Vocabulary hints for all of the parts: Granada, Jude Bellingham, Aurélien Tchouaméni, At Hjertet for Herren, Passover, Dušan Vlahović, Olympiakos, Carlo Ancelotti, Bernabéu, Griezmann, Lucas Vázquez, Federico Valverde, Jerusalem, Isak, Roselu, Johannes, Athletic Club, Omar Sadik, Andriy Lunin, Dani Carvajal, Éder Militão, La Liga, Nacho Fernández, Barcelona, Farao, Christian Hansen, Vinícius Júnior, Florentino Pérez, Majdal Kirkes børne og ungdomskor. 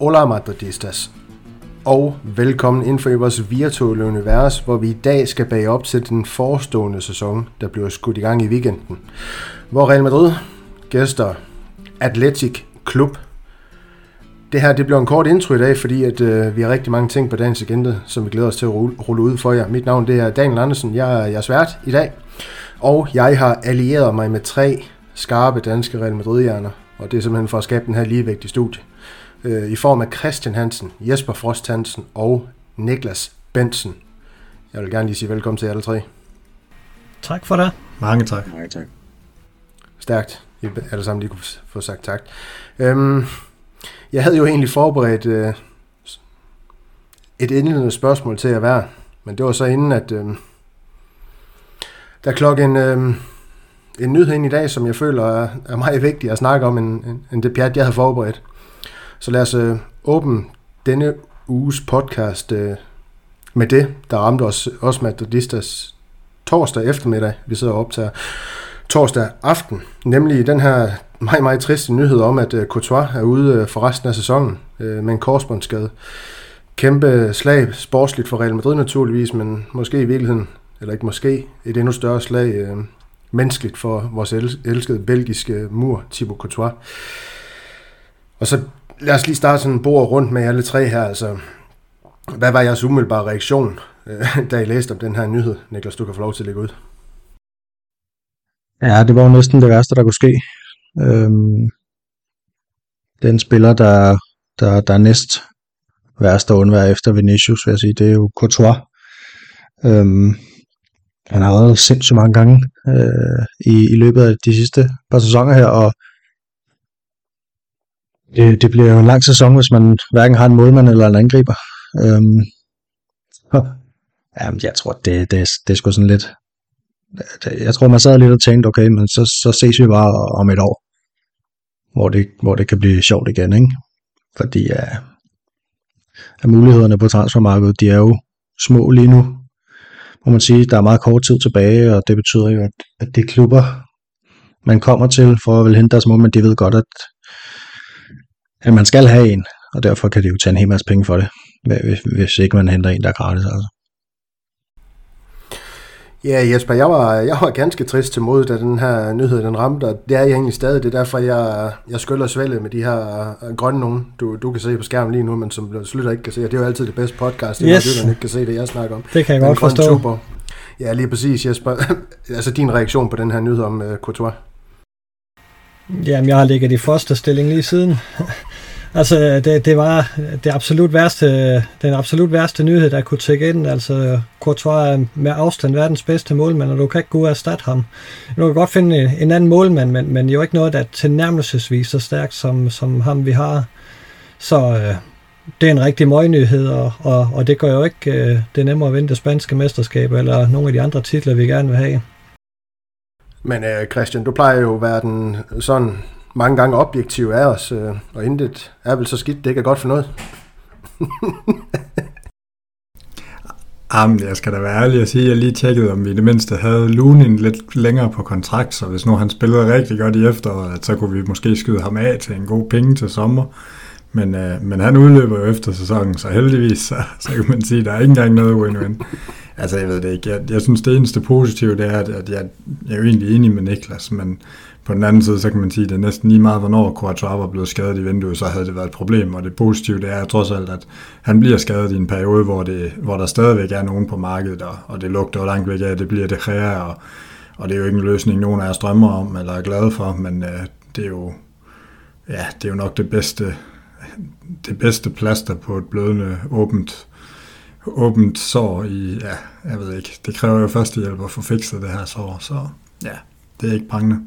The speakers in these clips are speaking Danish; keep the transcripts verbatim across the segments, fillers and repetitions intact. Hola madridistas, og velkommen ind for i vores virtuelle univers, hvor vi i dag skal bage op til den forestående sæson, der bliver skudt i gang i weekenden. Hvor Real Madrid gæster Athletic Club. Det her det bliver en kort intro i dag, fordi at, øh, vi har rigtig mange ting på dagens agenda, som vi glæder os til at rulle ud for jer. Mit navn det er Daniel Andersen, jeg er jeres vært i dag, og jeg har allieret mig med tre skarpe danske Real Madrid-hjerner, og det er simpelthen for at skabe den her ligevægt i studiet. I form af Christian Hansen, Jesper Frost Hansen og Niklas Bensen. Jeg vil gerne lige sige velkommen til alle tre. Tak for det. Mange tak. Mange tak. Stærkt. I alle sammen lige kunne få sagt tak. Øhm, jeg havde jo egentlig forberedt øh, et indledende spørgsmål til at være, men det var så inden, at øh, der klokken... Øh, en nyhed ind i dag, som jeg føler er, er meget vigtig at snakke om, end, end det pjat, jeg havde forberedt. Så lad os øh, åbne denne uges podcast øh, med det, der ramte os, os madridistas torsdag eftermiddag, vi sidder og optager torsdag aften. Nemlig den her meget, meget triste nyhed om, at øh, Courtois er ude øh, for resten af sæsonen øh, med en korsbåndsskade. Kæmpe slag sportsligt for Real Madrid naturligvis, men måske i virkeligheden, eller ikke måske, et endnu større slag øh, menneskeligt for vores el- elskede belgiske mur, Thibaut Courtois. Og så lad os lige starte sådan en bord rundt med alle tre her. Altså, hvad var jeres umiddelbare reaktion, da I læste om den her nyhed? Niklas, du kan få lov til at lægge ud. Ja, det var jo næsten det værste, der kunne ske. Øhm, den spiller, der, der, der er næst værst at undvære efter Vinícius, vil jeg sige, det er jo Courtois. Øhm, han har været sindssygt mange gange øh, i, i løbet af de sidste par sæsoner her, og Det, det bliver jo en lang sæson, hvis man hverken har en målmand eller en angriber. Øhm, ja, jeg tror, det, det, det er sgu sådan lidt... Det, jeg tror, man sad lidt og tænkte, okay, men så, så ses vi bare om et år, hvor det, hvor det kan blive sjovt igen, ikke? Fordi ja, at mulighederne på transfermarkedet, de er jo små lige nu. Må man sige, der er meget kort tid tilbage, og det betyder jo, at, at de klubber, man kommer til for at vil hente deres mål, men de ved godt, at at man skal have en, og derfor kan det jo tage en hel masse penge for det, hvis ikke man henter en, der er gratis. Altså. Ja, Jesper, jeg var, jeg var ganske trist til mod, da den her nyhed den ramte, og det er jeg egentlig stadig. Det er derfor, jeg, jeg skyller svælget med de her grønne nogen, du, du kan se på skærmen lige nu, men som slutter ikke kan se, og det er jo altid det bedste podcast, det yes. Man ikke kan se det, jeg snakker om. Det kan jeg godt forstå. Super. Ja, lige præcis, Jesper. Altså din reaktion på den her nyhed om uh, Courtois? Jamen, jeg har ligget i fosterstilling lige siden. Altså, det, det var det absolut værste, den absolut værste nyhed, der kunne tække ind. Altså, Courtois er med afstand verdens bedste målmand, og du kan ikke gå ud og erstatte ham. Du kan godt finde en anden målmand, men, men jo ikke noget, der er tilnærmelsesvis så stærkt som, som ham, vi har. Så øh, det er en rigtig møgnyhed, og, og, og det gør jo ikke øh, det er nemmere at vinde det spanske mesterskab eller nogle af de andre titler, vi gerne vil have. Men øh, Christian, du plejer jo at være den sådan mange gange objektiv af os, øh, og intet er vel så skidt, det ikke er godt for noget. Jamen, jeg skal da være ærlig at sige, at jeg lige tjekkede, om vi i det mindste havde Lunin lidt længere på kontrakt, så hvis nu han spillede rigtig godt i efteråret, så kunne vi måske skyde ham af til en god penge til sommer. Men, øh, men han udløber jo efter sæsonen, så heldigvis, så, så kan man sige, at der er ikke engang noget win-win. Altså, jeg ved det ikke. Jeg, jeg synes, det eneste positive, det er, at jeg, jeg er jo egentlig enig med Niklas, men på den anden side, så kan man sige, at det er næsten lige meget, hvornår Courtois var blevet skadet i vinduet, så havde det været et problem, og det positive, det er trods alt, at han bliver skadet i en periode, hvor, det, hvor der stadigvæk er nogen på markedet, og, og det lugter langt væk af, det bliver det kræver, og, og det er jo ikke en løsning, nogen af os drømmer om, eller er glade for, men øh, det er jo, ja, det er jo nok det bedste, det bedste plaster på et blødende, åbent, åbent sår i, ja, jeg ved ikke, det kræver jo førstehjælp at få fikset det her sår, så ja, det er ikke prangende.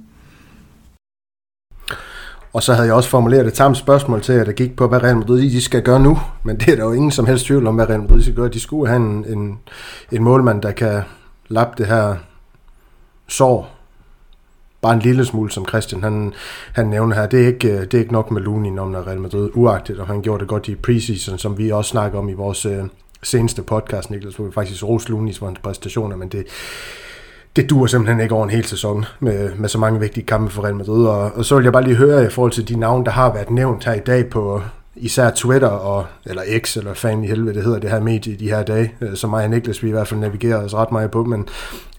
Og så havde jeg også formuleret et samt spørgsmål til, at der gik på, hvad Real Madrid de skal gøre nu, men det er der jo ingen som helst tvivl om, hvad Real Madrid skal gøre. De skulle have en, en, en målmand, der kan lappe det her sår, bare en lille smule, som Christian han, han nævner her. Det er, ikke, det er ikke nok med Lunin om, når Real Madrid uagtigt, og han gjorde det godt i preseason, som vi også snakker om i vores seneste podcast, Niklas, hvor vi faktisk roste Lunis for hans præstationer, men det, det duer simpelthen ikke over en hel sæson med, med så mange vigtige kampe for Real Madrid. Og, og så vil jeg bare lige høre i forhold til de navne, der har været nævnt her i dag på især Twitter, og, eller X, eller fanden i helvede, det hedder det her medie i de her dage, som mig og Niklas, vi i hvert fald navigerer os ret meget på, men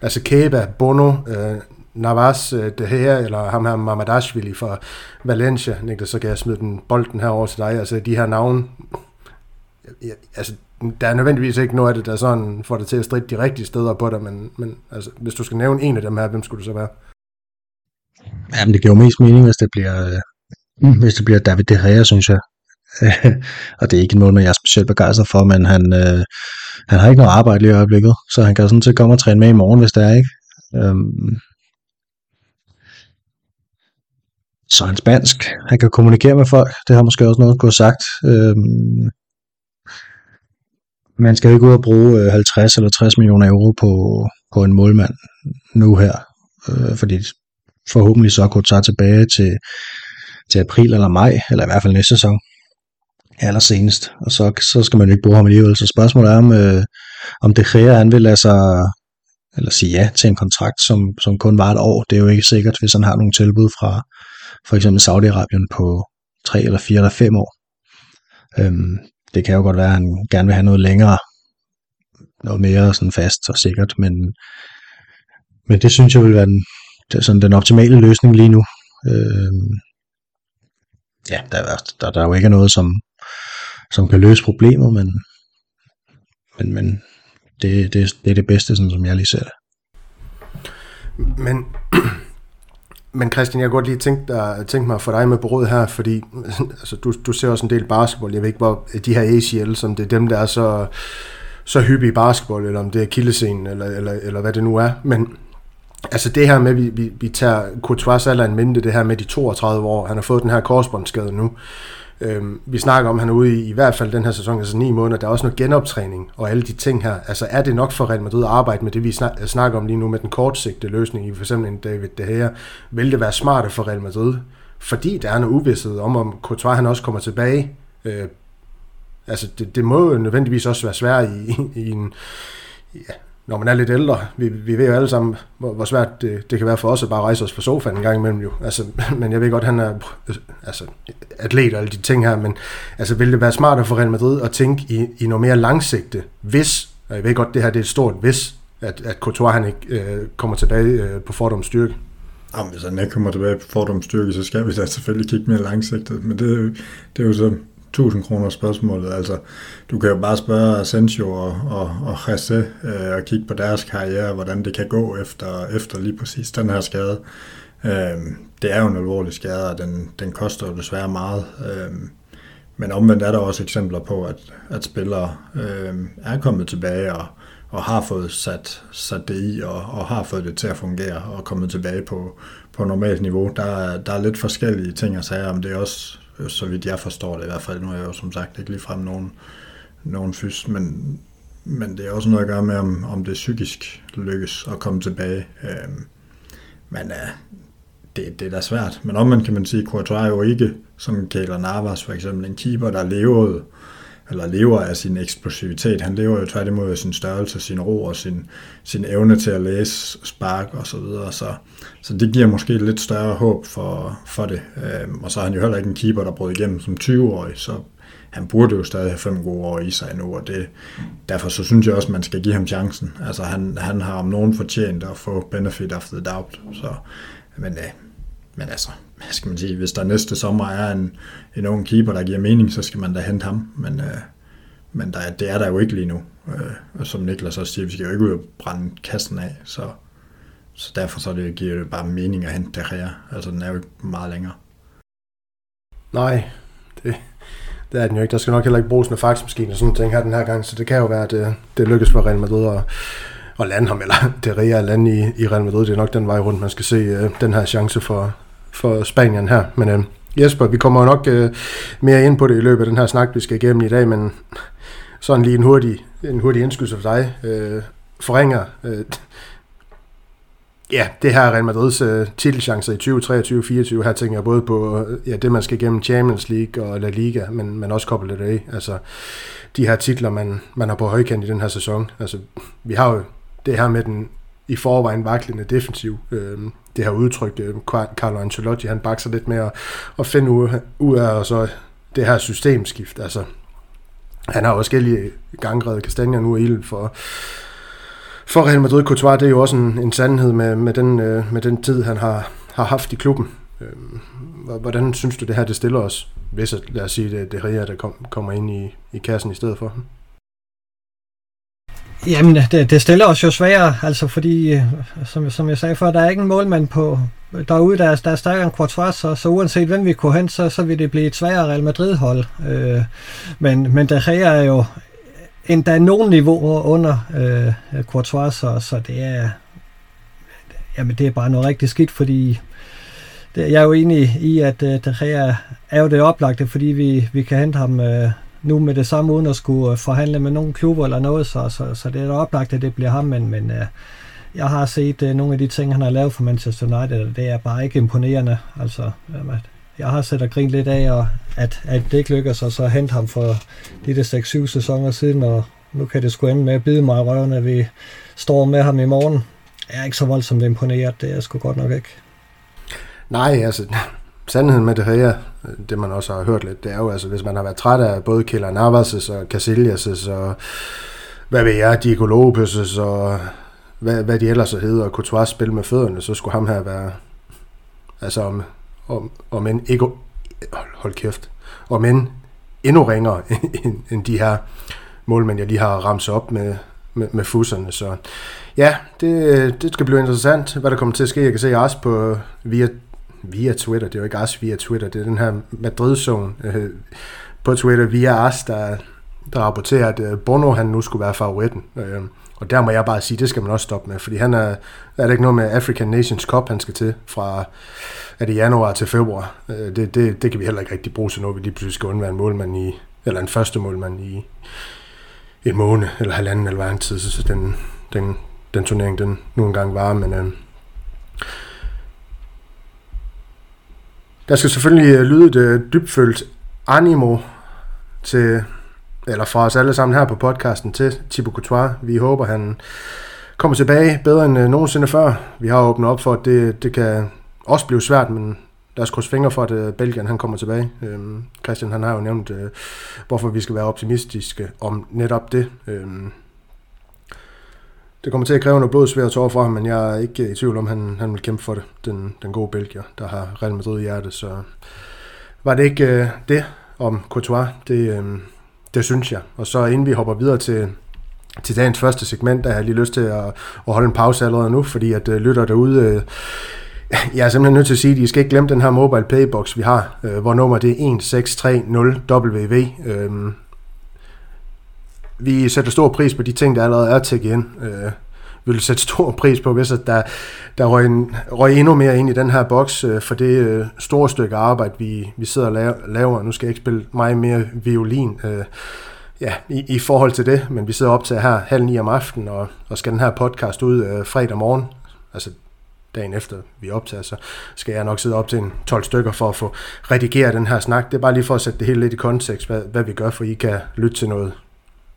altså Keba, Bono, øh, Navas, De Gea, eller ham her Mamadashvili fra Valencia, Niklas, så kan jeg smide den bolden her over til dig, altså de her navne, ja, altså der er nødvendigvis ikke noget af det, der sådan får dig til at stride de rigtige steder på dig, men, men altså, hvis du skal nævne en af dem her, hvem skulle du så være? Jamen det giver jo mest mening, hvis det bliver, øh, hvis det bliver David De Gea, synes jeg. Og det er ikke en måned, jeg er specielt begejstret for, men han, øh, han har ikke noget arbejde lige i øjeblikket, så han kan sådan set komme og træne med i morgen, hvis det er, ikke? Øhm. Så er han spansk, han kan kommunikere med folk, det har måske også noget, kunne have sagt. Øhm. Man skal ikke ud og bruge halvtreds eller tres millioner euro på, på en målmand nu her, øh, fordi forhåbentlig så kunne tage tilbage til, til april eller maj, eller i hvert fald næste sæson. Allersenest, og så, så skal man jo ikke bruge ham alligevel, så spørgsmålet er, om, øh, om De Gea, han vil lade sig, eller sige ja til en kontrakt, som, som kun var et år. Det er jo ikke sikkert, hvis han har nogle tilbud fra for eksempel Saudi-Arabien på tre eller fire eller fem år. Øhm, det kan jo godt være, at han gerne vil have noget længere, noget mere sådan fast og sikkert, men, men det synes jeg vil være den, sådan den optimale løsning lige nu. Øhm, ja, der er, der, der er jo ikke noget, som som kan løse problemer, men, men, men det, det, det er det bedste, sådan som jeg lige ser det. Men, men Christian, jeg kunne godt lige tænke, dig, tænke mig at få dig med på råd her, fordi altså, du, du ser også en del basketball, jeg ved ikke, hvor de her A C L, som det er dem, der er så, så hyppige i basketball, eller om det er kildescenen, eller, eller, eller hvad det nu er, men altså det her med, vi, vi, vi tager Courtois alder en minde, det her med de toogtredive år, han har fået den her korsbåndsskade nu. Øhm, vi snakker om, at han er ude i, i hvert fald den her sæson, altså ni måneder, der er også noget genoptræning og alle de ting her. Altså er det nok for Real Madrid at arbejde med det, vi snak, snakker om lige nu med den kortsigtede løsning i for eksempel en David De Gea? Vil det være smarte for Real Madrid? Fordi der er noget uvidsthed om, om Courtois han også kommer tilbage. Øh, altså det, det må jo nødvendigvis også være svært i, i, i en... Ja, når man er lidt ældre, vi, vi ved jo alle sammen, hvor, hvor svært det, det kan være for os at bare rejse os fra sofaen en gang imellem jo. Altså, men jeg ved godt, han er altså, atlet og alle de ting her, men altså, vil det være smartere for Real Madrid at tænke i, i noget mere langsigtet, hvis, og jeg ved godt, det her det er et stort hvis, at, at Courtois han ikke øh, kommer tilbage øh, på fordomsstyrke? Jamen, hvis han ikke kommer tilbage på fordomsstyrke, så skal vi da selvfølgelig kigge mere langsigtet, men det, det er jo så tusind kroner spørgsmålet, altså du kan jo bare spørge Asensio og, og, og Jesse øh, og kigge på deres karriere, hvordan det kan gå efter, efter lige præcis den her skade. Øh, det er jo en alvorlig skade, og den, den koster jo desværre meget. Øh, men omvendt er der også eksempler på, at, at spillere øh, er kommet tilbage og, og har fået sat, sat det i og, og har fået det til at fungere og kommet tilbage på, på normalt niveau. Der, der er lidt forskellige ting at sige om det også, så vidt jeg forstår det i hvert fald. Nu er jeg jo som sagt ikke ligefrem nogen, nogen fys, men, men det er også noget at gøre med, om, om det psykisk lykkes at komme tilbage. Øhm, men øh, det, det er da svært. Men om man kan man sige, at Courtois er jo ikke, som Keylor Navas for eksempel, en keeper, der lever, eller lever af sin eksplosivitet. Han lever jo tværtimod af sin størrelse, sin ro og sin, sin evne til at læse, spark og så videre. Så, så det giver måske lidt større håb for, for det. Øhm, og så er han jo heller ikke en keeper, der brød igennem som tyve-årig, så han burde jo stadig have fem gode år i sig endnu, og det, derfor så synes jeg også, at man skal give ham chancen. Altså han, han har om nogen fortjent at få benefit of the doubt. Så, men øh, men altså, hvad skal man sige, hvis der næste sommer er en, en ung keeper, der giver mening, så skal man da hente ham, men, øh, men der, det er der jo ikke lige nu. Øh, og som Niklas også siger, vi skal jo ikke ud og brænde kassen af, så, så derfor så det giver det bare mening at hente det her. Altså, den er jo ikke meget længere. Nej, det, det er den jo ikke. Der skal nok heller ikke bruges med faxmaskinen og sådan ting her den her gang, så det kan jo være, at det, det lykkes for Real Madrid og og lande ham, eller De Gea lande i, i Real Madrid. Det er nok den vej rundt, man skal se øh, den her chance for, for Spanien her. Men øh, Jesper, vi kommer jo nok øh, mere ind på det i løbet af den her snak, vi skal igennem i dag, men sådan lige en hurtig, en hurtig indskydelse for dig. Øh, forringer øh, Ja, det her Real Madrids uh, titelchancer i tyve treogtyve fireogtyve, her tænker jeg både på ja, det, man skal gennem Champions League og La Liga, men, men også koblet det af. Altså, de her titler, man, man har på højkant i den her sæson. Altså, vi har jo det her med den i forvejen vaklende defensiv. Øh, det her udtryk, Carlo Ancelotti, han bakser lidt med at, at finde ud af, og så det her systemskift. Altså, han har forskellige gangredet kastanjer nu i ilden for... For Real Madrid. Courtois, det er jo også en, en sandhed med, med, den, øh, med den tid, han har, har haft i klubben. Øh, hvordan synes du, det her det stiller os, hvis at, lad os sige, det, det her, der kom, kommer ind i, i kassen i stedet for ham? Jamen, det, det stiller os jo sværere, altså fordi, som, som jeg sagde før, der er ikke en målmand på, derude, der er, der er stærkere end Courtois, så, så uanset hvem vi kunne hente, så, så vil det blive et sværere Real Madrid-hold. Øh, men, men De Gea er jo endda nogle niveauer under øh, Courtois, så, så det er jamen det er bare noget rigtig skidt, fordi det, jeg er jo enig i, at øh, De Gea er jo det oplagte, fordi vi, vi kan hente ham øh, nu med det samme, uden at skulle forhandle med nogen klubber eller noget, så, så, så det er det oplagte, at det bliver ham, men, men øh, jeg har set øh, nogle af de ting, han har lavet for Manchester United, og det er bare ikke imponerende. Altså, jamen, jeg har set og grint lidt af, og at, at det ikke lykkes, og så hente ham for de der seks syv sæsoner siden, og nu kan det sgu ende med at bide mig i røven, at vi står med ham i morgen. Jeg er ikke så voldsomt imponeret, det er jeg sgu godt nok ikke. Nej, altså, sandheden med det her, det man også har hørt lidt, det er jo, altså, hvis man har været træt af både Keylor Navas' og Casillas' og hvad ved jeg, Diego Lopez' og hvad, hvad de ellers hedder, og Courtois spille med fødderne, så skulle ham her være, altså om Om, om en ikke, hold kæft, om en endnu ringere end, end de her målmænd, jeg lige har ramset op med, med, med fusserne. Så ja, det, det skal blive interessant, hvad der kommer til at ske. Jeg kan se Ars på via, via Twitter, det er jo ikke Ars via Twitter, det er den her Madrid-zone øh, på Twitter via Ars, der, der rapporterer, at øh, Bono han nu skulle være favoritten. Øh, og der må jeg bare sige, det skal man også stoppe med, fordi han er, er det ikke noget med African Nations Cup, han skal til fra... Er det januar til februar? Det, det, det kan vi heller ikke rigtig bruge til noget, vi lige pludselig skal undvære en målmand i, eller en første målmand i en måned, eller halvanden, eller hver en tid, så den, den, den turnering, den nu engang var, men øh, der skal selvfølgelig lyde et øh, dybfølt animo til, eller fra os alle sammen her på podcasten til Thibaut Courtois. Vi håber, han kommer tilbage bedre end øh, nogensinde før. Vi har åbnet op for, at det, det kan også blev svært, men lad os krydse fingre for, at Belgien han kommer tilbage. Øhm, Christian han har jo nævnt, øh, hvorfor vi skal være optimistiske om netop det. Øhm, det kommer til at kræve noget blod, sved og tårer fra ham, men jeg er ikke i tvivl om, han, han vil kæmpe for det. Den, den gode belgier, der har Real Madrid i hjertet. Så var det ikke øh, det om Courtois? Det, øh, det synes jeg. Og så inden vi hopper videre til... Til dagens første segment, der har jeg lige lyst til at, at holde en pause allerede nu, fordi at øh, lytter derude... Øh, Jeg er simpelthen nødt til at sige, at I skal ikke glemme den her mobile playbox, vi har, øh, hvor nummer det er et seks tre nul W W. Øhm, vi sætter stor pris på de ting, der allerede er tækket ind. Øh, vi vil sætte stor pris på, hvis der, der røg, en, røg endnu mere ind i den her boks, øh, for det øh, store stykke arbejde, vi, vi sidder og laver. Nu skal jeg ikke spille meget mere violin øh, ja, i, i forhold til det, men vi sidder op til her halv ni om aftenen, og, og skal den her podcast ud øh, fredag morgen. Altså, dagen efter vi optager, så skal jeg nok sidde op til en tolv stykker for at få redigeret den her snak. Det er bare lige for at sætte det hele lidt i kontekst, hvad, hvad vi gør, for I kan lytte til noget,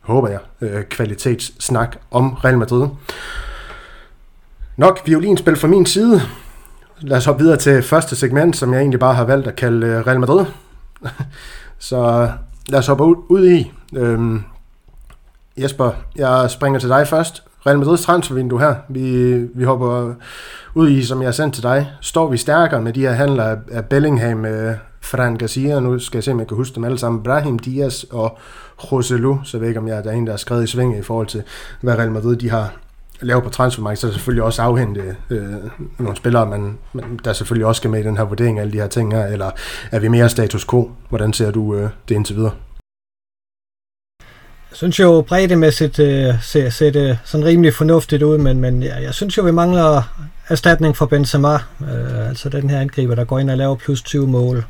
håber jeg, øh, kvalitetssnak om Real Madrid. Nok violinspil fra min side. Lad os hoppe videre til første segment, som jeg egentlig bare har valgt at kalde øh, Real Madrid. Så lad os hoppe ud, ud i. Øhm, Jesper, jeg springer til dig først. Real Madrids transfervindue her, vi, vi hopper ud i, som jeg har sendt til dig. Står vi stærkere med de her handler af Bellingham, øh, Fran García, nu skal jeg se, om jeg kan huske dem alle sammen, Brahim Díaz og José Lu, så ved jeg ikke, om jeg, der er en, der er skrevet i svinget i forhold til, hvad Real Madrid de har lavet på transfermarkedet, så er det selvfølgelig også afhente øh, nogle spillere, man, man, der selvfølgelig også skal med i den her vurdering af alle de her ting her, eller er vi mere status quo? Hvordan ser du øh, det indtil videre? Jeg synes jo breddemæssigt øh, ser, ser det sådan rimelig fornuftigt ud, men, men jeg, jeg synes jo, vi mangler erstatning for Benzema. Øh, altså den her angriber, der går ind og laver plus tyve mål.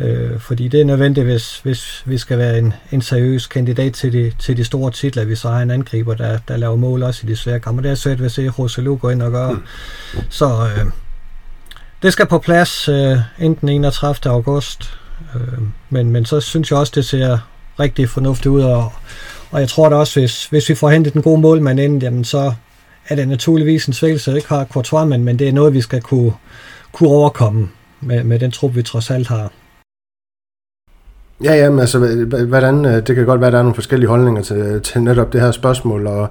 Øh, fordi det er nødvendigt, hvis, hvis vi skal være en, en seriøs kandidat til de, til de store titler, vi så har en angriber, der, der laver mål også i de svære kampe. Det er svært ved at se Roselu gå ind og gøre. Så øh, det skal på plads øh, enten enogtredivte august, øh, men, men så synes jeg også, det ser rigtig fornuftigt ud, og, og jeg tror da også, hvis, hvis vi får hentet den gode målmand ind, jamen så er det naturligvis en svækkelse, at ikke har Courtois, men, men det er noget, vi skal kunne, kunne overkomme med, med den trup, vi trods alt har. Ja, jamen, altså, hvordan, det kan godt være, at der er nogle forskellige holdninger til, til netop det her spørgsmål, og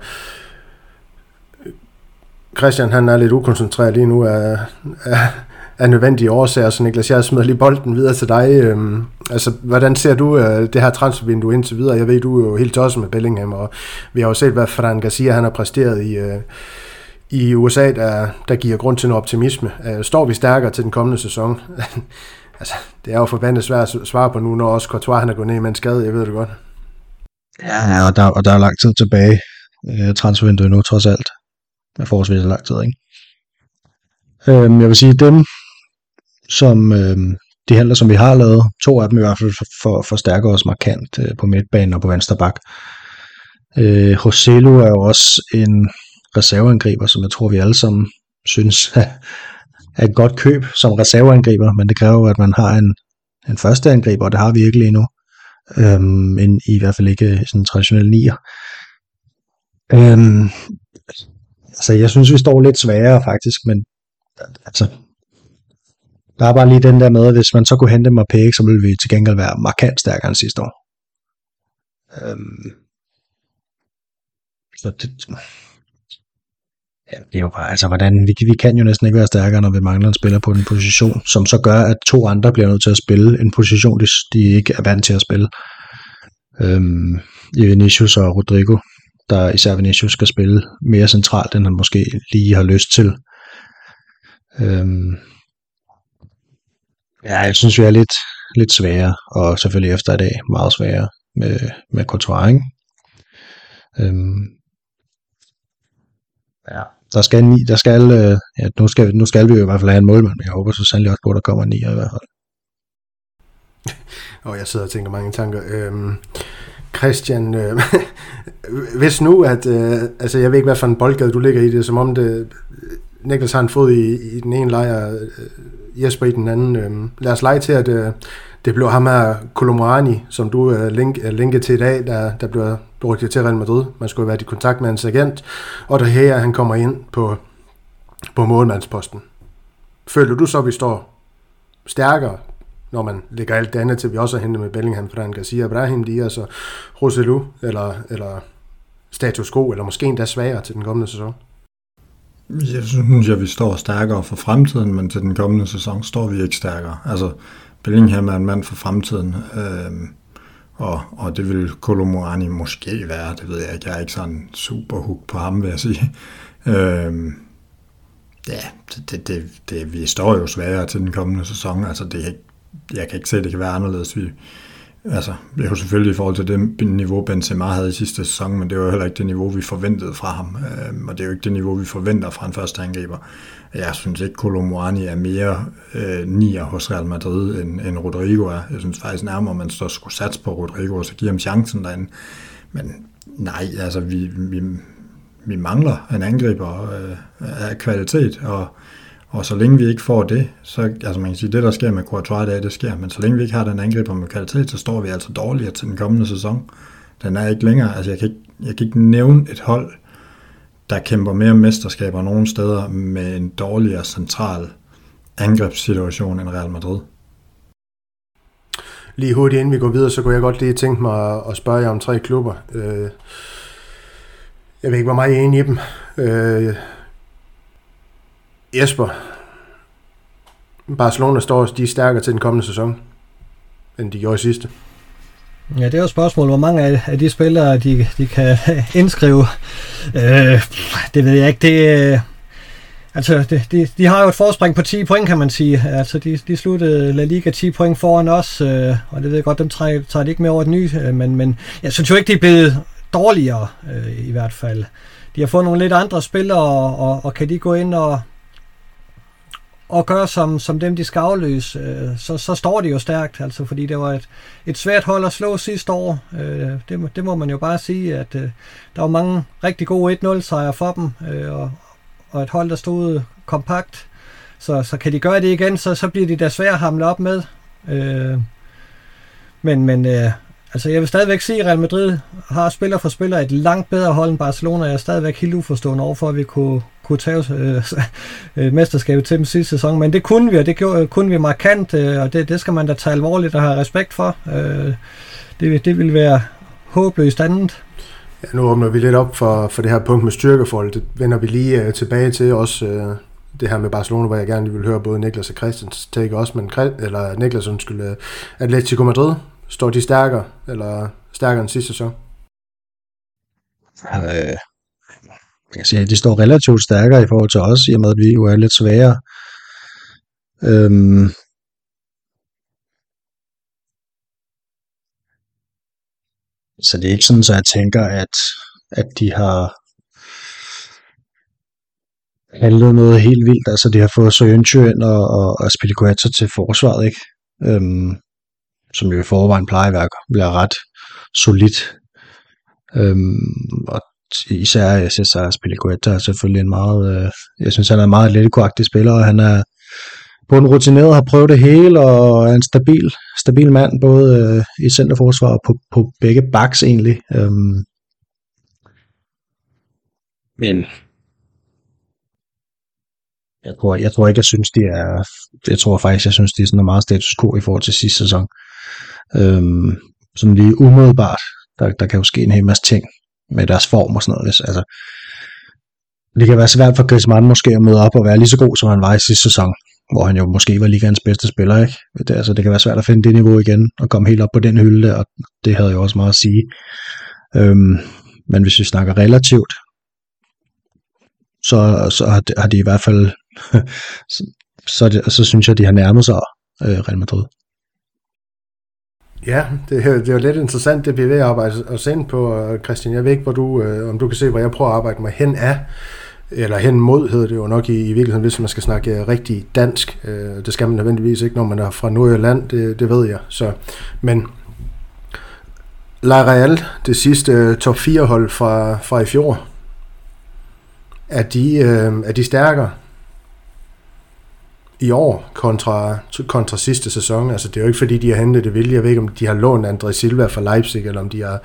Christian, han er lidt ukoncentreret lige nu af, af, af nødvendige årsager, så Niklas, jeg smider lige bolden videre til dig. Altså, hvordan ser du det her transfervindue indtil videre? Jeg ved, du er jo helt tosset med Bellingham, og vi har jo set, hvad Fran García, han har præsteret i, i U S A, der, der giver grund til noget optimisme. Står vi stærkere til den kommende sæson? Altså, det er jo forbandet svært at svare på nu, når også Courtois, han er gået ned med en skade, jeg ved det godt. Ja, og der, og der er lang tid tilbage. Øh, transfervinduet nu, trods alt. Der er forholdsvis lang tid, ikke? Øhm, jeg vil sige, dem, som øhm, de handler, som vi har lavet, to af dem i hvert fald for, forstærker os markant øh, på midtbanen og på venstre bak. Øh, Roselu er jo også en reserveangriber, som jeg tror, vi alle sammen synes, er et godt køb som reserveangriber, men det kræver jo, at man har en, en første angriber, og det har vi ikke lige nu. Øhm, en, I hvert fald ikke sådan en traditionel nier. Øhm, altså, jeg synes, vi står lidt sværere faktisk, men altså, der er bare lige den der med, hvis man så kunne hente Mbappé, så ville vi til gengæld være markant stærkere end sidste år. Øhm, så det... Ja, det er jo bare, altså hvordan, vi, vi kan jo næsten ikke være stærkere, når vi mangler en spiller på en position, som så gør, at to andre bliver nødt til at spille en position, de, de ikke er vant til at spille. Øhm, Vinícius og Rodrygo, der især Vinícius skal spille mere centralt, end han måske lige har lyst til. Øhm, ja, jeg synes, vi er lidt, lidt sværere, og selvfølgelig efter i dag meget sværere med, med Courtois, ikke? Øhm, ja. Der skal ni, der skal, ja, nu skal, nu skal vi jo i hvert fald have en målmand, men jeg håber så sandelig også på, at der kommer en nier i hvert fald. Og oh, jeg sidder og tænker mange tanker. Øhm, Christian, øh, hvis nu, at, øh, altså jeg ved ikke, hvad for en boldgade du ligger i det, som om det, Niklas har en fod i, i den ene lejr, øh, Jesper i den anden. Øh, lad os lege til, at øh, det blev ham her Colomani, som du øh, link, øh, linkede til i dag, der, der blev brugt til Real Madrid. Man skulle være i kontakt med hans agent, og der her, han kommer ind på, på målmandsposten. Føler du så, at vi står stærkere, når man lægger alt det andet til, vi også har hentet med Bellingham, Fran García, Brahim Díaz og Roselu, eller, eller status quo, eller måske endda svagere til den kommende sæson? Jeg synes, at vi står stærkere for fremtiden, men til den kommende sæson står vi ikke stærkere. Altså, Bellingham er en mand for fremtiden, øh... Og, og det vil Kolo Muani måske være, det ved jeg ikke. Jeg er ikke sådan super hook på ham, vil jeg sige. Øhm, ja, det, det, det, det, vi står jo sværere til den kommende sæson. Altså, det, jeg kan ikke se, at det kan være anderledes. Vi, altså, det er jo selvfølgelig i forhold til det niveau, Benzema havde i sidste sæson, men det var jo heller ikke det niveau, vi forventede fra ham. Øhm, og det er jo ikke det niveau, vi forventer fra en første angriber. Jeg synes ikke, Kolo Muani er mere øh, nier hos Real Madrid, end, end Rodrygo er. Jeg synes faktisk nærmere, at man så skulle satse på Rodrygo, og så give ham chancen derinde. Men nej, altså vi, vi, vi mangler en angriber øh, af kvalitet, og, og så længe vi ikke får det, så altså man kan sige, det der sker med Courtois, det, det sker, men så længe vi ikke har den angriber med kvalitet, så står vi altså dårligere til den kommende sæson. Den er ikke længere, altså jeg kan ikke, jeg kan ikke nævne et hold, der kæmper mere mesterskaber nogle steder med en dårligere central angrebssituation end Real Madrid. Lige hurtigt inden vi går videre, så kunne jeg godt lige tænke mig at spørge jer om tre klubber. Jeg ved ikke, hvor meget I er enige i dem. Jesper, Barcelona står de stærkere til den kommende sæson, end de gjorde i sidste. Ja, det er jo et spørgsmål, hvor mange af de spillere, de, de kan indskrive. Øh, det ved jeg ikke. Det, øh, altså, det, de, de har jo et forspring på ti point, kan man sige. Altså, de, de sluttede La Liga ti point foran os, øh, og det ved jeg godt, dem tager, tager de ikke med over det nye, øh, men, men jeg synes jo ikke, de er blevet dårligere, øh, i hvert fald. De har fået nogle lidt andre spillere, og, og, og kan de gå ind og og gøre som, som dem, de skal afløse, øh, så, så står det jo stærkt, altså, fordi det var et, et svært hold at slå sidste år. Øh, det, det må man jo bare sige, at øh, der var mange rigtig gode en nul sejre for dem, øh, og, og et hold, der stod kompakt. Så, så kan de gøre det igen, så, så bliver de da svære at hamle op med. Øh, men men øh, altså, jeg vil stadigvæk sige, at Real Madrid har spiller for spiller et langt bedre hold end Barcelona. Jeg er stadigvæk helt uforstående overfor, at vi kunne, kunne tage øh, øh, mesterskabet til dem sidste sæson. Men det kunne vi, og det gjorde, kunne vi markant, øh, og det, det skal man da tage alvorligt og have respekt for. Øh, det, det ville være håbløst andet. Ja, nu åbner vi lidt op for, for det her punkt med styrkeforhold. Det vender vi lige øh, tilbage til også. Øh Det her med Barcelona, hvor jeg gerne ville høre både Niklas og Christians take også, men eller Niklas undskyld, Atlético Madrid, står de stærkere eller stærkere end sidste sæson? Øh, jeg kan sige, at de står relativt stærkere i forhold til os, i og med at vi jo er lidt sværere. Øhm, så det er ikke sådan, at så jeg tænker, at at de har handlede noget helt vildt, altså de har fået Sørenjø ind og, og, og Spilicueta til forsvaret, ikke? Øhm, som jo i forvejen plejer at være, være ret solidt. Øhm, og især, jeg synes, at Spilicueta er selvfølgelig en meget, øh, jeg synes, han er en meget atletikagtig spiller, og han er både rutineret, har prøvet det hele, og er en stabil, stabil mand, både øh, i centerforsvar og på, på begge backs egentlig. Øhm. Men Jeg tror, jeg tror ikke, jeg synes, de er... Jeg tror faktisk, jeg synes, de er sådan meget status quo i forhold til sidste sæson. Øhm, sådan lige umiddelbart. Der, der kan jo ske en hel masse ting med deres form og sådan noget. Altså, det kan være svært for Griezmann måske at møde op og være lige så god, som han var i sidste sæson, hvor han jo måske var ligaens bedste spiller, ikke? Det, altså, det kan være svært at finde det niveau igen og komme helt op på den hylde der, og det havde jo også meget at sige. Øhm, men hvis vi snakker relativt, så, så har, de, har de i hvert fald så, det, så synes jeg, de har nærmet sig øh, Real Madrid. Ja, det, det er jo lidt interessant, det bliver ved at arbejde os ind på, Christian. Jeg ved ikke, hvor du, øh, om du kan se, hvor jeg prøver at arbejde mig hen af, eller hen mod, hedder det jo nok i, i virkeligheden, hvis man skal snakke rigtig dansk. Øh, det skal man nødvendigvis ikke, når man er fra Nordjylland, det, det ved jeg. Så. Men La Real, det sidste top fire hold fra, fra i fjor, er de, øh, er de stærkere i år kontra, kontra sidste sæson? Altså, det er jo ikke, fordi de har hentet det vildt. Jeg ved ikke, om de har lånt André Silva fra Leipzig, eller om de har,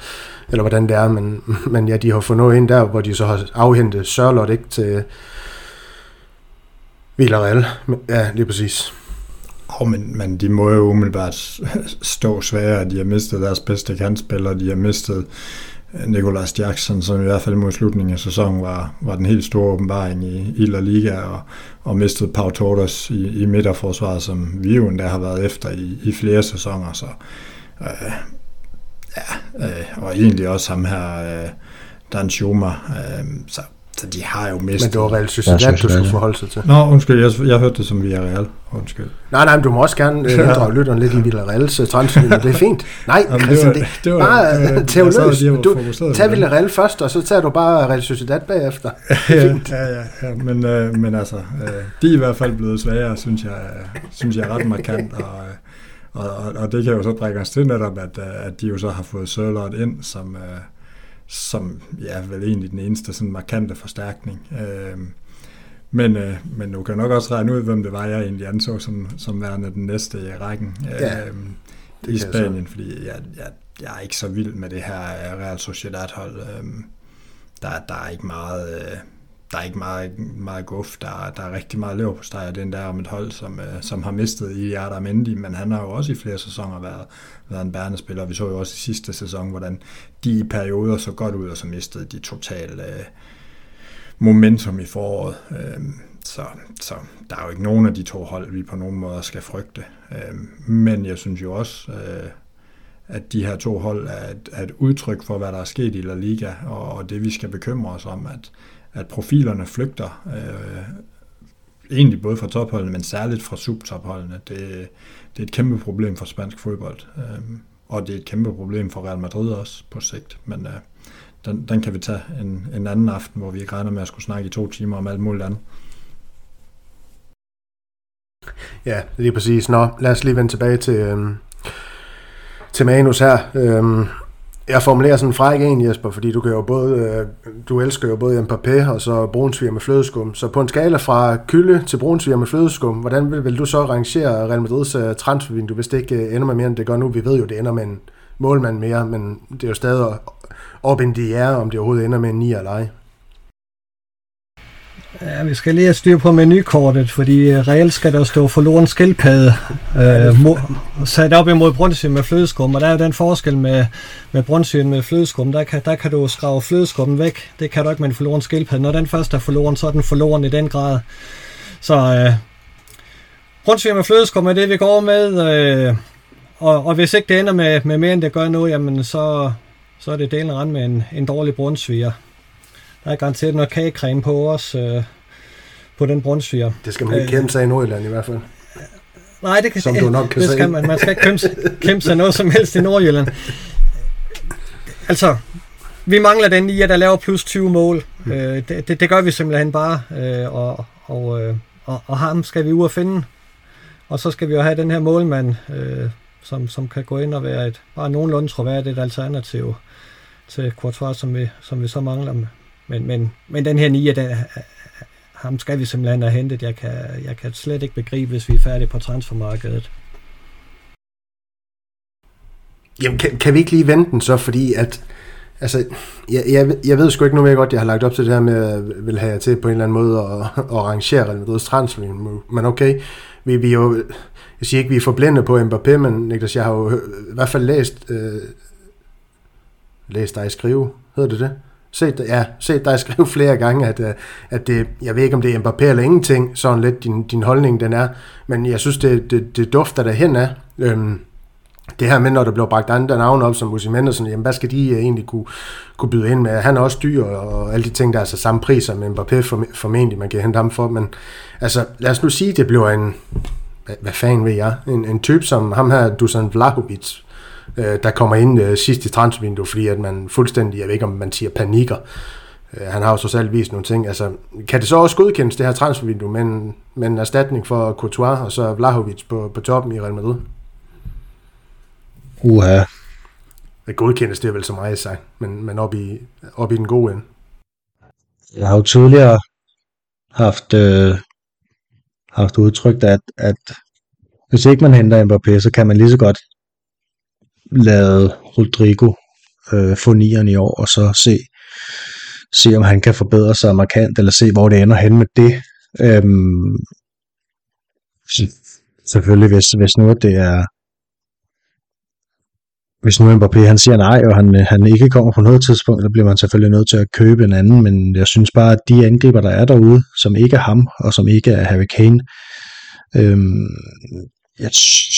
eller hvordan det er, men, men ja, de har fået noget ind der, hvor de så har afhentet Sørloth, ikke, til Villarreal. Ja, lige præcis. Oh, men, men de må jo umiddelbart stå sværere. De har mistet deres bedste kantspiller, de har mistet Nicolas Jackson, som i hvert fald mod slutningen af sæsonen var, var den helt store åbenbaring i, i La Liga, og, og mistede Pau Torres i, i midterforsvaret, som vi jo endda har været efter i, i flere sæsoner. Så, øh, ja, øh, og egentlig også ham her, øh, Dan Schuma, øh, så, så de har jo mistet. Men det var Real Sociedad, du skulle forholde sig til. Nå, undskyld, jeg, jeg hørte det som Villarreal. Undskyld. Nej, nej, men du må også gerne inddrage lytteren lidt i Villarreals transfer. Det er fint. Nej, Christian, det er bare teoløs. Du tager Villarreal først, og så tager du bare Real Sociedad bagefter. Det er fint. Ja, ja, ja, ja. Men, øh, men altså, øh, de er i hvert fald blevet svagere, synes jeg, synes jeg er ret markant, og, og, og, og det kan jo så bringe os til netop, at, at de jo så har fået Sørloth ind, som, øh, som ja, vel egentlig den eneste sådan markante forstærkning. Øh, Men, øh, men nu kan nok også regne ud, hvem det var, jeg egentlig anså som, som værende den næste i rækken ja, øh, i Spanien, fordi jeg, jeg, jeg er ikke så vild med det her Real Sociedad-hold. Øh, der, der er ikke meget, øh, der er ikke meget, meget guf, der, der er rigtig meget leverpostej, den der om et hold, som, øh, som har mistet Iliarda Mendy, men han har jo også i flere sæsoner været, været en bærende spiller. Vi så jo også i sidste sæson, hvordan de i perioder så godt ud, og så mistede de totalt Øh, momentum i foråret, så, så der er jo ikke nogen af de to hold, vi på nogen måde skal frygte, men jeg synes jo også, at de her to hold er et udtryk for, hvad der er sket i La Liga, og det vi skal bekymre os om, at, at profilerne flygter, egentlig både fra topholdene, men særligt fra subtopholdene. Det, det er et kæmpe problem for spansk fodbold, og det er et kæmpe problem for Real Madrid også på sigt, men Den, den kan vi tage en, en anden aften, hvor vi ikke regner med at skulle snakke i to timer om alt muligt andet. Ja, lige præcis. Nå, lad os lige vende tilbage til, øhm, til Manus her. Øhm, jeg formulerer sådan en fræk en, Jesper, fordi du kan jo både, øh, du elsker jo både Mbappé og så brunsviger med flødeskum. Så på en skala fra kylde til brunsviger med flødeskum, hvordan vil, vil du så rangere Real Madrids øh, transfervindue, hvis det ikke øh, ender med mere, end det gør nu? Vi ved jo, det ender med en målmand mere, men det er jo stadig op end det er, om det overhovedet ender med en nier eller ej. Ja, vi skal lige have styr på menukortet, fordi reelt skal der stå forloren skildpadde øh, mo- sat op imod brunsviger med flødeskum, og der er jo den forskel med, med brunsviger med flødeskum, der kan, der kan du skrave flødeskummen væk, det kan du ikke med en forloren skildpadde. Når den først er forloren, så er den forloren i den grad. Så øh, brunsviger med flødeskum er det, vi går med, øh, og, og hvis ikke det ender med, med mere end det gør nu, jamen så, så er det delen rent med en, en dårlig brunsviger. Der er garanteret noget kagecreme på os, øh, på den brunsviger. Det skal man ikke kæmpe sig i Nordjylland i hvert fald. Nej, det kan, som du nok kan det skal man. Man skal ikke kæmpe sig noget som helst i Nordjylland. Altså, vi mangler den i, at der laver plus tyve mål. Mm. Øh, det, det, det gør vi simpelthen bare, øh, og, og, øh, og, og ham skal vi ud og finde. Og så skal vi jo have den her målmand, øh, som, som kan gå ind og være et, bare nogenlunde troværdigt alternativ til Courtois, som vi, som vi så mangler med. Men, men, men den her nier, den, ham skal vi simpelthen have hentet. Jeg kan, jeg kan slet ikke begribe, hvis vi er færdige på transfermarkedet. Jamen, kan, kan vi ikke lige vente den så? Fordi at, altså, jeg, jeg, jeg ved sgu ikke, nu ved jeg godt, jeg har lagt op til det her med, at jeg vil have til på en eller anden måde at, at rangere Real Madrids transfervindue. Men okay, vi, vi jo, jeg siger ikke, vi er forblændet på Mbappé, men Niklas, jeg har jo i hvert fald læst, øh, læst dig skrive, hedder det det? Set, ja, set dig skrive flere gange, at, at det, jeg ved ikke, om det er Mbappé eller ingenting, sådan lidt din, din holdning, den er. Men jeg synes, det, det, det dufter derhen af. Øhm, det her med, når der bliver bragt andre navne op, som Musi Mendelsen, jamen hvad skal de egentlig kunne, kunne byde ind med? Han er også dyr, og alle de ting, der er så samme pris som Mbappé, formentlig man kan hente ham for. Men altså, lad os nu sige, det bliver en, hvad, hvad fanden ved jeg, en, en type som ham her, Dušan Vlahović, der kommer ind øh, sidst i transfervinduet, fordi at man fuldstændig, jeg ved ikke om man siger panikker, øh, han har jo så selv vist nogle ting, altså kan det så også godkendes det her transfervindue med en, med en erstatning for Courtois og så Vlahović på, på toppen i Real Madrid? Uha. Det godkendes det vel så meget i sig, men, men op, i, op i den gode ende. Jeg har jo tidligere haft, øh, haft udtrykt, at, at hvis ikke man henter Mbappé, så kan man lige så godt lade Rodrygo øh, få nieren i år, og så se, se om han kan forbedre sig markant, eller se, hvor det ender hen med det. Øhm, selvfølgelig, hvis, hvis nu det er hvis nu Mbappé, han siger nej, og han, han ikke kommer på noget tidspunkt, så bliver man selvfølgelig nødt til at købe en anden, men jeg synes bare, at de angriber, der er derude, som ikke er ham, og som ikke er Harry Kane, øhm, jeg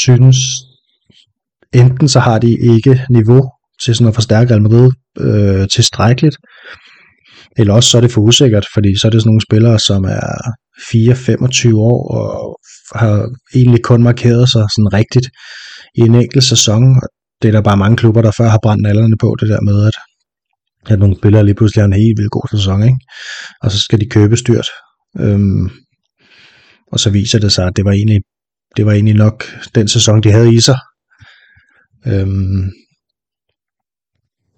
synes enten så har de ikke niveau til sådan at forstærke Real Madrid øh, tilstrækkeligt, eller også så er det for usikkert, fordi så er det sådan nogle spillere, som er fireogtyve til femogtyve år, og har egentlig kun markeret sig sådan rigtigt i en enkelt sæson. Det er der bare mange klubber, der før har brændt alderne på, det der med, at, at nogle spillere lige pludselig har en helt vildt god sæson, ikke? Og så skal de købes dyrt. Øhm, og så viser det sig, at det var egentlig, det var egentlig nok den sæson, de havde i sig. Øhm,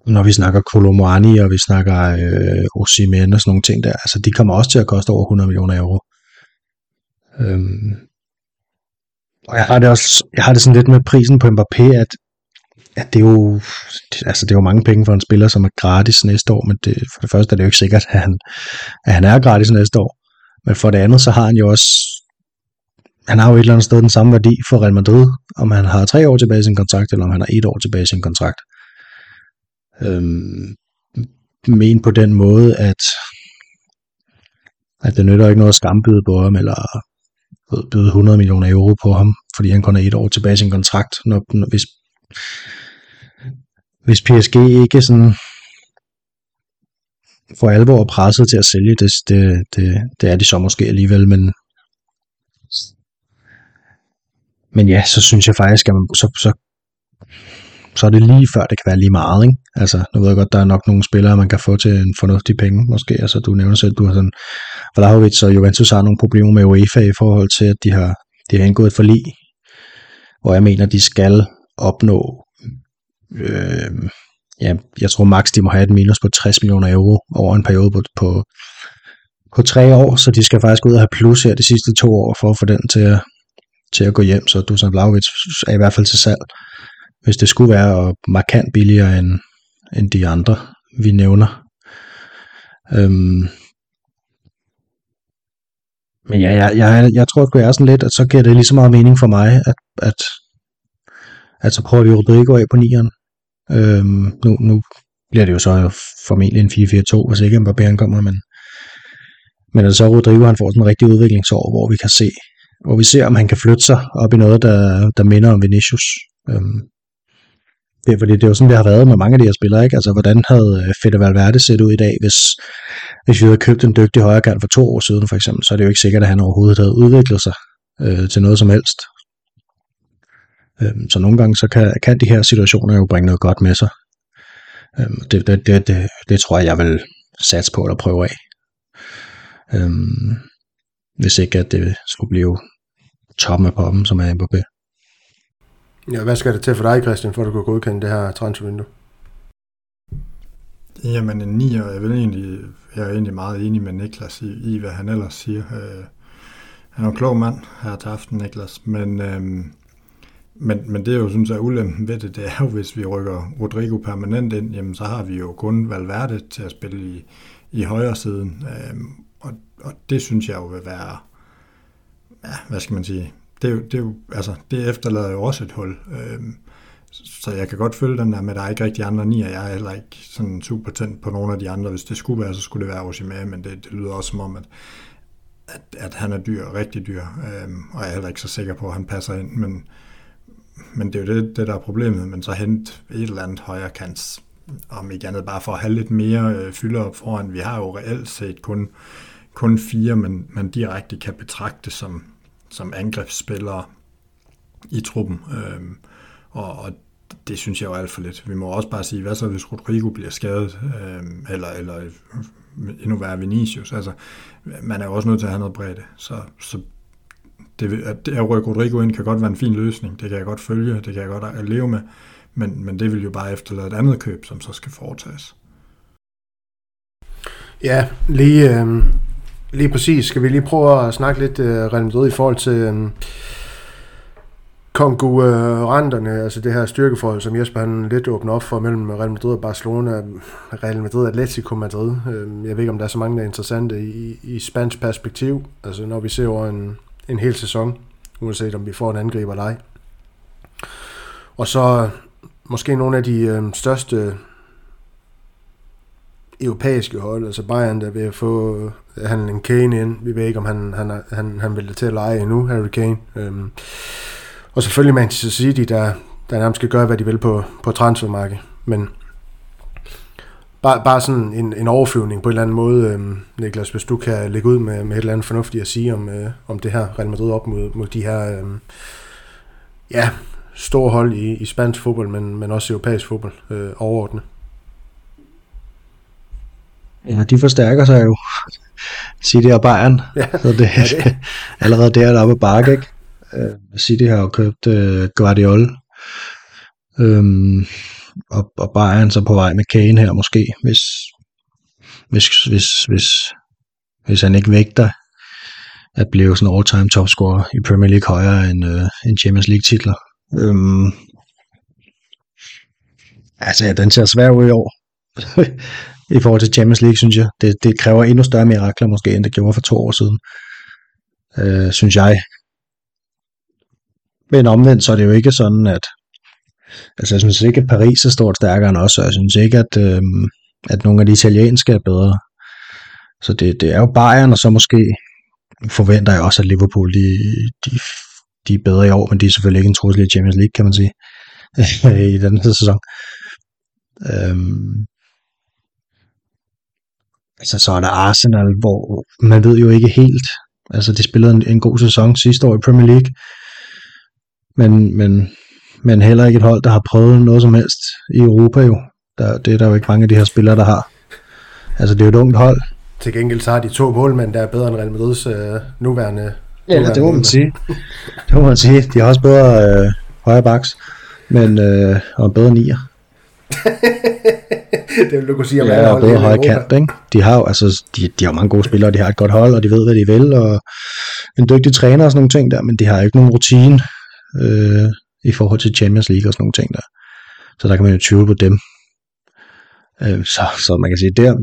når vi snakker Colomani og vi snakker øh, Osimhen og sådan nogle ting der, altså de kommer også til at koste over hundrede millioner euro. Øhm, og jeg har det også, jeg har det sådan lidt med prisen på Mbappé, at, at det er jo, altså det er jo mange penge for en spiller, som er gratis næste år, men det, for det første er det jo ikke sikkert, at han, at han er gratis næste år, men for det andet så har han jo også, han har jo et eller andet sted den samme værdi for Real Madrid, om han har tre år tilbage i sin kontrakt, eller om han har et år tilbage i sin kontrakt. Øhm, men på den måde, at, at det nytter ikke noget at skambyde på ham, eller byde hundrede millioner euro på ham, fordi han kun har et år tilbage i sin kontrakt. Når, når, hvis, hvis P S G ikke sådan får alvor presset til at sælge, det, det, det, det er de så måske alligevel, men Men ja, så synes jeg faktisk, at man, så, så, så er det lige før, det kan være lige meget, ikke? Altså, nu ved jeg godt, der er nok nogle spillere, man kan få til en fornuftig penge, måske. Altså, du nævner selv, du har sådan, Vlahović og Juventus har nogle problemer med UEFA i forhold til, at de har, de har indgået et forlig, og jeg mener, de skal opnå, øh, ja, jeg tror maks de må have et minus på tres millioner euro over en periode på, på, på tre år, så de skal faktisk ud og have plus her de sidste to år for at få den til at, til at gå hjem, så Dušan Vlahović er i hvert fald til salg, hvis det skulle være markant billigere end, end de andre, vi nævner. Øhm, men ja, jeg, jeg, jeg tror, at jeg er sådan lidt, at så giver det lige så meget mening for mig, at, at, at så prøver vi Rodrygo af på nieren. Øhm, nu, nu bliver det jo så formentlig en fire fire to, hvis ikke Mbappé ankommer, men, men at så Rodrygo, han får sådan en rigtig udviklingsår, hvor vi kan se, hvor vi ser, om han kan flytte sig op i noget, der, der minder om Vinícius. Øhm, det er fordi, det er jo sådan, det har været med mange af de her spillere, ikke? Altså, hvordan havde Federico Valverde set ud i dag, hvis, hvis vi havde købt en dygtig højrekant for to år siden, for eksempel, så er det jo ikke sikkert, at han overhovedet havde udviklet sig øh, til noget som helst. Øhm, så nogle gange, så kan, kan de her situationer jo bringe noget godt med sig. Øhm, det, det, det, det, det tror jeg, jeg vil satse på at prøve af. Øhm, hvis ikke, at det skulle blive toppen af poppen, som er Mbappé. Ja, hvad skal det til for dig, Christian, for at du kan godkende det her transfervindue? Jamen en nier, jeg, vil egentlig, jeg er egentlig meget enig med Niklas i, i hvad han ellers siger. Øh, han er en klog mand her til aften, Niklas, men, øh, men, men det er jo, synes jeg, ulempen ved det, det er jo, hvis vi rykker Rodrygo permanent ind, jamen så har vi jo kun Valverde til at spille i, i højre siden, øh, og, og det synes jeg jo vil være, ja, hvad skal man sige, Det, er jo, det, er jo, altså, det efterlader jo også et hul, øhm, så jeg kan godt følge den der med, der er ikke rigtig andre nier, jeg er heller ikke sådan super tændt på nogen af de andre, hvis det skulle være, så skulle det være Osimhen, men det, det lyder også som om, at, at, at han er dyr, rigtig dyr, øhm, og jeg er heller ikke så sikker på, at han passer ind, men, men det er jo det, det der er problemet, men så hente et eller andet højre kant, om ikke andet bare for at have lidt mere øh, fylder op foran, vi har jo reelt set kun, kun fire, men man direkte kan betragte som som angrebsspillere i truppen, øhm, og, og det synes jeg jo alt for lidt. Vi må også bare sige, hvad så hvis Rodrygo bliver skadet, øhm, eller, eller endnu værre Vinícius, altså man er jo også nødt til at have noget bredde, så, så det, at det at rykke Rodrygo ind kan godt være en fin løsning, det kan jeg godt følge, det kan jeg godt leve med, men, men det vil jo bare efterlade et andet køb, som så skal foretages. Ja, lige... Øh... Lige præcis. Skal vi lige prøve at snakke lidt øh, rent ud i forhold til øh, konkurrenterne, altså det her styrkeforhold, som Jesper han lidt åbner op for mellem Real Madrid og Barcelona, Real Madrid og Atlético Madrid. Øh, jeg ved ikke, om der er så mange, der er interessante i, i spansk perspektiv, altså når vi ser over en, en hel sæson, uanset om vi får en angriber eller ej. Og så måske nogle af de øh, største europæiske hold, altså Bayern, der vil få handlen Kane ind. Vi ved ikke, om han, han, han, han vil det til at lege endnu, Harry Kane. Øhm. Og selvfølgelig Manchester City, der, der nærmest skal gøre, hvad de vil på, på transfermarkedet. Men bare, bare sådan en, en overflyvning på en eller anden måde, øhm, Niklas, hvis du kan lægge ud med, med et eller andet fornuftigt at sige om, øh, om det her Real Madrid op mod, mod de her øhm, ja, store hold i, i spansk fodbold, men, men også europæisk fodbold øh, overordnet. Ja, de forstærker sig jo. City og Bayern. Ja, så det er ja, det. Allerede der, der er på bakke, ikke? Uh, City har jo købt uh, Guardiol. Um, og, og Bayern så på vej med Kane her måske, hvis, hvis, hvis, hvis, hvis han ikke vægter at blive sådan en all-time topscorer i Premier League højere end, uh, end Champions League-titler. Um, altså, ja, den ser svær ud i år. I forhold til Champions League, synes jeg. Det, det kræver endnu større mirakler, måske, end det gjorde for to år siden. Øh, synes jeg. Men omvendt, så er det jo ikke sådan, at... Altså, jeg synes ikke, at Paris er stort stærkere end os, og jeg synes ikke, at, øh, at nogle af de italienske er bedre. Så det, det er jo Bayern, og så måske forventer jeg også, at Liverpool, de, de, de er bedre i år, men de er selvfølgelig ikke en trussel i Champions League, kan man sige, i den her sæson. Øh, Altså, så er der Arsenal, hvor man ved jo ikke helt. Altså, de spillede en, en god sæson sidste år i Premier League, men, men, men heller ikke et hold, der har prøvet noget som helst i Europa jo. Der, det er der jo ikke mange af de her spillere, der har. Altså, det er jo et ungt hold. Til gengæld så har de to målmænd, der er bedre end Real Madrids øh, nuværende Eller det må man sige. Det må man sige. De har også bedre øh, højre baks, men øh, og en bedre nier. Det vil du kunne sige om alle hold. Ja, bedre højre kant, ikke? De har jo altså, de, de har mange gode spillere, de har et godt hold, og de ved hvad de vil, og en dygtig træner og sådan nogle ting der, men de har jo ikke nogen rutine øh, i forhold til Champions League og sådan nogle ting der. Så der kan man jo tvivle på dem. Øh, så, så man kan sige, der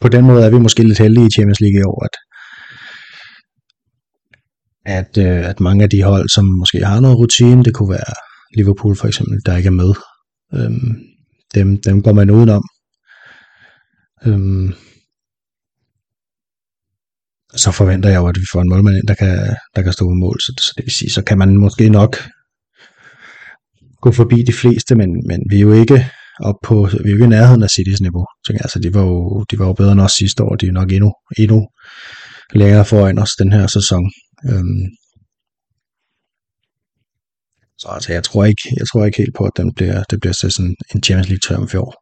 på den måde er vi måske lidt heldige i Champions League i år, at At, øh, at mange af de hold, som måske har noget rutine, det kunne være Liverpool for eksempel, der ikke er med. Øhm, dem, dem går man udenom. Øhm, så forventer jeg jo, at vi får en målmand ind, der kan, der kan stå på mål. Så, så det vil sige, så kan man måske nok gå forbi de fleste, men, men vi er jo ikke op på, vi er jo ikke i nærheden af Citys niveau. Så altså, de var jo, de var jo bedre end os sidste år, de er nok endnu, endnu længere foran os den her sæson. Øhm. Så altså, jeg tror ikke, jeg tror ikke helt på, at den bliver, det bliver sådan en Champions League triumf i år.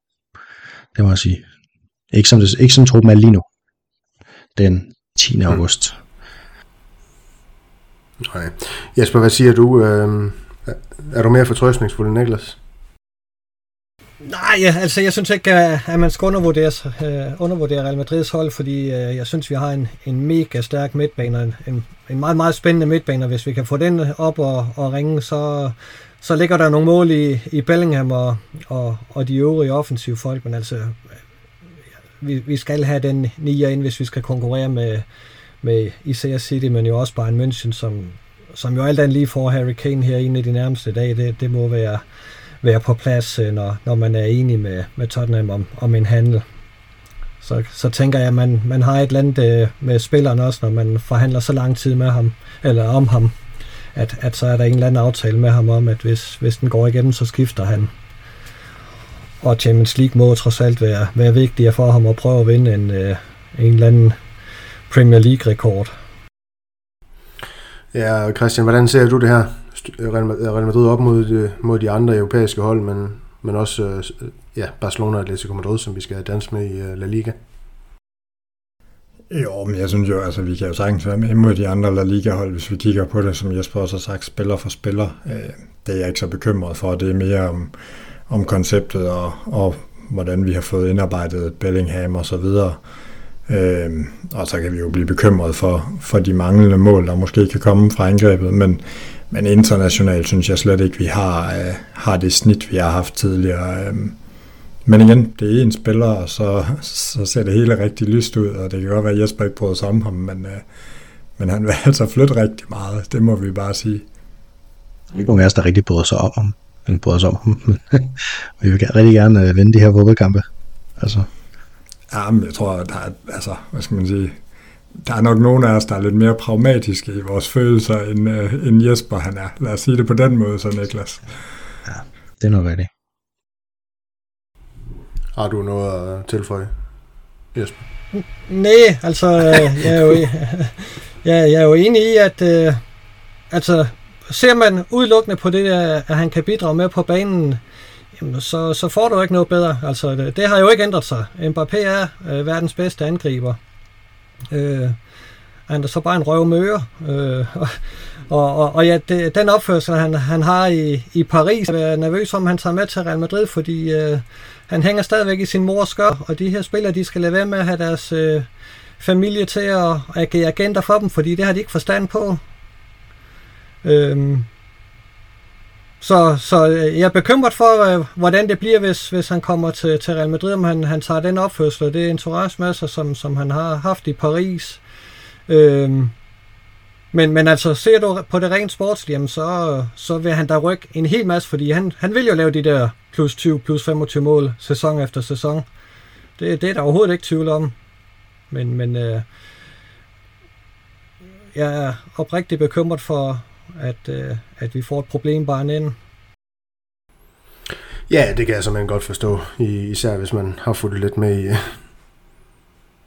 Det må jeg sige. Ikke som det, ikke som truppen er lige nu. Den tiende august. Nej. Okay. Jesper, hvad siger du? Øh, er du mere fortrøstningsfuld end Niklas? Nej, ja, altså jeg synes ikke, at man skal undervurdere, øh, undervurdere Real Madrids hold, fordi øh, jeg synes, vi har en, en mega stærk midtbane, en, en meget, meget spændende midtbane, hvis vi kan få den op og, og ringe, så, så ligger der nogle mål i, i Bellingham og, og, og de øvrige offensive folk, men altså, vi, vi skal have den nier ind, hvis vi skal konkurrere med, med især City, men jo også Bayern München, som, som jo alt andet lige får Harry Kane her en af de nærmeste dage, det, det må være... være på plads, når, når man er enig med, med Tottenham om, om en handel. Så, så tænker jeg, at man, man har et eller andet med spilleren også, når man forhandler så lang tid med ham, eller om ham, at, at så er der en eller anden aftale med ham om, at hvis, hvis den går igennem, så skifter han. Og Champions League må trods alt være, være vigtigere for ham at prøve at vinde en, en eller anden Premier League-rekord. Ja, Christian, hvordan ser du det her? Real Madrid op mod, mod de andre europæiske hold, men, men også ja, Barcelona og Atlético Madrid, som vi skal danse med i La Liga. Jo, men jeg synes jo, altså vi kan jo sagtens være med mod de andre La Liga-hold, hvis vi kigger på det, som Jesper også har sagt, spiller for spiller. Det er jeg ikke så bekymret for, det er mere om, om konceptet og, og hvordan vi har fået indarbejdet Bellingham og så videre. Øh, og så kan vi jo blive bekymret for, for de manglende mål, der måske kan komme fra angrebet, men, men internationalt synes jeg slet ikke, vi har, øh, har det snit, vi har haft tidligere. Øh, men igen, det er en spiller, og så, så ser det hele rigtig lyst ud, og det kan godt være, at Jesper ikke prøvede sig om ham, men, øh, men han vil altså flytte rigtig meget, det må vi bare sige. Det er nogle af os, der rigtig bryder sig om ham, eller bryder sig om ham, vi vil rigtig gerne vinde de her fodboldkampe, altså. Ja, men jeg tror, der er, altså, hvad skal man sige, der er nok nogen af os, der er lidt mere pragmatiske i vores følelser, end, øh, end Jesper han er. Lad os sige det på den måde, så Niklas. Ja, det er nok rigtigt. Har du noget at tilføje, Jesper? Nej, altså, jeg er jo, jeg, jeg er jo enig i, at øh, altså, ser man udelukkende på det, at han kan bidrage med på banen, Så, så får du ikke noget bedre. Altså, det, det har jo ikke ændret sig. Mbappé er øh, verdens bedste angriber. Øh, han er så bare en røv med ører. Øh, og, og, og ja, det, den opførsel, han, han har i, i Paris, jeg er nervøs om, han tager med til Real Madrid, fordi øh, han hænger stadigvæk i sin mors skør, og de her spillere, de skal lade være med at have deres øh, familie til at agere agenter for dem, fordi det har de ikke forstand på. Øh, Så, så jeg er bekymret for, hvordan det bliver, hvis, hvis han kommer til, til Real Madrid, om han, han tager den opførsel. Det er entourage med sig, som, som han har haft i Paris. Øhm, men, men altså, ser du på det rent sportslige, så, så vil han da rykke en hel masse, fordi han, han vil jo lave de der plus tyve, plus femogtyve mål sæson efter sæson. Det, det er der overhovedet ikke tvivl om. Men, men øh, jeg er oprigtigt bekymret for... At, øh, at vi får et problem bare inden. Ja, det kan jeg simpelthen godt forstå, især hvis man har fået lidt med i,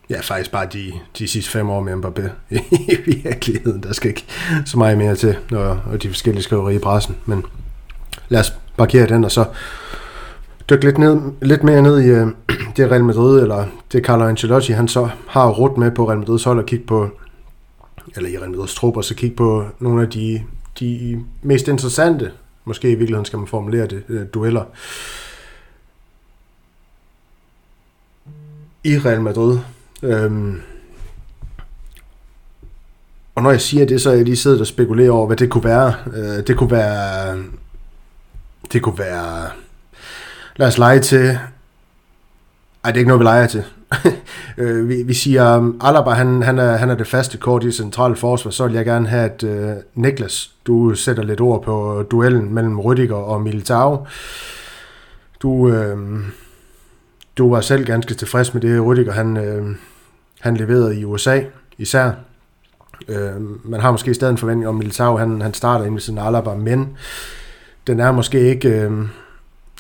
ja, faktisk bare de, de sidste fem år med Mbappé i virkeligheden. Der skal ikke så meget mere til, og, og de forskellige skriverier i pressen, men lad os parkere den, og så dykke lidt, ned, lidt mere ned i øh, det Real Madrid, eller det Carlo Ancelotti, han så har rodet med på Real Madrids hold, og kigge på eller i Real Madrids trup, og så kigge på nogle af de, de mest interessante, måske i virkeligheden skal man formulere det, dueller i Real Madrid. Øhm. Og når jeg siger det, så er jeg lige siddet og spekulerer over, hvad det kunne være. Øh, det kunne være... Det kunne være... Lad os lege til... Ej, det er ikke noget, vi leger til. øh, vi, vi siger, um, Alaba, han, han, er, han er det faste kort i centrale forsvar, så vil jeg gerne have, at øh, Niklas, du sætter lidt ord på duellen mellem Rüdiger og Militão. Du... Øh, Du var selv ganske tilfreds med det, Rüdiger han, øh, han leverede i U S A især. Øh, man har måske stadig en forventning om, Militão han, han starter ind ved siden af Alaba, men den er måske ikke øh,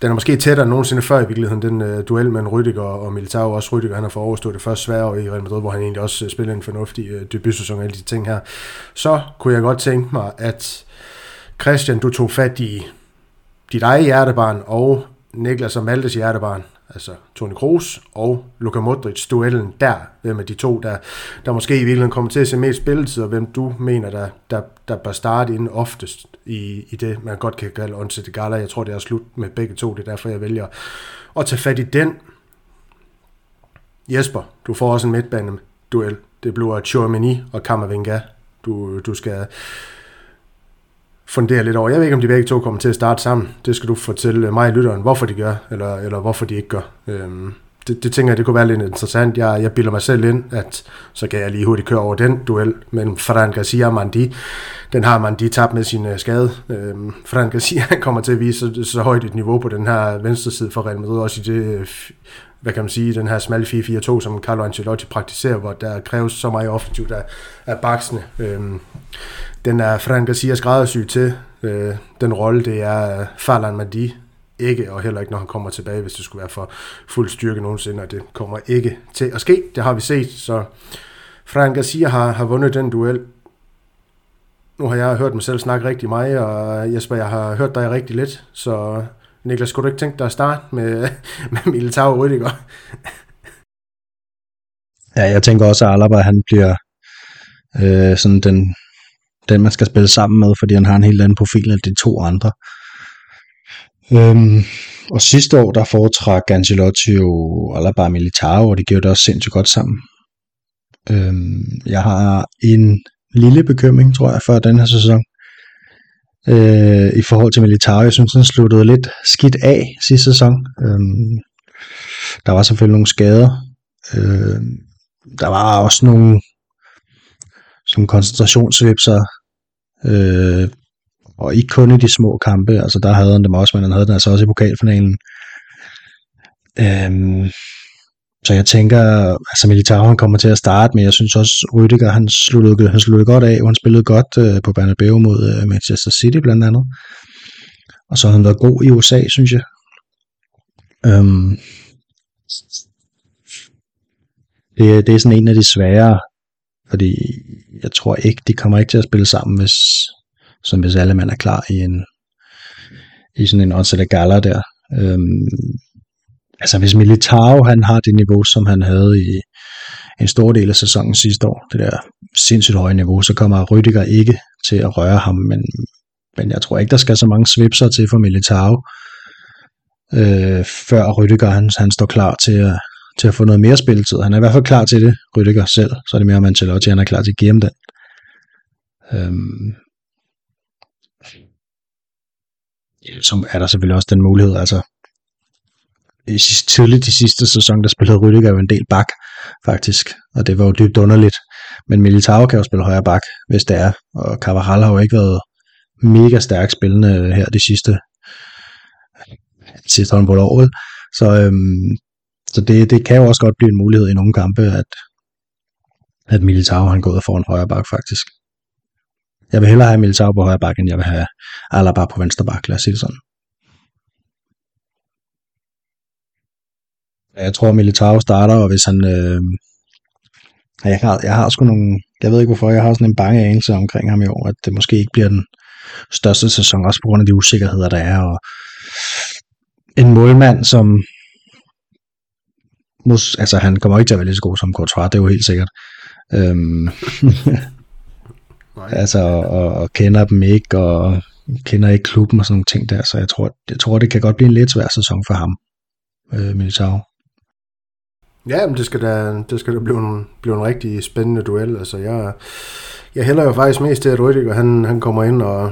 den er måske tættere end nogensinde før i virkeligheden, den øh, duel mellem Rüdiger og Militão. Også Rüdiger, han har fået overstået det første svære år i Real Madrid, hvor han egentlig også spillede en fornuftig øh, debutsæson og alle de ting her. Så kunne jeg godt tænke mig, at Christian, du tog fat i dit eget hjertebarn og Niklas og Maltes hjertebarn, altså Toni Kroos og Luka Modrić, duellen der, hvem af de to, der, der måske i virkeligheden kommer til at se mest spilletid, og hvem du mener, der, der, der bør starte inden oftest i, i det, man godt kan kalde onse de gala. Jeg tror, det er slut med begge to, det er derfor, jeg vælger at tage fat i den. Jesper, du får også en midtbane-duel. Det bliver Tchouaméni og Camavinga, du, du skal fundere lidt over. Jeg ved ikke, om de begge to kommer til at starte sammen. Det skal du fortælle mig, lytteren, hvorfor de gør, eller, eller hvorfor de ikke gør. Øhm, det, det tænker jeg, det kunne være lidt interessant. Jeg, jeg bilder mig selv ind, at så kan jeg lige hurtigt køre over den duel mellem Fran García og Mandi. Den har Mandi tabt med sin skade. Øhm, Fran García kommer til at vise så, så højt et niveau på den her venstre side for Real Madrid, også i det, hvad kan man sige, den her smalle fire fire to, som Carlo Ancelotti praktiserer, hvor der kræves så meget offensivt af, af baksene. Øhm, Den er Fran Garcia skræddersyg til. Øh, den rolle, det er Farlan Mandi ikke, og heller ikke, når han kommer tilbage, hvis det skulle være for fuld styrke nogensinde, og det kommer ikke til at ske. Det har vi set, så Fran Garcia har, har vundet den duel. Nu har jeg hørt mig selv snakke rigtig meget, og Jesper, jeg har hørt dig rigtig lidt, så Niklas, skulle du ikke tænke dig at starte med, med Militão og Rüdiger? Ja, jeg tænker også, at Alaba, han bliver øh, sådan den den man skal spille sammen med, fordi han har en helt anden profil end de to andre. Øhm, og sidste år, der foretrak Ancelotti og Alaba Militão, og det gjorde det også sindssygt godt sammen. Øhm, jeg har en lille bekymring, tror jeg, for den her sæson, øh, i forhold til Militão. Jeg synes, han sluttede lidt skidt af sidste sæson. Øhm, der var selvfølgelig nogle skader. Øhm, der var også nogle som koncentrationssvipser, øh, og ikke kun i de små kampe, altså der havde han dem også, men han havde den altså også i pokalfinalen. Øhm, så jeg tænker, altså Militão han kommer til at starte, men jeg synes også, Rüdiger han sluttede, han sluttede godt af, og han spillede godt øh, på Bernabeu mod øh, Manchester City blandt andet. Og så har han været god i U S A, synes jeg. Øhm, det, det er sådan en af de svære, fordi jeg tror ikke, de kommer ikke til at spille sammen, hvis, som hvis alle mand er klar i en i sådan en onset gala der. Øhm, altså hvis Militão han har det niveau, som han havde i en stor del af sæsonen sidste år, det der sindssygt høje niveau, så kommer Rüdiger ikke til at røre ham, men, men jeg tror ikke, der skal så mange svipser til for Militão, øh, før Rüdiger han, han står klar til at til at få noget mere spilletid. Han er i hvert fald klar til det, Rüdiger selv. Så er det mere om Ancelotti, han er klar til at give ham den. Øhm. Så er der selvfølgelig også den mulighed, altså i sidst, tidligt i sidste sæson, der spillede Rüdiger jo en del bak, faktisk. Og det var jo dybt underligt. Men Militão kan jo spille højre bak, hvis det er. Og Carvajal har jo ikke været mega stærk spillende her de sidste sidste håndbold året. Så øhm, Så det, det kan jo også godt blive en mulighed i nogle kampe, at, at Militão han går foran højre bak faktisk. Jeg vil hellere have Militão på højre bak, end jeg vil have Alaba på venstre bak, lad os sige det sådan. Jeg tror, Militão starter, og hvis han... Øh, jeg, har, jeg har sgu nogle... Jeg ved ikke hvorfor, jeg har sådan en bange anelse omkring ham i år, at det måske ikke bliver den største sæson, også på grund af de usikkerheder, der er. Og en målmand, som... Mus, altså han kommer ikke til at være lige så god som Courtois, det er jo helt sikkert. Øhm, altså, og, og kender dem ikke, og kender ikke klubben og sådan nogle ting der, så jeg tror, jeg tror det kan godt blive en lidt svær sæson for ham, øh, Militão. Ja, men det skal da, det skal da blive, en, blive en rigtig spændende duel, altså jeg, jeg hælder jo faktisk mest til, at Rüdiger, han, han kommer ind og,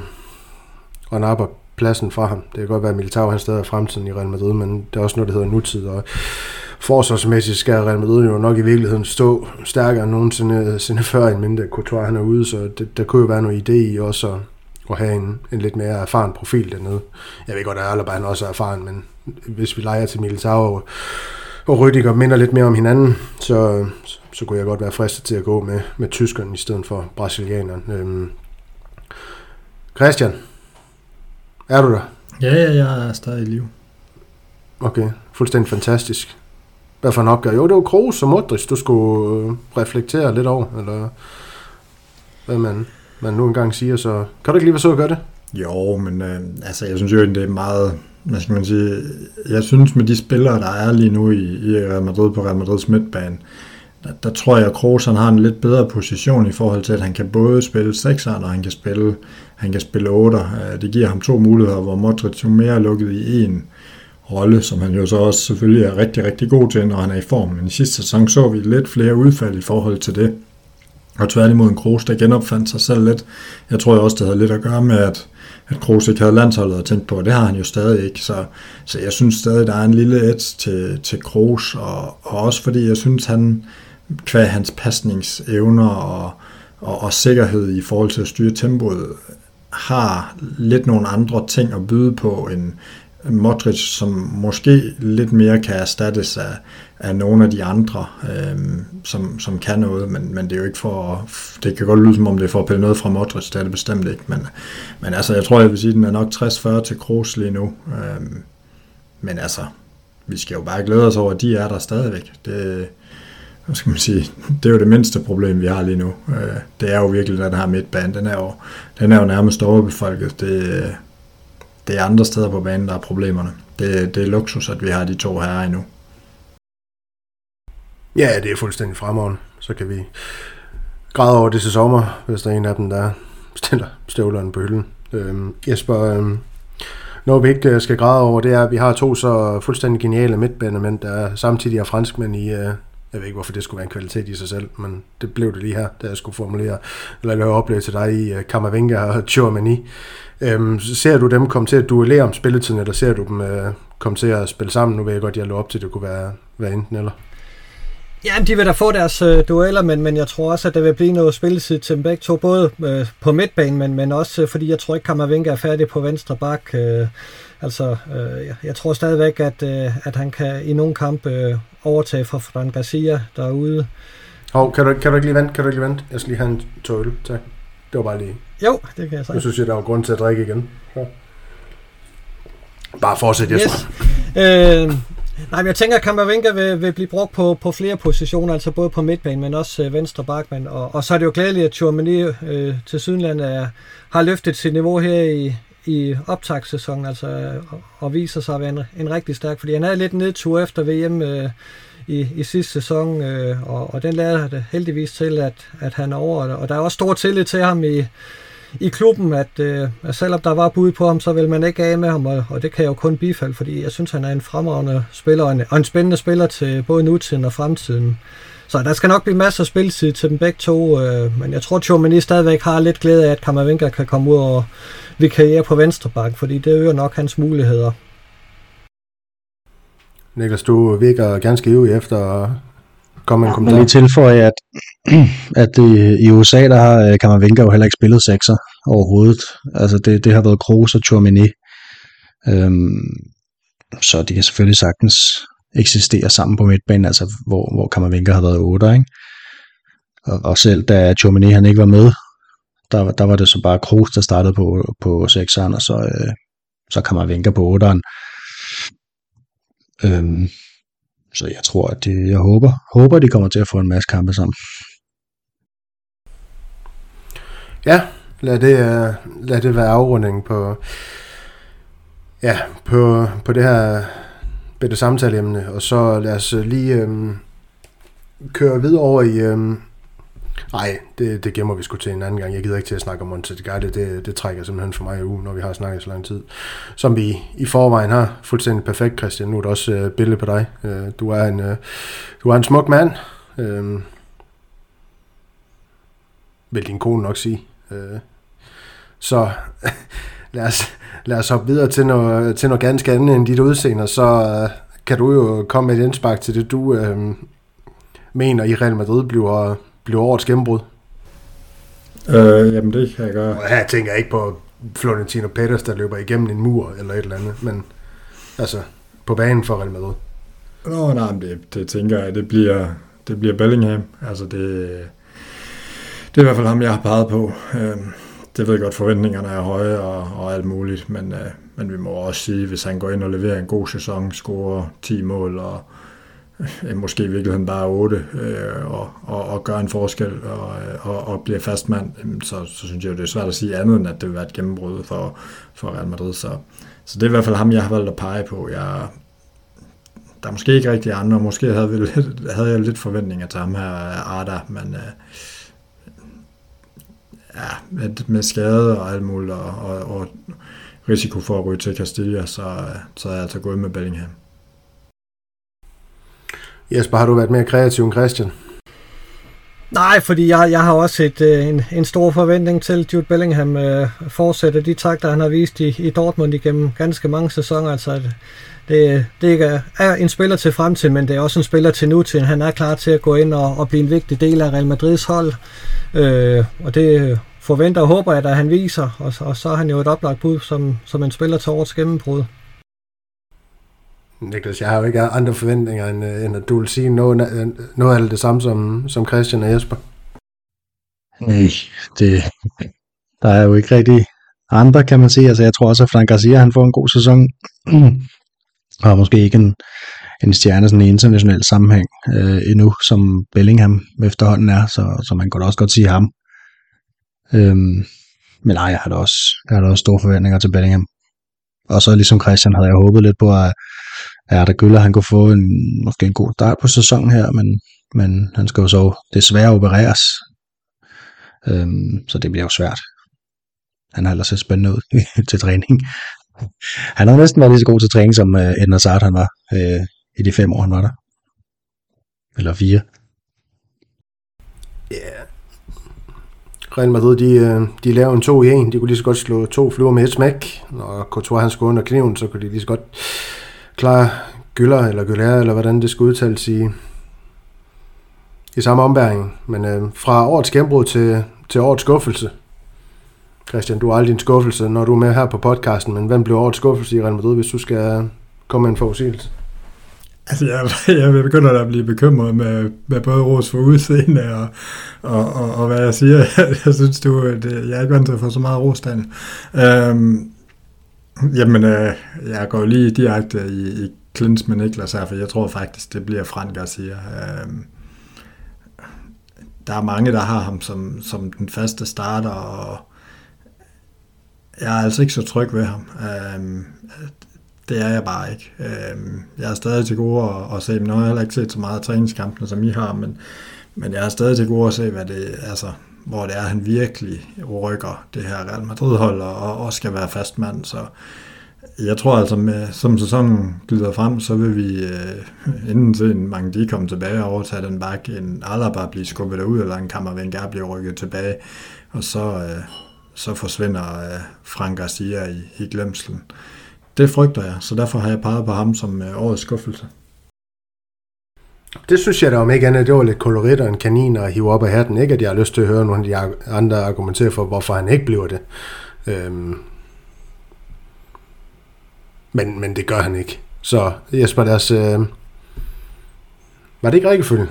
og napper pladsen fra ham. Det kan godt være, at Militão han stadig er fremtiden i Real Madrid, men det er også noget, der hedder nutid, og forsvarsmæssigt skal Real Madrid jo nok i virkeligheden stå stærkere end nogensinde sinde før, end mindre Courtois han er ude, så det, der kunne jo være noget idé i også at, at have en, en lidt mere erfaren profil dernede. Jeg ved godt, at Alaba han også er erfaren, men hvis vi leger til Militão og, og Rüdiger minder lidt mere om hinanden, så, så kunne jeg godt være fristet til at gå med, med tyskerne i stedet for brasilianerne. Øhm. Christian, er du der? Ja, ja, jeg er stadig i live. Okay, fuldstændig fantastisk. Hvad for en opgave? Jo, det var Kroos og Modrić, du skulle reflektere lidt over, eller hvad man, man nu engang siger, så kan du ikke lige være så at gøre det? Jo, men øh, altså, jeg synes jo egentlig, det er meget, hvad skal man sige, jeg synes med de spillere, der er lige nu i, i Real Madrid på Real Madrids midtbane, der, der tror jeg, at Kroos han har en lidt bedre position i forhold til, at han kan både spille sekseren, og han kan spille, han kan spille otter. Det giver ham to muligheder, hvor Modrić jo mere er lukket i en rolle, som han jo så også selvfølgelig er rigtig, rigtig god til, når han er i form. Men i sidste sæson så vi lidt flere udfald i forhold til det. Og tværtimod en Kroos, der genopfandt sig selv lidt. Jeg tror også, det havde lidt at gøre med, at, at Kroos ikke havde landsholdet at tænke på, og det har han jo stadig ikke. Så, så jeg synes stadig, der er en lille edge til, til Kroos, og, og også fordi jeg synes, han kvad hans pasningsevner og, og, og sikkerhed i forhold til at styre tempoet, har lidt nogle andre ting at byde på end Modrić, som måske lidt mere kan erstattes af, af nogle af de andre, øhm, som, som kan noget, men, men det er jo ikke for at, det kan godt lyde som om det er for at pille noget fra Modrić, det er det bestemt ikke, men, men altså jeg tror jeg vil sige, at den er nok tres fyrre til Kroos lige nu, øhm, men altså vi skal jo bare glæde os over, at de er der stadigvæk, det, hvad skal man sige, det er jo det mindste problem vi har lige nu, øh, det er jo virkelig den her midtbane, den er jo, den er jo nærmest overbefolket, det Det er andre steder på banen, der er problemerne. Det, det er luksus, at vi har de to herrer endnu. Ja, det er fuldstændig fremragende. Så kan vi græde over det til sommer, hvis der er en af dem, der stiller støvlerne på hylden. Øhm, Jesper, øhm, noget vi ikke skal græde over, det er, at vi har to så fuldstændig geniale midtbanemænd, der samtidig er franskmænd i... Øh, jeg ved ikke, hvorfor det skulle være en kvalitet i sig selv, men det blev det lige her, da jeg skulle formulere, eller lave oplæg til dig i uh, Camavinga og Tchouaméni. Øhm, ser du dem komme til at duellere om spilletiden, eller ser du dem øh, komme til at spille sammen? Nu ved jeg godt, jeg lå op til, at det kunne være, være enten eller. Ja, de vil da få deres øh, dueller, men, men jeg tror også, at der vil blive noget spilletid til dem begge to, både øh, på midtbanen, men, men også øh, fordi jeg tror ikke, Camavinga er færdig på venstre bak. Øh, altså, øh, jeg tror stadigvæk, at, øh, at han kan i nogle kampe øh, overtage fra Fran García derude. Hov, kan du, kan du ikke lige vente? Kan du ikke lige vente? Jeg skal lige have en tøjle, tak. Det var bare lige... Jo, det kan jeg sige. Jeg synes, at der er grund til at drikke igen. Ja. Bare fortsæt, Jesper. Yes. Øh, nej, men jeg tænker, at Camavinga vil, vil blive brugt på, på flere positioner, altså både på midtbanen, men også øh, venstre bakmand. Og, og så er det jo glædeligt, at Tchouaméni øh, til Sydlandet har løftet sit niveau her i, i optagssæsonen, altså og, og viser sig at være en, en rigtig stærk, fordi han havde lidt nedtur efter V M øh, I, i sidste sæson, øh, og, og den lader det heldigvis til, at, at han er over, og der er også stor tillid til ham i, i klubben, at, øh, at selvom der var bud på ham, så vil man ikke af med ham, og, og det kan jeg jo kun bifalde, fordi jeg synes, han er en fremragende spiller, og en, og en spændende spiller til både nutiden og fremtiden. Så der skal nok blive masser af spilletid til dem begge to, øh, men jeg tror, at Tchouaméni stadigvæk har lidt glæde af, at Camavinga kan komme ud og vikariere på venstre bak, fordi det øger nok hans muligheder. Niklas, du virker ganske ivrig efter at komme med en kommentar. Jeg vil tilføje, at, at i U S A, der har Camavinga jo heller ikke spillet sekser overhovedet. Altså det, det har været Kroos og Tchouaméni. Øhm, så de kan selvfølgelig sagtens eksistere sammen på midtbanen, altså hvor, hvor Camavinga har været otter, ikke? Og, og selv da Tchouaméni han ikke var med, der, der var det så bare Kroos, der startede på, på sekseren, og så, øh, så Camavinga på otteren. Øhm, så jeg tror, at de, jeg håber, håber, de kommer til at få en masse kampe sammen. Ja, lad det, lad det være afrundingen på, ja, på, på det her bitte samtaleemne, og så lad os lige øhm, køre videre over i øhm, Nej, det, det gemmer vi sgu til en anden gang. Jeg gider ikke til at snakke om Montserrat. Det, det trækker simpelthen for mig i ugen, når vi har snakket så lang tid. Som vi i forvejen har. Fuldstændig perfekt, Christian. Nu er der også øh, billede på dig. Øh, du, er en, øh, du er en smuk mand. Øh, vil din kone nok sige. Øh, så lad, os, lad os hoppe videre til noget, til noget ganske andet end dit udseende. Så øh, kan du jo komme med et indspark til det, du øh, mener i Real Madrid bliver... Bliver årets gennembrud? Øh, jamen det kan jeg gøre. Og her tænker jeg ikke på Florentino Pérez, der løber igennem en mur eller et eller andet, men altså på banen for Real Madrid. Nå nej, men det, det tænker jeg, det bliver, det bliver Bellingham. Altså det, det er i hvert fald ham, jeg har peget på. Det ved jeg godt, forventningerne er høje og, og alt muligt, men, men vi må også sige, hvis han går ind og leverer en god sæson, scorer ti mål og måske i virkeligheden bare otte, øh, og, og, og gør en forskel, og, og, og bliver fastmand, så, så synes jeg jo, det er svært at sige andet, end at det vil være et gennembrud for, for Real Madrid. Så, så det er i hvert fald ham, jeg har valgt at pege på. Jeg, der er måske ikke rigtig andre, og måske havde, vi lidt, havde jeg lidt forventninger til ham her, Arda, men øh, ja, med, med skade og alt muligt, og, og, og risiko for at ryge til Castilla, så, så er jeg altså gået med Bellingham. Jesper, har du været mere kreativ end Christian? Nej, fordi jeg, jeg har også et, en, en stor forventning til Jude Bellingham øh, fortsætter de takter, han har vist i, i Dortmund igennem ganske mange sæsoner. Altså, at det, det ikke er en spiller til fremtiden, men det er også en spiller til nutiden. Han er klar til at gå ind og, og blive en vigtig del af Real Madrids hold, øh, og det forventer og håber jeg, at han viser, og, og så er han jo et oplagt bud som, som en spiller til årets gennembrud. Niklas, jeg har jo ikke andre forventninger, end at du vil sige noget, noget af det samme som, som Christian og Jesper. Nej, det, der er jo ikke rigtig andre, kan man sige. Altså, jeg tror også, at Fran García, han får en god sæson, og måske ikke en, en stjerne sådan i international sammenhæng øh, endnu, som Bellingham efterhånden er, så, så man kan også godt sige ham. Øhm, men nej, jeg har da også, jeg har da også store forventninger til Bellingham. Og så ligesom Christian havde jeg håbet lidt på, at Arda Güler, han kunne få en, måske en god start på sæsonen her, men, men han skal jo så desværre opereres. Øhm, så det bliver jo svært. Han har ellers set spændende ud til træning. Han har næsten været lige så god til træning, som øh, Eden Hazard han var øh, i de fem år, han var der. Eller fire. Ja. Yeah. Real Madrid, de, de laver en to i en. De kunne lige så godt slå to fluer med et smæk. Når Courtois han skulle under kniven, så kunne de lige så godt klare Güler eller Güler, eller hvordan det skal udtales i, i samme ombæring. Men øh, fra årets gennembrud til, til årets skuffelse. Christian, du har aldrig en skuffelse, når du er med her på podcasten, men hvem blev årets skuffelse i Real Madrid, hvis du skal komme med en forudsigelse? Altså, jeg, jeg begynder da at blive bekymret med, med både ros for udseende og, og, og, og hvad jeg siger. Jeg, jeg synes, du, det, jeg er ikke vant til at få så meget ros, Daniel. Øhm, jamen, øh, jeg går lige direkte i, i klins med Niklas her, for jeg tror faktisk, det bliver Fran García. Øhm, der er mange, der har ham som, som den faste starter, og jeg er altså ikke så tryg ved ham. Øhm, Det er jeg bare ikke. Jeg er stadig til gode at se, men nu har jeg heller ikke set så meget af træningskampene, som I har, men, men jeg er stadig til gode at se, hvad det, altså, hvor det er, han virkelig rykker det her Real Madrid-hold og, og skal være fastmand. Så jeg tror altså, med, som sæsonen glider frem, så vil vi øh, inden tiden mange de kommer tilbage og overtage den bak, en Alaba bliver skubbet derud, eller en Camavinga bliver rykket tilbage, og så, øh, så forsvinder øh, Fran García i, i glemslen. Det frygter jeg, så derfor har jeg peget på ham som øh, årets skuffelse. Det synes jeg da om ikke andet, det var lidt kolorit og en kanin at hive op af hatten. Ikke at jeg har lyst til at høre nogle af de andre argumentere for, hvorfor han ikke bliver det. Øhm. Men, men det gør han ikke. Så Jesper, lad os... Øh... Var det ikke rækkefølgen?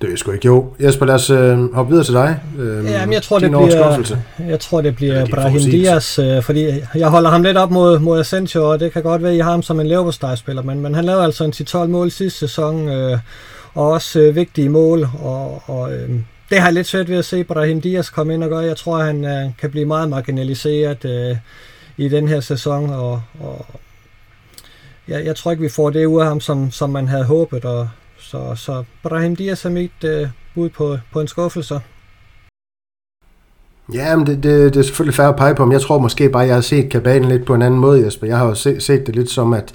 Det er sgu ikke. Jo, Jesper, lad os øh, hoppe videre til dig. Øhm, ja, jeg tror, det bliver, jeg tror, det bliver Brahim Díaz, øh, fordi jeg holder ham lidt op mod, mod Asensio, og det kan godt være, at I har ham som en leverpostejspiller, men, men han lavede altså en ti tolv mål sidste sæson, øh, og også øh, vigtige mål, og, og øh, det har jeg lidt svært ved at se Brahim Díaz komme ind og gøre. Jeg tror, han øh, kan blive meget marginaliseret øh, i den her sæson, og, og jeg, jeg tror ikke, vi får det ud af ham, som, som man havde håbet, og Så, så Brahim Díaz er mit øh, bud på, på en skuffelse. Ja, men det, det, det er selvfølgelig fair at pege på, men jeg tror måske bare, jeg har set kabalen lidt på en anden måde, Jesper. Jeg har jo se, set det lidt som, at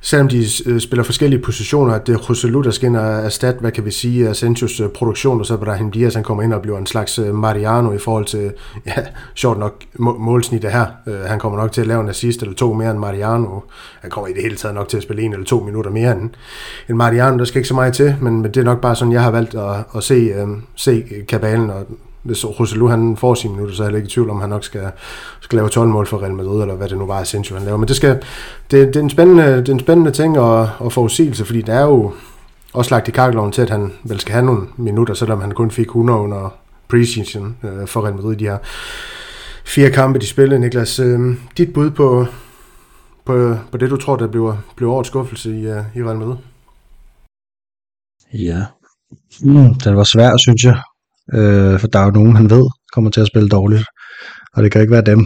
selvom de spiller forskellige positioner, at det er Roselu, der skal ind og erstatte, hvad kan vi sige, Asensios produktion, og så Brahim Díaz, han kommer ind og bliver en slags Mariano i forhold til, ja, sjovt nok målsnittet her. Han kommer nok til at lave en assist eller to mere end Mariano. Han kommer i det hele taget nok til at spille en eller to minutter mere end en Mariano, der skal ikke så meget til, men det er nok bare sådan, jeg har valgt at, at se, øh, se kabalen, og hvis Roselu han får sine minutter, så er jeg ikke i tvivl om, han nok skal, skal lave tolv mål for Real Madrid, eller hvad det nu var, Asensio han laver. Men det, skal, det, det, er en spændende, det er en spændende ting at, at få udsigelse, fordi der er jo også lagt i kakkeloven til, at han vel skal have nogle minutter, selvom han kun fik hundrede under pre-season øh, for Real Madrid i de her fire kampe, de spillede. Niklas, øh, dit bud på, på, på det, du tror, der bliver, bliver årets skuffelse i, øh, i Real Madrid? Ja, mm, den var svær, synes jeg. Øh, for der er jo nogen, han ved, kommer til at spille dårligt, og det kan ikke være dem.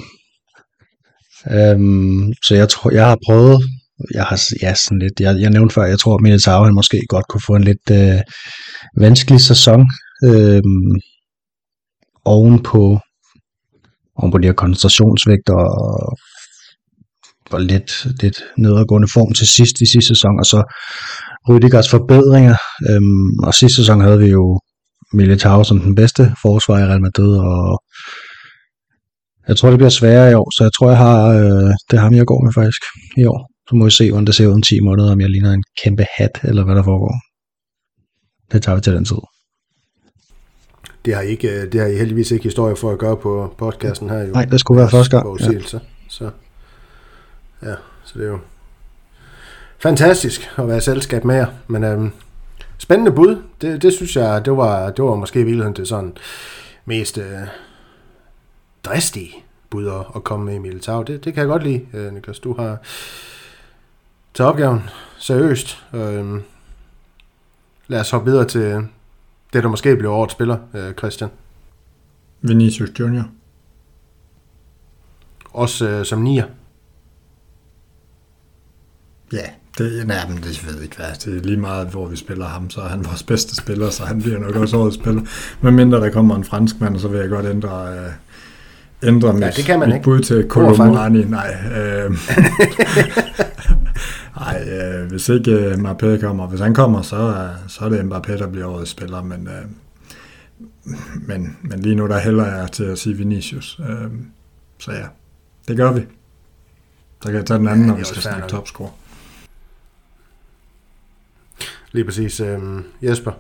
Øhm, så jeg tror, jeg har prøvet, jeg har ja, sådan lidt, jeg, jeg nævnte før, jeg tror, at Militão, han måske godt kunne få en lidt øh, vanskelig sæson, øh, ovenpå, ovenpå de her koncentrationsvægter, og var lidt, lidt nedadgående form til sidst i sidste sæson, og så Rüdigers forbedringer, øh, og sidste sæson havde vi jo Militão som den bedste forsvar i Real Madrid, og jeg tror, det bliver sværere i år, så jeg tror, jeg har, øh, det er ham, jeg går med faktisk i år. Så må vi se, hvordan det ser ud om ti måneder, om jeg ligner en kæmpe hat, eller hvad der foregår. Det tager vi til den tid. Det har, ikke, det har I heldigvis ikke historie for at gøre på podcasten her. Jo. Nej, det skulle være første gang. Ja. Så, ja, så det er jo fantastisk at være i selskab med jer, men øhm spændende bud, det, det synes jeg, det var, det var måske i virkeligheden det sådan mest øh, dristige bud at, at komme med i Militão. Det, det kan jeg godt lide, øh, Niklas. Du har taget opgaven seriøst. Øh, lad os hoppe videre til det, der måske bliver årets spiller, øh, Christian. Vinícius Júnior. Også øh, som nier. Ja. Yeah. Det, nej, men det ved jeg ikke hvad. Det er lige meget, hvor vi spiller ham, så er han vores bedste spiller, så han bliver nok også årets spiller. Men mindre der kommer en franskmand, så vil jeg godt ændre, øh, ændre ja, mit, mit bud til Colomani. Nej, øh, nej øh, hvis ikke øh, Mbappé kommer. Hvis han kommer, så, øh, så er det Mbappé, der bliver årets spiller. Men, øh, men, men lige nu, der hælder jeg til at sige Vinícius. Øh, så ja, det gør vi. Så kan jeg tage den anden, ja, når vi skal snakke topscore. Lige præcis. Øhm, Jesper?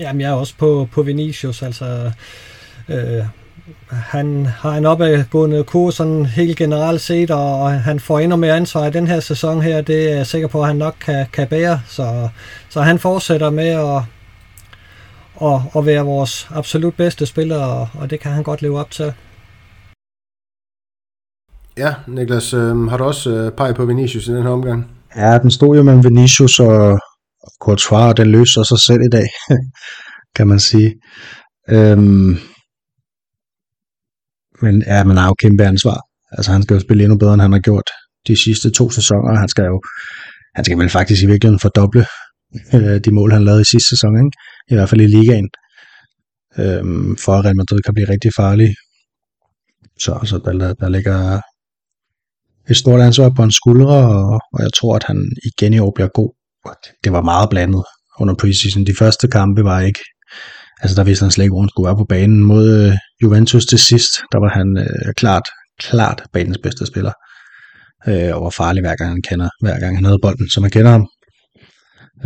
Jamen, jeg er også på, på Vinícius. Altså, øh, han har en opadgående kurve sådan helt generelt set, og han får endnu mere ansvar i den her sæson her. Det er jeg sikker på, at han nok kan, kan bære. Så, så han fortsætter med at, at, at være vores absolut bedste spiller, og, og det kan han godt leve op til. Ja, Niklas, øh, har du også øh, peget på Vinícius i den her omgang? Ja, den stod jo mellem Vinícius og Courtois, og den løser sig selv i dag, kan man sige. Øhm, men ja, man har jo kæmpe ansvar. Altså, han skal jo spille endnu bedre, end han har gjort de sidste to sæsoner. Han skal jo, han skal vel faktisk i virkeligheden fordoble øh, de mål, han lavede i sidste sæson, ikke? I hvert fald i ligaen, øhm, for at Real Madrid kan blive rigtig farlig. Så, så der, der ligger et stort ansvar på hans skuldre, og, og jeg tror, at han igen i år bliver god. Det var meget blandet under preseason. De første kampe var ikke, altså der vidste han slet ikke, hvor han skulle være på banen. Mod øh, Juventus til sidst, der var han øh, klart, klart banens bedste spiller, øh, og var farlig hver gang han kender, hver gang han havde bolden, så man kender ham.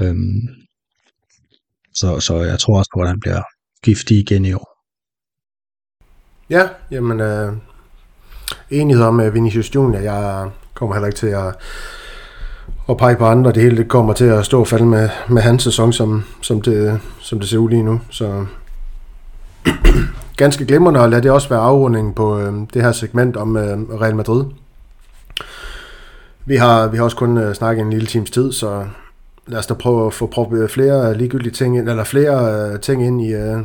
Øhm, så, så jeg tror også på, at han bliver giftig igen i år. Ja, jamen øh... enighed om Vinícius Júnior. Jeg kommer heller ikke til at, at pege på andre. Det hele det kommer til at stå og falde med, med hans sæson, som, som, det, som det ser ud lige nu. Så ganske glimrende, og lad det også være afrundingen på øh, det her segment om øh, Real Madrid. Vi har, vi har også kun øh, snakket en lille times tid, så lad os da prøve at få proppet flere ligegyldige ting ind, eller flere øh, ting ind i, øh,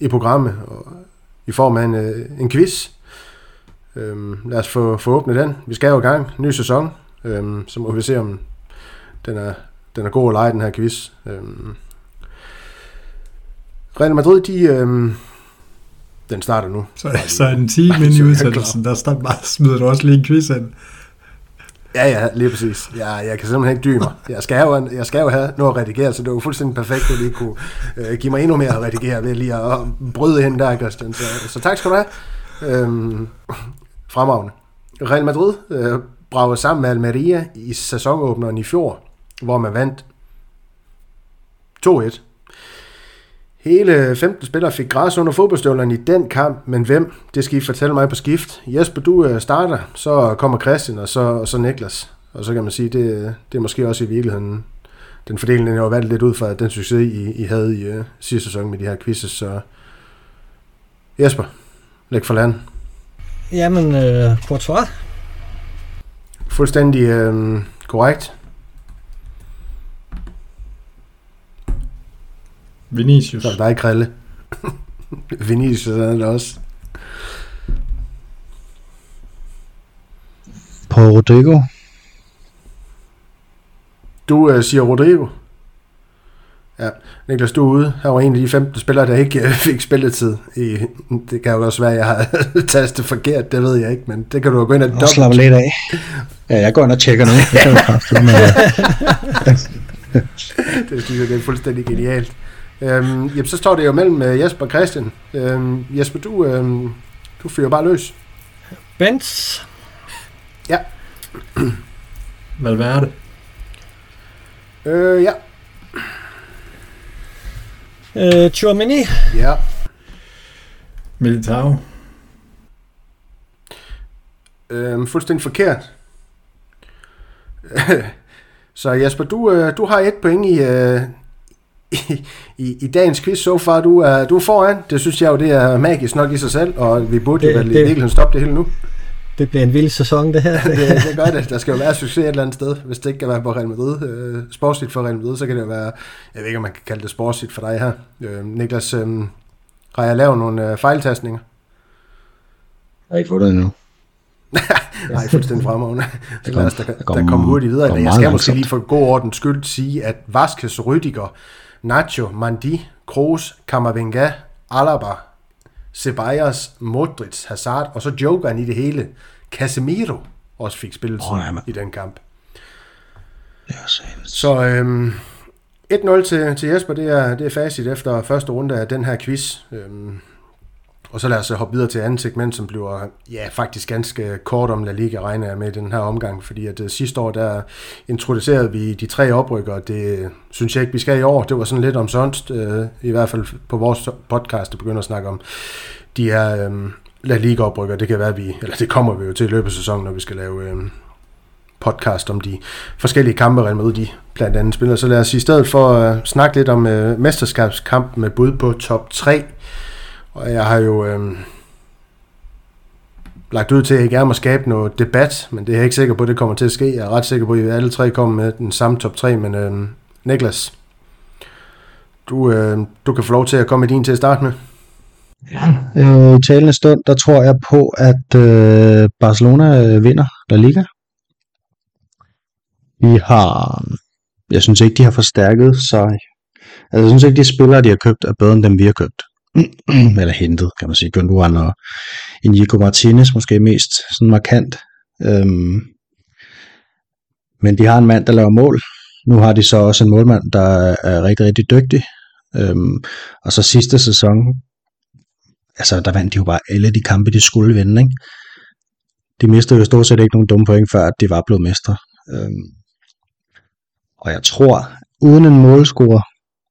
i programmet, og i form af en, øh, en quiz. Øhm, lad os få, få åbnet den. Vi skal jo i gang. Ny sæson. Øhm, så må vi se, om den er, den er god at lege, den her quiz. Øhm. Real Madrid, de, øhm, Den starter nu. Så, så er den ti min i udsendelsen, der starter bare, smider du også lige en quiz ind. Ja, ja, lige præcis. Jeg, jeg kan simpelthen ikke dybe mig. Jeg skal jo, jeg skal jo have noget at redigere, så det var fuldstændig perfekt, at lige kunne øh, give mig endnu mere at redigere ved lige at bryde hen der, Christian. Så, så tak skal du have. Øhm, fremragende. Real Madrid øh, bragede sammen med Almeria i sæsonåbneren i fjor, hvor man vandt to et. Hele femten spillere fik græs under fodboldstøvlerne i den kamp, men hvem? Det skal I fortælle mig på skift. Jesper, du starter, så kommer Christian, og så, og så Niklas. Og så kan man sige, det, det er måske også i virkeligheden den fordeling, jeg har valgt lidt ud fra den succes, I, I havde i uh, sidste sæson med de her quizzes. Så Jesper, læg for land. Jamen, øh, Courtois. Fuldstændig øh, korrekt. Vinícius. Så er der ikke Krille. Vinícius er det også. På Rodrygo. Du øh, siger Rodrygo. Ja, Niklas, du er ude. Her var en af de femten spillere, der ikke øh, fik spilletid. I, det kan jo også være, at jeg har tastet forkert, det ved jeg ikke, men det kan du jo gå ind og dobbelt. Og slappe lidt af. Ja, jeg går ind og tjekker noget. Det synes jeg, det er fuldstændig genialt. Øhm, jamen, så står det jo mellem Jesper og Christian. Øhm, Jesper, du, øhm, du fyrer bare løs. Benz. Ja. Valverde. Øh, ja. Øh, Tchouaméni. Ja. Militão. Øhm, fuldstændig forkert. Så Jesper, du, du har et point i... Øh, I, i, i dagens quiz, så far, du er, du er foran. Det synes jeg jo, det er magisk nok i sig selv, og vi burde det, jo vel i virkeligheden stoppe det hele nu. Det bliver en vild sæson, det her. det, det gør det. Der skal jo være succes et eller andet sted, hvis det ikke kan være på Real Madrid. Øh, sportsligt for Real Madrid, så kan det jo være, jeg ved ikke, om man kan kalde det sportsligt for dig her. Øh, Niklas, øh, har jeg lavet nogle øh, fejltastninger? Jeg har ikke fundet endnu. Nej, fuldstændig fremragende. Der, der, der, der kommer kom hurtigt videre. Kom jeg skal måske lige for god ordens skyld sige, at Vázquez, Rüdiger, Nacho, Mandi, Kroos, Camavinga, Alaba, Ceballos, Modric, Hazard, og så jokeren i det hele, Casemiro, også fik spilletid oh, i den kamp. Det er så øhm, et nul til, til Jesper, det er, det er facit efter første runde af den her quiz. Øhm, og så lad os hoppe videre til andet segment, som bliver ja, faktisk ganske kort om La Liga, regner jeg med i den her omgang, fordi at sidste år, der introducerede vi de tre oprykkere. Det synes jeg ikke, vi skal i år. Det var sådan lidt omsonst, øh, i hvert fald på vores podcast, der begynder at snakke om de her øh, La Liga-oprykkere. Det kan være, vi, eller det kommer vi jo til i løbet af sæsonen, når vi skal lave øh, podcast om de forskellige kampe, Real Madrid, de blandt andet spiller. Så lad os i stedet for øh, snakke lidt om øh, mesterskabskampen med bud på top tre. Og jeg har jo øh, lagt ud til, at jeg gerne må skabe noget debat, men det er jeg ikke sikker på, at det kommer til at ske. Jeg er ret sikker på, at I alle tre kommer med den samme top tre, men øh, Niklas, du, øh, du kan få lov til at komme med din til at starte med. Ja, øh, i talende stund, der tror jeg på, at øh, Barcelona vinder La Liga. De har, jeg synes ikke, de har forstærket sig. Altså, jeg synes ikke, de spillere, de har købt, er bedre end dem, vi har købt. Eller hentet, kan man sige. Gündogan og Íñigo Martínez måske mest sådan markant. Øhm, men de har en mand, der laver mål. Nu har de så også en målmand, der er rigtig, rigtig dygtig. Øhm, og så sidste sæson, altså der vandt de jo bare alle de kampe, de skulle vinde, ikke? De mistede jo stort set ikke nogen dumme point, før de var blevet mestre. Øhm, og jeg tror, uden en målscorer,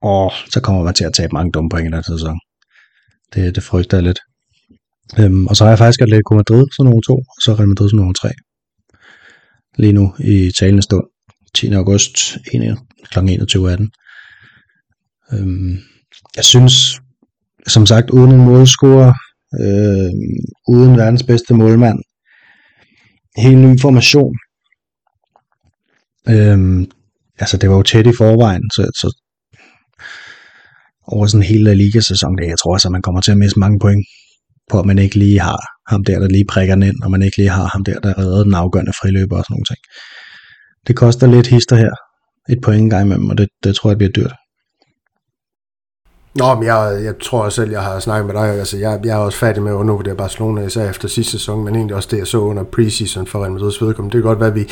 åh, så kommer man til at tabe mange dumme point i den sæson. Det, det frygter jeg lidt. Øhm, og så har jeg faktisk Atletico Madrid som nummer to, og så Real Madrid som nummer tre. Lige nu i talende stund. tiende august kl. enogtyve atten. Øhm, jeg synes, som sagt, uden en målscorer, øh, uden verdens bedste målmand, helt ny formation. Øhm, altså, det var jo tæt i forvejen, så... så over sådan en hel ligasæson, jeg tror så man kommer til at miste mange point på, at man ikke lige har ham der, der lige prikker den ind, og man ikke lige har ham der, der redder den afgørende friløber og sådan nogle ting. Det koster lidt hister her. Et point engang imellem, og det, det tror jeg bliver dyrt. Nå, men jeg, jeg tror selv, jeg har snakket med dig. Altså, jeg, jeg er også færdig med at undervurdere Barcelona, især efter sidste sæson, men egentlig også det, jeg så under preseason for Real Madrids vedkommende. Det kan godt være, vi...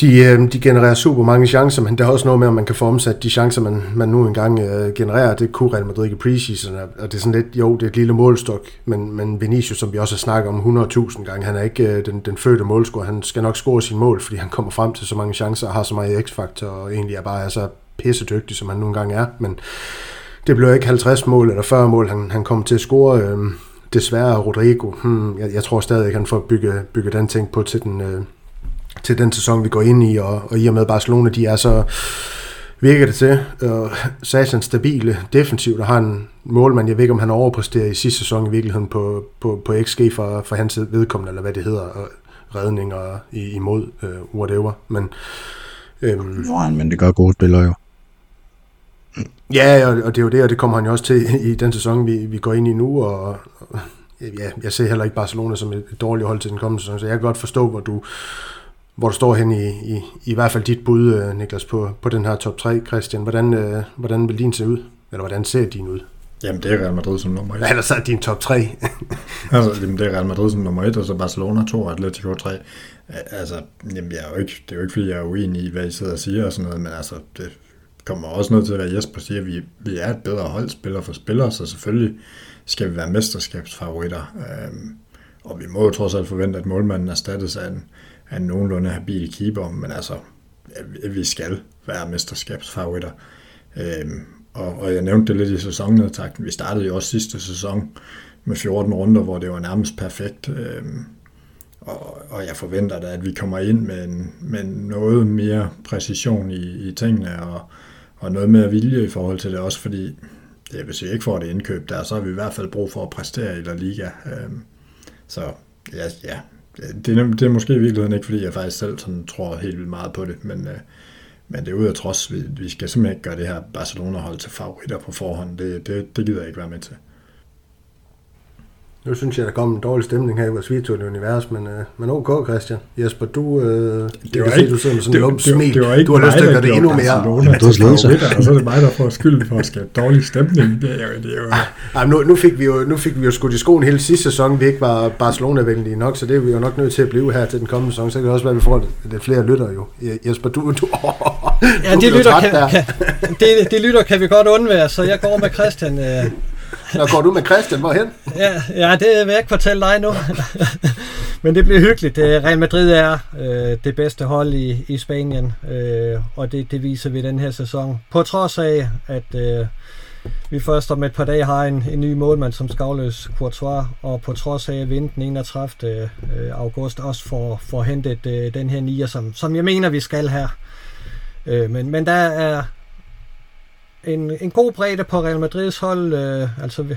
De, de genererer super mange chancer, men der er også noget med, om man kan få omsat de chancer, man, man nu engang øh, genererer. Det kunne Real Madrid i preseason, og det er sådan lidt, jo, det er et lille målstok, men, men Vinícius, som vi også har snakket om hundrede tusind gange, han er ikke øh, den, den fødte målscorer. Han skal nok score sine mål, fordi han kommer frem til så mange chancer og har så meget x-faktor, og egentlig er bare så altså, pissedygtig, som han nu engang er. Men det blev ikke halvtreds mål eller fyrre mål, han, han kom til at score. Øh, desværre Rodrygo, hmm, jeg, jeg tror stadig ikke, han får bygget bygge den ting på til den... Øh, til den sæson, vi går ind i, og, og i og med Barcelona, de er så, virker det til, øh, Satan stabile, defensivt, og har en målmand, jeg ved ikke, om han overpræsterer i sidste sæson i virkeligheden på, på, på X G for, for hans vedkommende, eller hvad det hedder, og redninger i, imod, øh, whatever, men... Øh, men det gør gode spillere jo. Ja, og, og det er jo det, og det kommer han jo også til i den sæson, vi, vi går ind i nu, og... og ja, jeg ser heller ikke Barcelona som et, et dårligt hold til den kommende sæson, så jeg kan godt forstå, hvor du... hvor du står hen i, i, i hvert fald dit bud, Niklas, på, på den her top tre, Christian. Hvordan, øh, hvordan vil din se ud? Eller hvordan ser din ud? Jamen, det er Real Madrid som nummer et. Eller så er din top tre. Altså, det er Real Madrid som nummer et, og så Barcelona to og Atlético tre. Altså, jamen, jeg er jo ikke, det er jo ikke, fordi jeg er uenig i, hvad I sidder og siger og sådan noget, men altså, det kommer også noget til, hvad Jesper siger. Vi, vi er et bedre hold, spiller for spillere, så selvfølgelig skal vi være mesterskabsfavoritter. Øhm, og vi må jo trods alt forvente, at målmanden erstattes af en er nogenlunde habile keeper, men altså, vi skal være mesterskabsfavoritter. Øhm, og, og jeg nævnte det lidt i sæsonnedtakten. Vi startede jo også sidste sæson med fjorten runder, hvor det var nærmest perfekt. Øhm, og, og jeg forventer da, at vi kommer ind med, en, med noget mere præcision i, i tingene, og, og noget mere vilje i forhold til det også, fordi det, hvis vi ikke får det indkøb der, så har vi i hvert fald brug for at præstere i La Liga. Øhm, så ja, ja. Det er, det er måske i virkeligheden ikke, fordi jeg faktisk selv sådan tror helt vildt meget på det, men, øh, men det er ud af trods, vi, vi skal simpelthen ikke gøre det her Barcelona-hold til favoritter på forhånd. Det, det, det gider jeg ikke være med til. Nu synes jeg, der kom en dårlig stemning her i vores virtuelle univers, men, øh, men ok, Christian. Jesper, du, øh, det var ikke, du sidder med sådan en lump smil. Du har lyst til at gøre det endnu mere. Det var slet og så er det mig, der får skylden for at skabe dårlig stemning. Det er jo, det er jo... Ej, nu, nu fik vi jo, nu fik vi jo skudt i skoen hele sidste sæson, vi ikke var Barcelona-venlige nok, så det er vi jo nok nødt til at blive her til den kommende sæson. Så kan det også være, vi får lidt flere lytter jo. Jesper, du... du oh, ja, du det, lytter kan, kan, det, det lytter kan vi godt undvære, så jeg går med Christian... Øh. Nå, går du med Christian, hvorhen? ja, ja, det vil jeg ikke fortælle dig nu. Men det bliver hyggeligt. Real Madrid er øh, det bedste hold i, i Spanien, øh, og det, det viser vi den her sæson. På trods af, at øh, vi først om et par dage har en, en ny målmand som skavløs Courtois, og på trods af, at vi inden enogtredivte Øh, august også får, får hentet øh, den her nier, som, som jeg mener, vi skal her. Øh, men, men der er... En, en god bredde på Real Madrids hold. Øh, altså vi,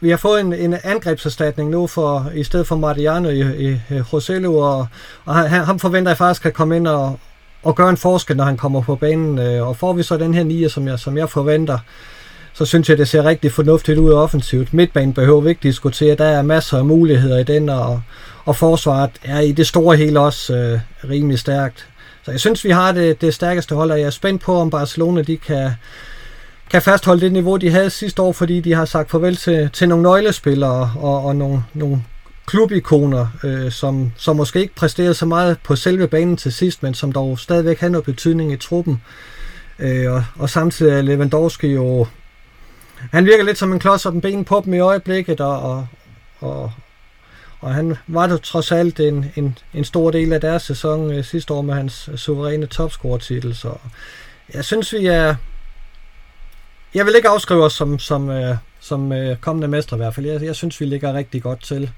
vi har fået en, en angrebserstatning nu for, i stedet for Mariano i, i, i Rossello, og, og han, ham forventer jeg faktisk at komme ind og, og gøre en forskel, når han kommer på banen. Øh, og får vi så den her nier, som jeg, som jeg forventer, så synes jeg, det ser rigtig fornuftigt ud offensivt. Midtbanen behøver vi ikke diskutere. Der er masser af muligheder i den, og, og forsvaret er i det store hele også øh, rimelig stærkt. Så jeg synes, vi har det, det stærkeste hold, og jeg er spændt på, om Barcelona de kan... kan fastholde det niveau, de havde sidste år, fordi de har sagt farvel til, til nogle nøglespillere og, og nogle, nogle klubikoner, øh, som, som måske ikke præsterede så meget på selve banen til sidst, men som dog stadigvæk havde noget betydning i truppen. Øh, og, og samtidig er Lewandowski jo... Han virker lidt som en klods op den ben på dem i øjeblikket, og, og, og han var jo trods alt en, en, en stor del af deres sæson øh, sidste år med hans suveræne topscore-titel. Så jeg synes, vi er... Jeg vil ikke afskrive os som, som, øh, som øh, kommende mestre i hvert fald. Jeg, jeg synes, vi ligger rigtig godt til.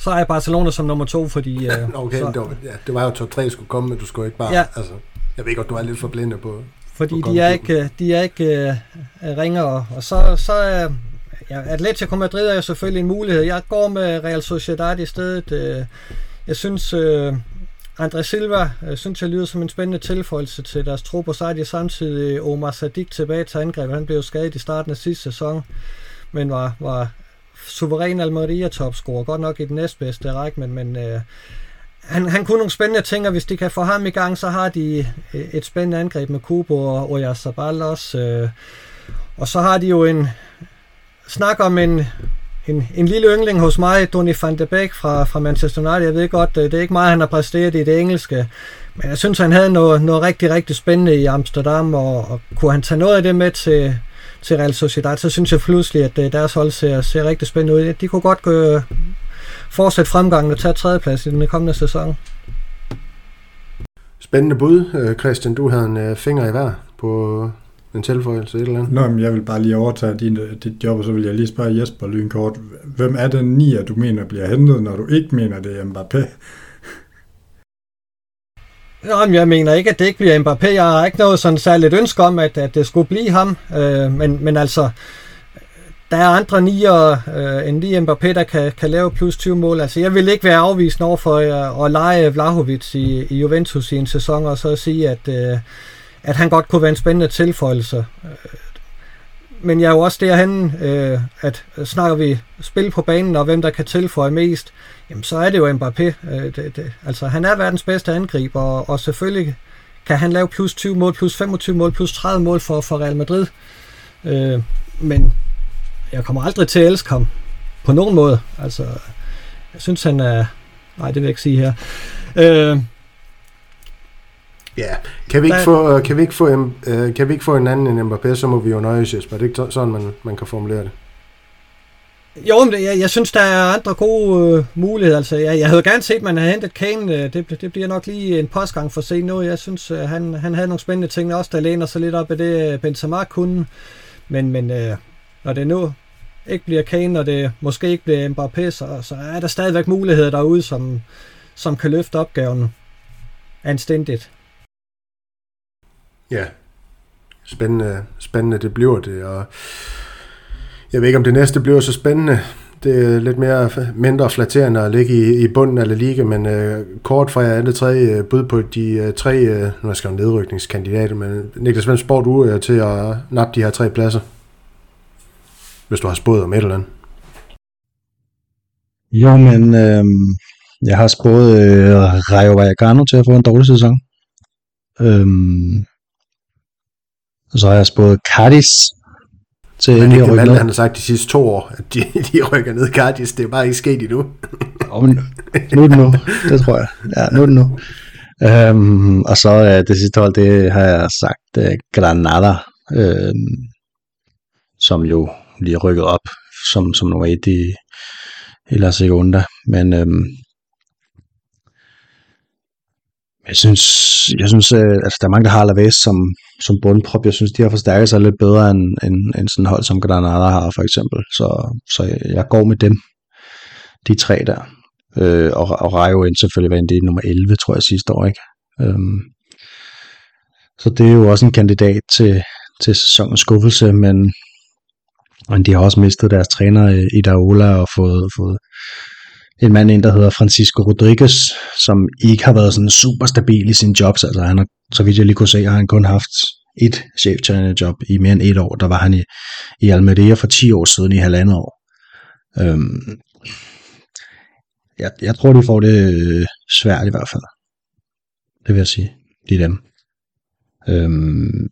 Så er Barcelona som nummer to, fordi... Øh, okay, så, det, var, ja, det var jo top tre, skulle komme, men du skulle ikke bare... Ja. Altså, jeg ved godt, du er lidt forblindet på... Fordi på de, er ikke, de er ikke øh, ringere. Og så, så øh, ja, Atletico Madrid er jo selvfølgelig en mulighed. Jeg går med Real Sociedad i stedet. Øh, jeg synes... Øh, Andre Silva øh, synes jeg lyder som en spændende tilføjelse til deres trup, og så er de samtidig Omar Sadik tilbage til angreb. Han blev skadet i starten af sidste sæson, men var, var suveræn Almeria-topscorer, godt nok i den næstbedste række, men, men øh, Han, han kunne nogle spændende ting, og hvis de kan få ham i gang, så har de et spændende angreb med Kubo og Oyarzabal også. Øh. Og så har de jo en snak om en, en, en lille yndling hos mig, Donny van de Beek fra, fra Manchester United. Jeg ved godt, det er ikke meget, han har præsteret i det engelske, men jeg synes, han havde noget, noget rigtig, rigtig spændende i Amsterdam, og, og kunne han tage noget af det med til, til Real Sociedad, så synes jeg pludselig, at deres hold ser, ser rigtig spændende ud. De kunne godt gøre... fortsæt fremgangen og tage tredjeplads i den kommende sæson. Spændende bud, Christian. Du havde en finger i hver på en tilføjelse et eller andet. Nå, men jeg vil bare lige overtage din, dit job, og så vil jeg lige spørge Jesper lynkort. Hvem er den nier, du mener bliver hentet, når du ikke mener, det er Mbappé? Nå, men jeg mener ikke, at det ikke bliver Mbappé. Jeg har ikke noget sådan særligt ønske om, at, at det skulle blive ham. Øh, men, men altså... Der er andre nier øh, end lige Mbappé, der kan, kan lave plus tyve mål. Altså, jeg vil ikke være afvist over for øh, at lege Vlahović i, i Juventus i en sæson, og så sige, at, øh, at han godt kunne være en spændende tilføjelse. Men jeg er jo også derhen, øh, at snakker vi spil på banen, og hvem der kan tilføje mest, jamen, så er det jo Mbappé. Øh, det, det, altså, han er verdens bedste angriber, og, og selvfølgelig kan han lave plus tyve mål, plus femogtyve mål, plus tredive mål for, for Real Madrid. Øh, men... Jeg kommer aldrig til at elske ham på nogen måde. Altså, jeg synes han er... Nej, det vil jeg ikke sige her. Øh... Ja, kan vi ikke få kan vi ikke få en kan vi ikke få en anden end Mbappé, så må vi jo nøjes. Men det er ikke sådan man man kan formulere det. Jo, men jeg, jeg synes der er andre gode øh, muligheder. Altså, jeg, jeg havde gerne set at man havde hentet Kane. Det, det bliver nok lige en postgang for sent nu. Jeg synes han han havde nogle spændende ting også, der læner sig lidt op af det Benzema kunne. Men men øh... når det nu ikke bliver Kane, og det måske ikke bliver Mbappé, så, så er der stadigvæk muligheder derude, som, som kan løfte opgaven anstændigt. Ja, spændende, spændende det bliver det, og jeg ved ikke, om det næste bliver så spændende. Det er lidt mere mindre flatterende at ligge i, i bunden af La Liga, men øh, kort fra jer alle tre øh, bud på de øh, tre, øh, nu skal jeg skrive nedrykningskandidater, men Niklas, hvem spår du øh, til at nappe de her tre pladser? Hvis du har spået om et eller andet. Jo, men øh, jeg har spået øh, Rayo Vallecano til at få en dårlig sæson. Øh, så har jeg spået Cadiz til endelig at rykke ned. Men det han har sagt de sidste to år, at de, de rykker ned Cadiz. Det er bare ikke sket endnu. Jo, men nu er det nu. Det tror jeg. Ja, nu er det nu. Øh, og så øh, det sidste hold, det har jeg sagt øh, Granada, øh, som jo lige rykket op som, som nummer et i, i La Segunda. Men øhm, jeg synes, jeg synes øh, altså, der er mange, der har Alaves som, som bundprop. Jeg synes, de har forstærket sig lidt bedre, end, end, end sådan hold som Granada har, for eksempel. Så, så jeg går med dem. De tre der. Øh, og, og Rayo ind selvfølgelig vandt i nummer elleve, tror jeg, sidste år, ikke? Øhm, så det er jo også en kandidat til, til sæsonens skuffelse, men Men de har også mistet deres træner Iraola og fået, fået en mand ind, der hedder Francisco Rodriguez, som ikke har været sådan super stabil i sine jobs. Altså han har, så vidt jeg lige kunne se, har han kun haft et cheftrænerjob i mere end et år. Der var han i, i Almeria for ti år siden i halvandet år. Øhm, jeg, jeg tror, de får det svært i hvert fald. Det vil jeg sige. Det er dem. Øhm,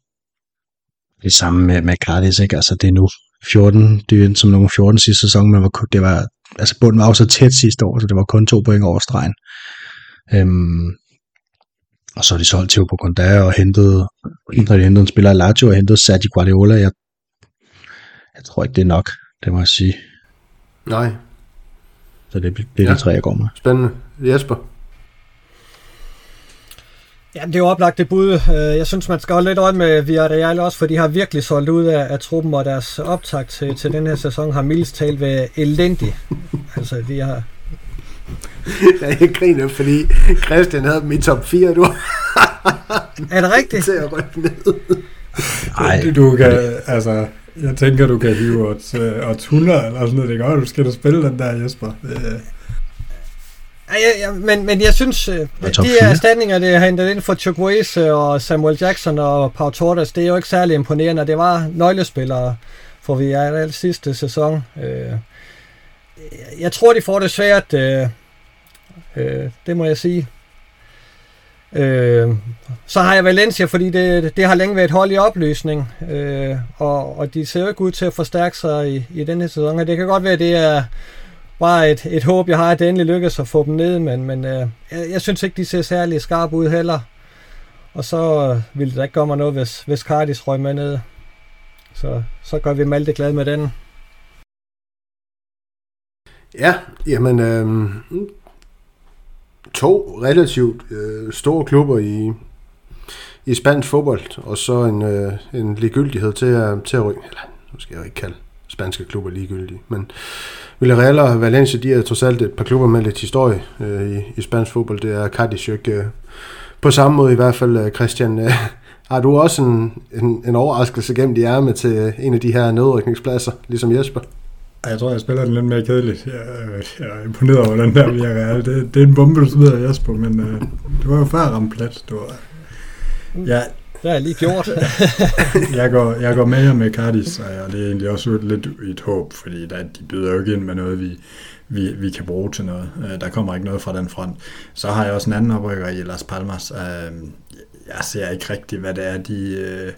det samme med, med Cardis, ikke? Altså det er nu. fjorten, det endte som nummer fjorten sidste sæson, men var, det var, altså bunden var også tæt sidste år, så det var kun to point over stregen. Øhm, og så er de solgt til Obergondære og hentede, når de hentede en spiller i Lazio og hentede Sergio Guardiola. Jeg, jeg tror ikke, det er nok, det må jeg sige. Nej. Så det, det er ja. De tre, jeg går med. Spændende. Jesper? Ja, det er jo oplagt det bud. Jeg synes, man skal holde lidt øje med Villarreal også, for de har virkelig solgt ud af, af truppen, og deres optakt til, til den her sæson har mildest talt været elendig. Altså, de har... Ja, jeg griner, fordi Christian havde dem i top fire, du. Er det rigtigt? Til at rykke ned. Ej. Du kan, altså, jeg tænker, du kan hive et, et hundrede eller sådan noget. Det gør, du skal da spille den der, Jesper. Ja, ja, men, men jeg synes, de her erstatninger, det er hentet ind for Chukwueze og Samuel Jackson og Pau Torres, det er jo ikke særlig imponerende. Det var nøglespillere for Villarreal sidste sæson. Jeg tror, de får det svært. Øh, det må jeg sige. Øh, så har jeg Valencia, fordi det, det har længe været et hold i opløsning, øh, og, og de ser jo ikke ud til at forstærke sig i, i denne sæson, og det kan godt være, at det er bare et, et håb, jeg har, at det endelig lykkes at få dem ned, men, men øh, jeg, jeg synes ikke, de ser særlig skarpe ud heller, og så øh, ville det ikke gøre mig noget, hvis, hvis Cardis røg med ned, så, så gør vi Malte glad med den. Ja, jamen øh... to relativt øh, store klubber i, i spansk fodbold, og så en, øh, en ligegyldighed til at, til at rykke. Eller, nu skal jeg jo ikke kalde spanske klubber ligegyldige, men Villarreal og Valencia, de er trods alt et par klubber med lidt historie øh, i, i spansk fodbold. Det er Cádiz ikke øh, på samme måde i hvert fald, Christian. Øh, har du også en, en, en overraskelse gennem de ærme til en af de her nedrykningspladser, ligesom Jesper? Jeg tror, jeg spiller den lidt mere kedeligt. Jeg, jeg er imponeret over den der Villarreal. Det, det er en bombe, du smider, Jesper, men øh, det var jo før ramt plat. Det var, jeg, det har jeg lige gjort. jeg, går, jeg går med jer med Cardis, og det er egentlig også lidt et håb, fordi der, de byder jo ikke ind med noget, vi, vi, vi kan bruge til noget. Der kommer ikke noget fra den front. Så har jeg også en anden oprykker i Las Palmas. Jeg ser ikke rigtigt, hvad det er, de...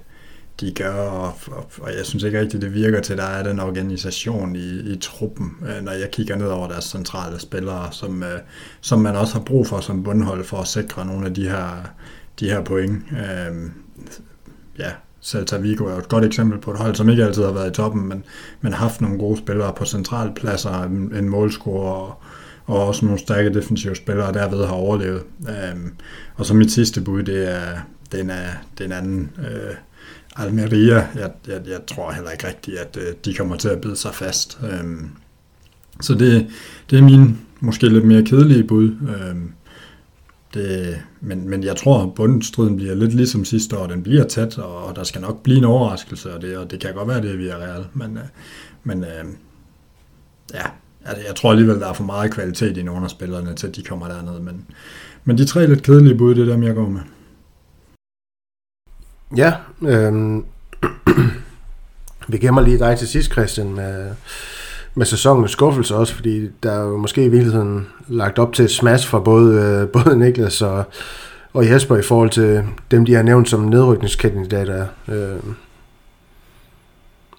de gør, og, og, og jeg synes ikke rigtigt, det virker til, at der er den organisation i, i truppen, øh, når jeg kigger ned over deres centrale spillere, som, øh, som man også har brug for som bundhold for at sikre nogle af de her, de her point. Øh, ja, Celta Vigo er et godt eksempel på et hold, som ikke altid har været i toppen, men, men har haft nogle gode spillere på centrale pladser, en, en målscorer og, og også nogle stærke defensive spillere, og derved har overlevet. Øh, og så mit sidste bud, det er den, er, den anden... Øh, Almeria, jeg, jeg, jeg tror heller ikke rigtigt, at øh, de kommer til at bide sig fast. Øhm, så det, det er min måske lidt mere kedelige bud. Øhm, det, men, men jeg tror, at bundstriden bliver lidt ligesom sidste år. Den bliver tæt, og, og der skal nok blive en overraskelse, og det, og det kan godt være, det er Villarreal. Men, øh, men øh, ja, altså, jeg tror alligevel, der er for meget kvalitet i nogle af spillerne, til de kommer dernede. Men, men de tre lidt kedelige bud, det er dem, jeg går med. Ja, øh, vi gemmer lige dig til sidst, Christian, med, med sæsonens skuffelse også, fordi der er jo måske i virkeligheden lagt op til et smash fra både, øh, både Niklas og, og Jesper i forhold til dem, de har nævnt som nedrykningskandidater. Øh,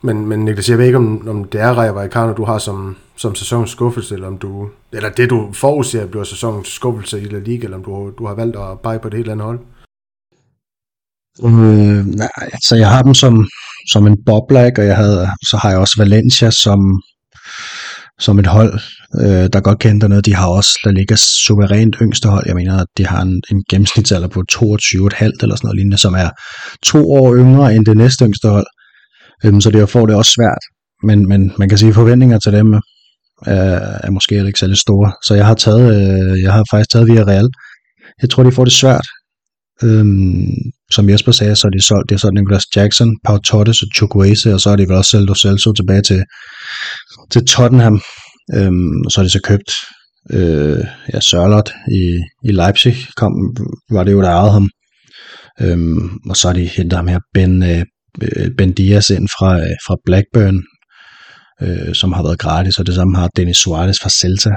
men, men Niklas, jeg ved ikke, om, om det er Rayo Vallecano, du har som, som sæsonens skuffelse, eller om du, eller det du forudser bliver sæsonens skuffelse i La Liga, eller om du, du har valgt at pege på et helt andet hold. Øh, nej, altså jeg har dem som, som en bobler, ikke? Og jeg havde, så har jeg også Valencia som, som et hold, øh, der godt kender noget. De har også La Ligas suverænt yngste hold. Jeg mener, at de har en, en gennemsnitsalder på toogtyve komma fem eller sådan noget lignende, som er to år yngre end det næste yngste hold. Øh, så det får det også svært. Men, men man kan sige, at forventninger til dem er, er måske ikke særlig store. Så jeg har, taget, øh, jeg har faktisk taget Villarreal. Jeg tror, de får det svært. Øhm, som Jesper sagde, så er de solgt, det er så Nicolas Jackson, Pau Torres og Chukwueze, og så er de vel også Celso Celso tilbage til, til Tottenham. Øhm, og så er de så købt øh, ja, Sørloth i, i Leipzig, kom, var det jo der ejede ham. Øhm, og så er de hentet ham her, Ben, øh, Ben Diaz ind fra, øh, fra Blackburn, øh, som har været gratis, og det samme har Denis Suarez fra Celta.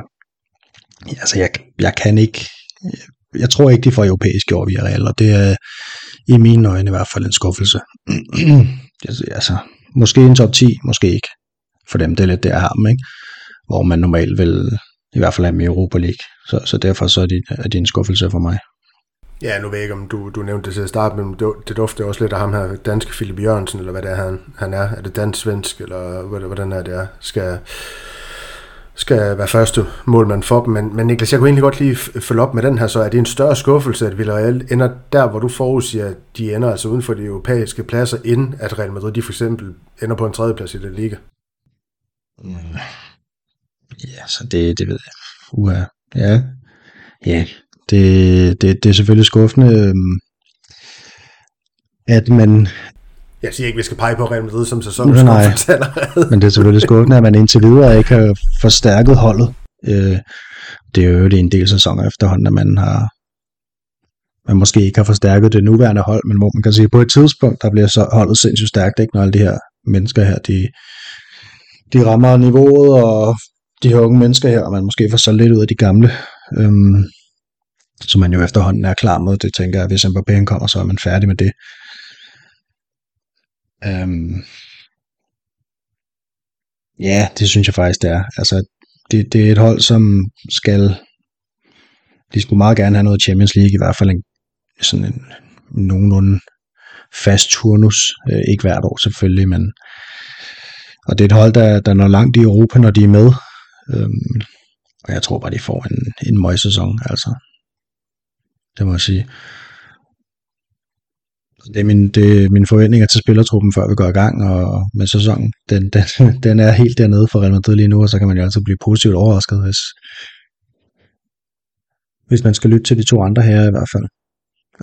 Ja, altså, jeg, jeg kan ikke... Øh, Jeg tror ikke, de får europæisk år via Real, og det er i mine øjne i hvert fald en skuffelse. Altså, måske en top ti, måske ikke. For dem, det er lidt der har dem, ikke? Hvor man normalt vil i hvert fald have dem i Europa League. Så, så derfor så er det, er det en skuffelse for mig. Ja, nu ved jeg ikke, om du, du nævnte det til at starte, men det dufter også lidt af ham her, danske Philip Jørgensen, eller hvad det er, han, han er. Er det dansk-svensk, eller hvordan er det, er? Skal... skal være første målmand for dem, men, men Niklas, jeg kunne egentlig godt lige følge op med den her, så er det en større skuffelse, at Villarreal ender der, hvor du forudsiger, at de ender altså uden for de europæiske pladser, inden at Real Madrid, de for eksempel ender på en tredjeplads i La Liga? Mm. Ja, så det, det ved jeg. Uha. Ja. Ja. Det, det, det er selvfølgelig skuffende, at man... Jeg siger ikke, vi skal pege på Real Madrid som sæsonens skuffelse allerede. Men det er selvfølgelig skuffende, at man indtil videre ikke har forstærket holdet. Øh, det er jo en del sæsoner efterhånden, at man har man måske ikke har forstærket det nuværende hold, men hvor man kan sige, på et tidspunkt, der bliver så holdet sindssygt stærkt, ikke? Når alle de her mennesker her, de, de rammer niveauet, og de her unge mennesker her, og man måske får så lidt ud af de gamle. øhm, som man jo efterhånden er klar mod. Det tænker jeg, hvis Mbappéen kommer, så er man færdig med det. Øhm, ja, det synes jeg faktisk, det er. Altså, det, det er et hold, som skal... De skulle meget gerne have noget Champions League, i hvert fald en, sådan en nogenlunde fast turnus. Øh, ikke hvert år selvfølgelig, men... Og det er et hold, der, der når langt i Europa, når de er med. Øhm, og jeg tror bare, de får en, en møgsæson, altså. Det må jeg sige. Det er, min, det er mine forventninger til spillertruppen, før vi går i gang, og med sæsonen, den, den, den er helt dernede for Real Madrid lige nu, og så kan man jo altid blive positivt overrasket, hvis, hvis man skal lytte til de to andre her i hvert fald.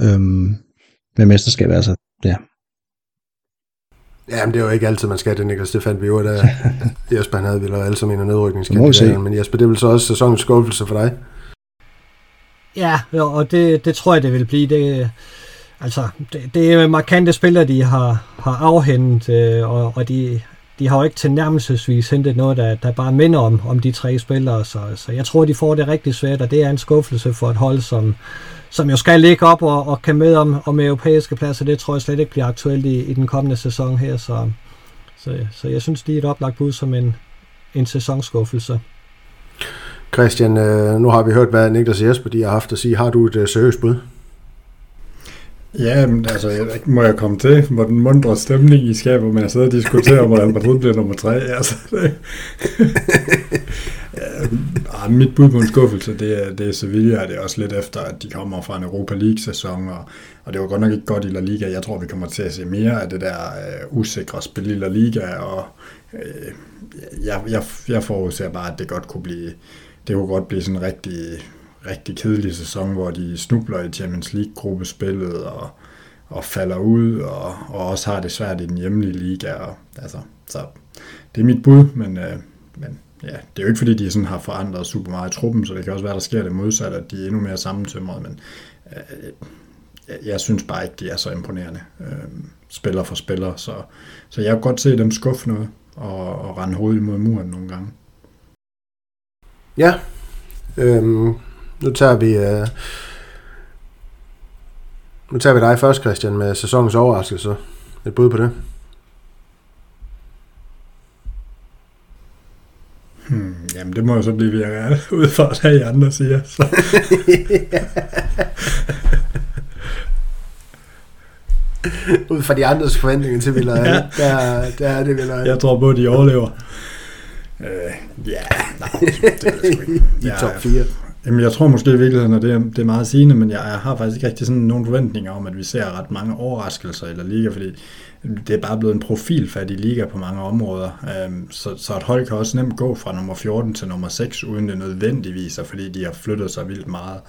Øhm, med mesterskab, altså, ja. Jamen, det er jo ikke altid, man skal det, Niklas. Det fandt vi jo, da Jesper havde ville alle sammen en nedrykningskandidat. Men Jesper, det vil så også sæsonens skuffelse for dig? Ja, jo, og det, det tror jeg, det vil blive. Det, altså, det, det er markante spillere, de har, har afhentet, øh, og, og de, de har jo ikke tilnærmelsesvis hentet noget, der, der bare minder om, om de tre spillere. Så, så jeg tror, de får det rigtig svært, og det er en skuffelse for et hold, som... som jo skal ligge op og, og kan med om, om europæiske pladser. Det tror jeg slet ikke bliver aktuelt i, i den kommende sæson her, så, så, så jeg synes, det er et oplagt bud som en, en sæsonskuffelse. Christian, nu har vi hørt, hvad Niklas og Jesper de har haft at sige. Har du et seriøst bud? Ja, men altså, jeg, må jeg komme til, hvor den mundre stemning I skaber, men jeg sidder og diskuterer, hvor Real Madrid bliver nummer tre. Altså, det... Ja, mit bud på en skuffelse, det er, det er Sevilla, og det er også lidt efter, at de kommer fra en Europa League-sæson, og, og det var godt nok ikke godt i La Liga. Jeg tror, vi kommer til at se mere af det der øh, usikre spil i La Liga, og øh, jeg, jeg, jeg forudser bare, at det godt kunne blive, det kunne godt blive sådan en rigtig, rigtig kedelig sæson, hvor de snubler i Champions League-gruppespillet, og, og falder ud, og, og også har det svært i den hjemlige liga. Og, altså, så det er mit bud, men... Øh, men ja, det er jo ikke fordi, de sådan har forandret super meget i truppen, så det kan også være, der sker det modsatte, at de er endnu mere sammentømrede, men øh, jeg, jeg synes bare ikke, de er så imponerende øh, spiller for spiller, så, så jeg kan godt se dem skuffe noget og, og rende hovedet imod muren nogle gange. Ja, øhm, nu tager vi øh, nu tager vi dig først, Christian, med sæsonens overraskelse. Et bud på det. Hmm, jamen, det må jo så blive Villarreal, ud fra hvad I andre siger. Så. Ud fra de andres forventninger til Villarreal, ja. der, der er det Villarreal. Jeg tror både, de overlever. Øh, ja, nej, det er det sgu ikke. I top fire. Jamen, jeg tror måske i virkeligheden, at det er, det er meget sigende, men jeg har faktisk ikke rigtig sådan nogle forventninger om, at vi ser ret mange overraskelser i La Liga, fordi det er bare blevet en profilfattig liga på mange områder. Så, så et hold kan også nemt gå fra nummer fjorten til nummer seks, uden det nødvendigvis er, fordi de har flyttet sig vildt meget.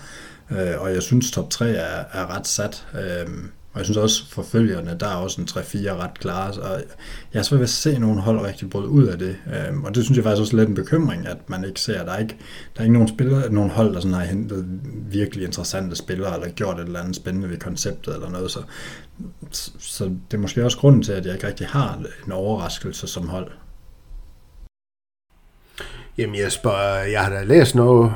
Og jeg synes, top tre er, er ret sat. Og jeg synes også, forfølgerne, der er også en tre fire ret klare. Og jeg er svært ved at se nogle hold rigtig bryde ud af det. Og det synes jeg faktisk også er lidt en bekymring, at man ikke ser, at der er ikke der er ikke nogen, spillere, nogen hold, der sådan har hentet virkelig interessante spillere, eller gjort et eller andet spændende ved konceptet eller noget. Så, så det er måske også grunden til, at jeg ikke rigtig har en overraskelse som hold. Jamen Jesper, jeg har da læst noget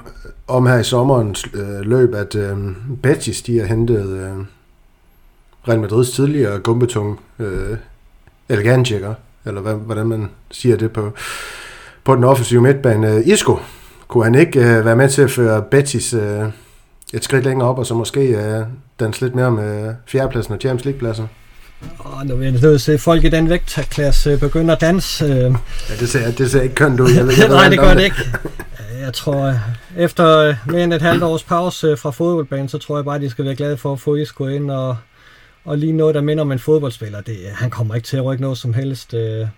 om her i sommerens løb, at øh, Betis, de har hentet... Øh Real Madrids tidligere gumbetung øh, elegantikker, eller hvad, hvordan man siger det på, på den offensive midtbane. Isco, kunne han ikke øh, være med til at føre Betis øh, et skridt længere op, og så måske øh, danse lidt mere med fjerdepladsen og Champions League-pladsen? Oh, nu vil jeg nødt til at folk i den vægtklasse begynder at danse. Øh. Ja, det ser, det ser ikke kønt ud. Jeg ved, jeg nej, det gør det ikke. Jeg tror, efter mere end et halvt års pause fra fodboldbanen, så tror jeg bare, de skal være glade for at få Isco ind og Og lige noget, der minder om en fodboldspiller, det, han kommer ikke til at rykke noget som helst.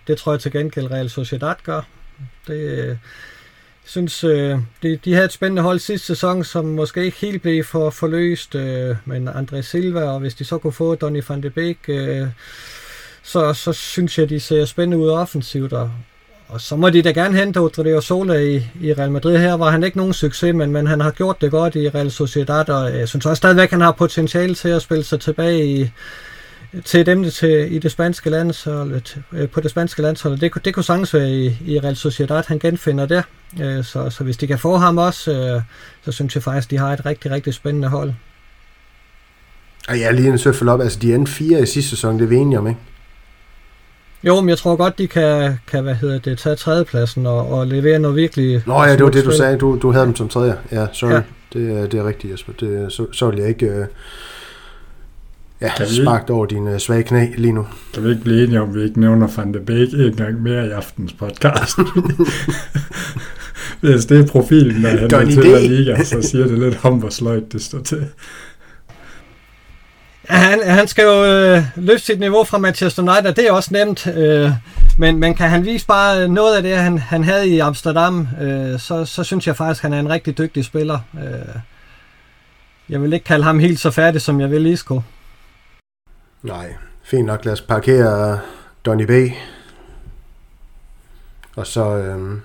Det tror jeg til gengæld Real Sociedad gør. Det, jeg synes, de, de havde et spændende hold sidste sæson, som måske ikke helt blev for forløst, men André Silva, og hvis de så kunne få Donny van de Beek, så, så synes jeg, de ser spændende ud offensivt. Og, og så må de da gerne hente Rodrygo Sola i, i Real Madrid. Her var han ikke nogen succes, men, men han har gjort det godt i Real Sociedad, og jeg synes også stadigvæk, han har potentiale til at spille sig tilbage i, til dem til i det spanske landshold, på det spanske landshold. Det, det kunne sagtens være i, i Real Sociedad, han genfinder der. Så, så hvis de kan få ham også, så synes jeg faktisk, de har et rigtig, rigtig spændende hold. Og ja, lige en søffel op. Altså, de endte fire i sidste sæson, det ved enige om, ikke? Jo, men jeg tror godt, de kan, kan hvad hedder det, tage tredjepladsen og, og levere noget virkelig... Nå ja, det var det, du sagde. Du, du havde dem som tredje. Ja, sorry. Ja. Det, det er rigtigt, Jesper. Det, så, så vil jeg ikke øh, ja, sparket over dine øh, svage knæ lige nu. Kan vi ikke blive enige om, vi ikke nævner Van de Beek en gang mere i aftens podcast? Hvis det er profilen, der handler Donny til La Liga, så siger det lidt om, hvor sløjt det står til. Han, han skal jo øh, løfte sit niveau fra Manchester United, og det er også nemt, øh, men, men kan han vise bare noget af det, han, han havde i Amsterdam, øh, så, så synes jeg faktisk, han er en rigtig dygtig spiller. Øh, jeg vil ikke kalde ham helt så færdig, som jeg vil i Isco. Nej, fint nok. Lad os parkere Donny B. Og så øh,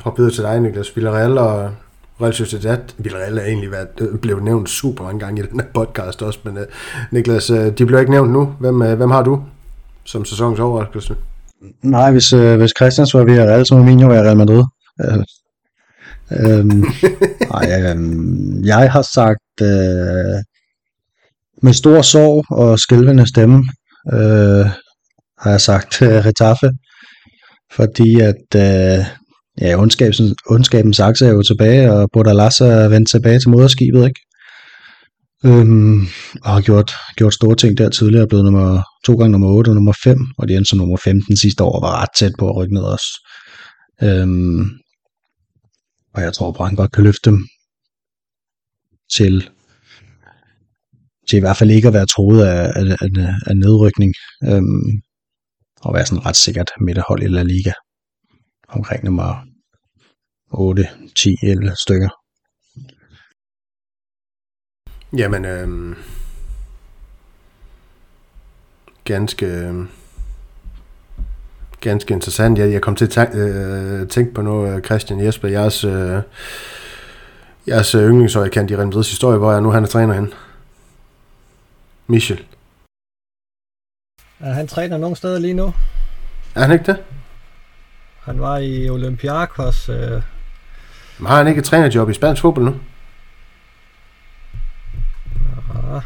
hoppe videre til dig, Niklas. Villarreal og... Real Sociedad. Villarreal er egentlig været, blev nævnt super mange gange i den her podcast også, men uh, Niklas, uh, de bliver ikke nævnt nu. Hvem, uh, hvem har du som sæsonens overraskelse? Nej, hvis, uh, hvis Christians var Villarreal, så må min jo være Real Madrid. Uh, um, nej, um, jeg har sagt uh, med stor sorg og skælvende stemme, uh, har jeg sagt uh, Getafe, fordi at uh, Ja, ondskabens, ondskabens akse er jo tilbage, og Bordalas er vendt tilbage til moderskibet, ikke? Øhm, og har gjort, gjort store ting der tidligere, blevet nummer, to gange nummer otte og nummer fem, og det endte som nummer femten sidste år, var ret tæt på at rykke ned også. Øhm, og jeg tror, Brandt godt kan løfte dem til, til i hvert fald ikke at være troet af, af, af, af nedrykning, øhm, og være sådan ret sikkert midterhold i La Liga. Omkring nummer otte, ti, elleve stykker. Jamen, øh, ganske, øh, ganske interessant. Jeg, jeg kom til at tænke, øh, tænke på noget, Christian Jesper, jeres, øh, jeres yndlingsøje kendt i Real Madrids historie, hvor jeg nu han er træner henne. Michel. Er han træner nogen steder lige nu? Er han ikke det? Han var i Olympiakos. Øh... Men har han ikke et trænerjob i spansk fodbold nu? Ja.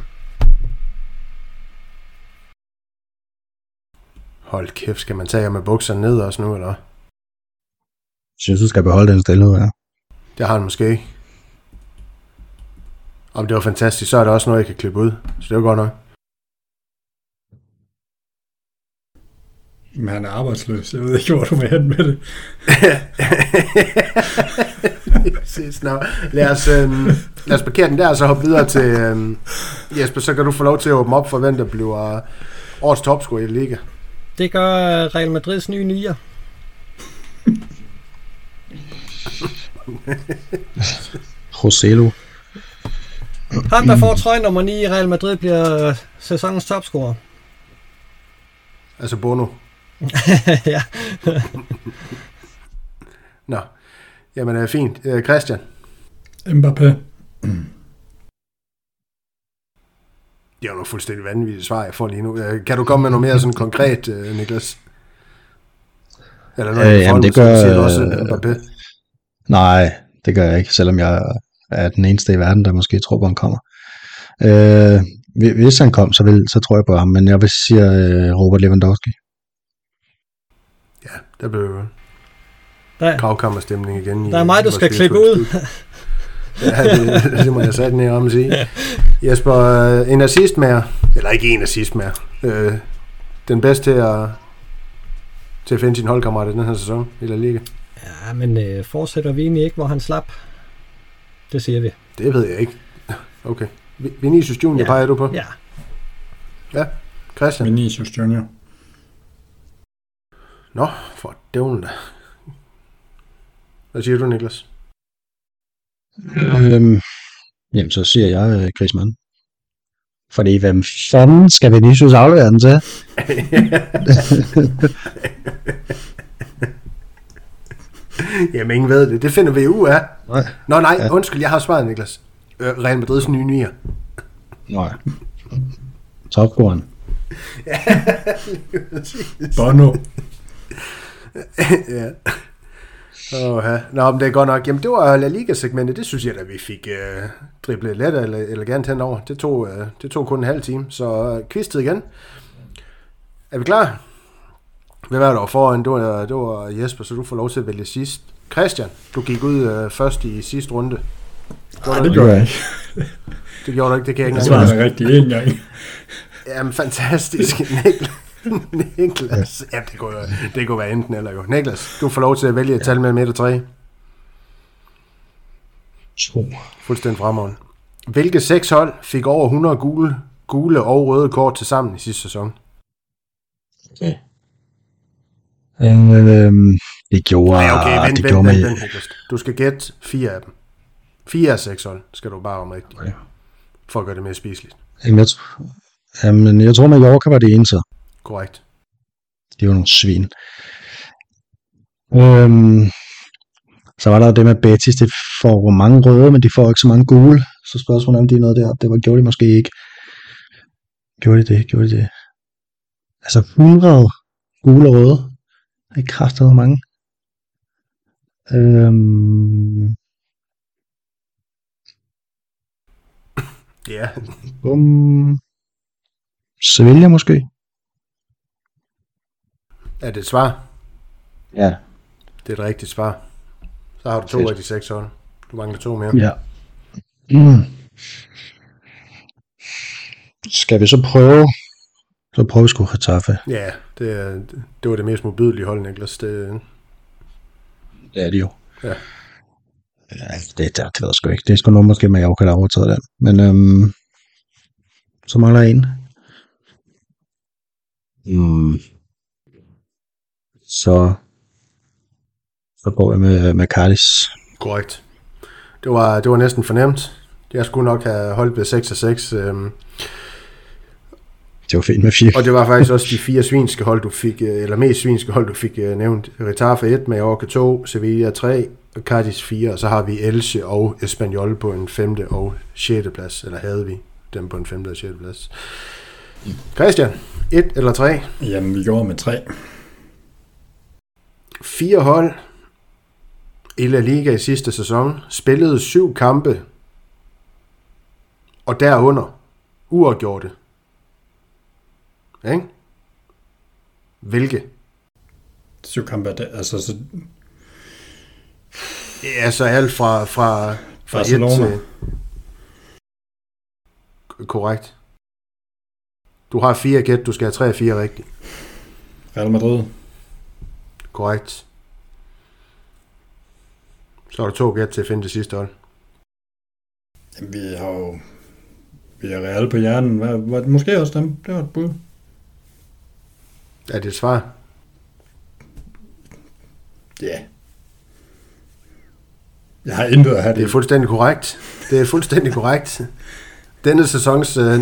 Hold kæft, skal man tage jer med bukserne ned også nu, eller? Jeg synes, du skal beholde den stille ud, ja. Det har han måske ikke. Om det var fantastisk, så er der også noget, jeg kan klippe ud. Så det er jo godt nok. Men han er arbejdsløs. Jeg ved ikke, hvor du må hen med det. Nå, lad, os, øh, lad os parkere den der, og så hoppe videre til... Øh, Jesper, så kan du få lov til at åbne op for, hvem der bliver årets topscorer i Liga. Det gør Real Madrids nye nier. Joselu. Han, der får trøje nummer ni i Real Madrid, bliver sæsonens topscorer. Altså Bono. Ja. Nå. Jamen, det er fint. Christian? Mbappé. Mm. Det er jo nogle fuldstændig vanvittige svar, jeg får lige nu. Kan du komme med noget mere sådan konkret, Niklas? Eller noget, øh, jamen, det gør... Siger også Mbappé? Nej, det gør jeg ikke, selvom jeg er den eneste i verden, der måske tror på, han kommer. Øh... Hvis han kom, så, vil, så tror jeg på ham, men jeg vil sige øh, Robert Lewandowski. Ja, der blev jo kravkammerstemning igen. Der er mig, du skal klippe ud. Ja, det, det må jeg sætte ned om at sige. Ja. Jesper, en assist mere, eller ikke en assist mere, øh, den bedste til at, til at finde sin holdkammerat i den her sæson, i La Liga. Ja, men øh, fortsætter vi egentlig ikke, hvor han slap? Det siger vi. Det ved jeg ikke. Okay. Vinícius Júnior, ja. Peger du på? Ja. Ja, Christian? Vinícius Júnior. Nå, for dævlen da. Hvad siger du, Niklas? Øhm, jamen, så siger jeg Griezmann. Fordi hvem fanden skal Vinícius aflevere den til? Jamen, ingen ved det. Det finder vi ud af. Nej. Nå nej, ja. Undskyld, jeg har svaret, Niklas. Real Madrids nye nier. Nej. Topscoreren. Ja, Bono. Ja. Oha. Nå, men det er godt nok. Jamen, det var La Liga-segmentet. Det synes jeg, at vi fik øh, driblet let eller elegant henover. Det tog, øh, det tog kun en halv time. Så øh, quiz-tid igen. Er vi klar? Hvad var der foran? Det var, det var Jesper, så du får lov til at vælge sidst. Christian, du gik ud øh, først i sidste runde. Nej, det gjorde jeg ikke. Det gjorde du ikke, det kan jeg ikke. Det svarede jeg rigtig en gang. Jamen, fantastisk. Niklas. Ja, det kunne, det kunne være enten eller jo. Niklas, du får lov til at vælge et ja. tal mellem et og tre. to. Fuldstændig fremragende. Hvilke seks hold fik over hundrede gule, gule og røde kort til sammen i sidste sæson? Okay. Øhm, det gjorde... Ja, okay, vent, det vent, vent, vent, Niklas. Du skal gætte fire af dem. Fire af seks hold skal du bare om rigtigt. Okay. For at gøre det mere spiseligt. Jeg tror, jamen, jeg tror, Mallorca var det ene så. Korrekt. Det var nogle svin. Øhm, så var der jo det med Betis, det får mange røde, men de får ikke så mange gule. Så spørgsmålet om det er noget der. Det var, gjorde de måske ikke. Gjorde de det? Gjorde de det? Altså hundrede gule og røde. Det er kraftedeme mange. Øhm... Ja. Um, Sevilla måske. Er det et svar? Ja. Det er et rigtigt svar. Så har du to af de seks hold. Du mangler to mere. Ja. Mm. Skal vi så prøve? Så prøver vi sgu Getafe. Ja, det, det var det mest modbydelige hold, Niklas. Det, det er det jo. Ja. Ja, det, det ved jeg sgu ikke. Det er sgu noget, måske, man jo kan have overtaget den. Men øhm, så mangler jeg en. Mm. Så så går jeg med, med Cardis. Korrekt. Det var, det var næsten fornemt. Jeg skulle nok have holdt ved seks og seks. Øhm. Det var fint med fire. Og det var faktisk også de fire svinske hold, du fik, eller mest svinske hold, du fik øh, nævnt. Getafe et, Mallorca to, Sevilla tre, Cardis fire, og så har vi Elche og Espanyol på en femte og sjette plads, eller havde vi dem på en femte og sjette plads. Christian, et eller tre? Jamen, vi går med tre. Fire hold i La Liga i sidste sæson spillede syv kampe, og derunder uafgjorte. Ikke? Hvilke? Syv kampe, altså... Så ja, så alt fra, fra, fra Barcelona. Et til... Korrekt. Du har fire gæt, du skal have tre og fire rigtigt. Real Madrid. Korrekt. Så har du to gæt til at finde det sidste hold. Jamen, vi har jo... Vi har Real på hjernen. Hvad, var det måske også dem? Det var et bud. Er det et svar? Ja. Yeah. Jeg har intet at have det. Det er fuldstændig korrekt. Det er fuldstændig korrekt. Denne sæsons øh,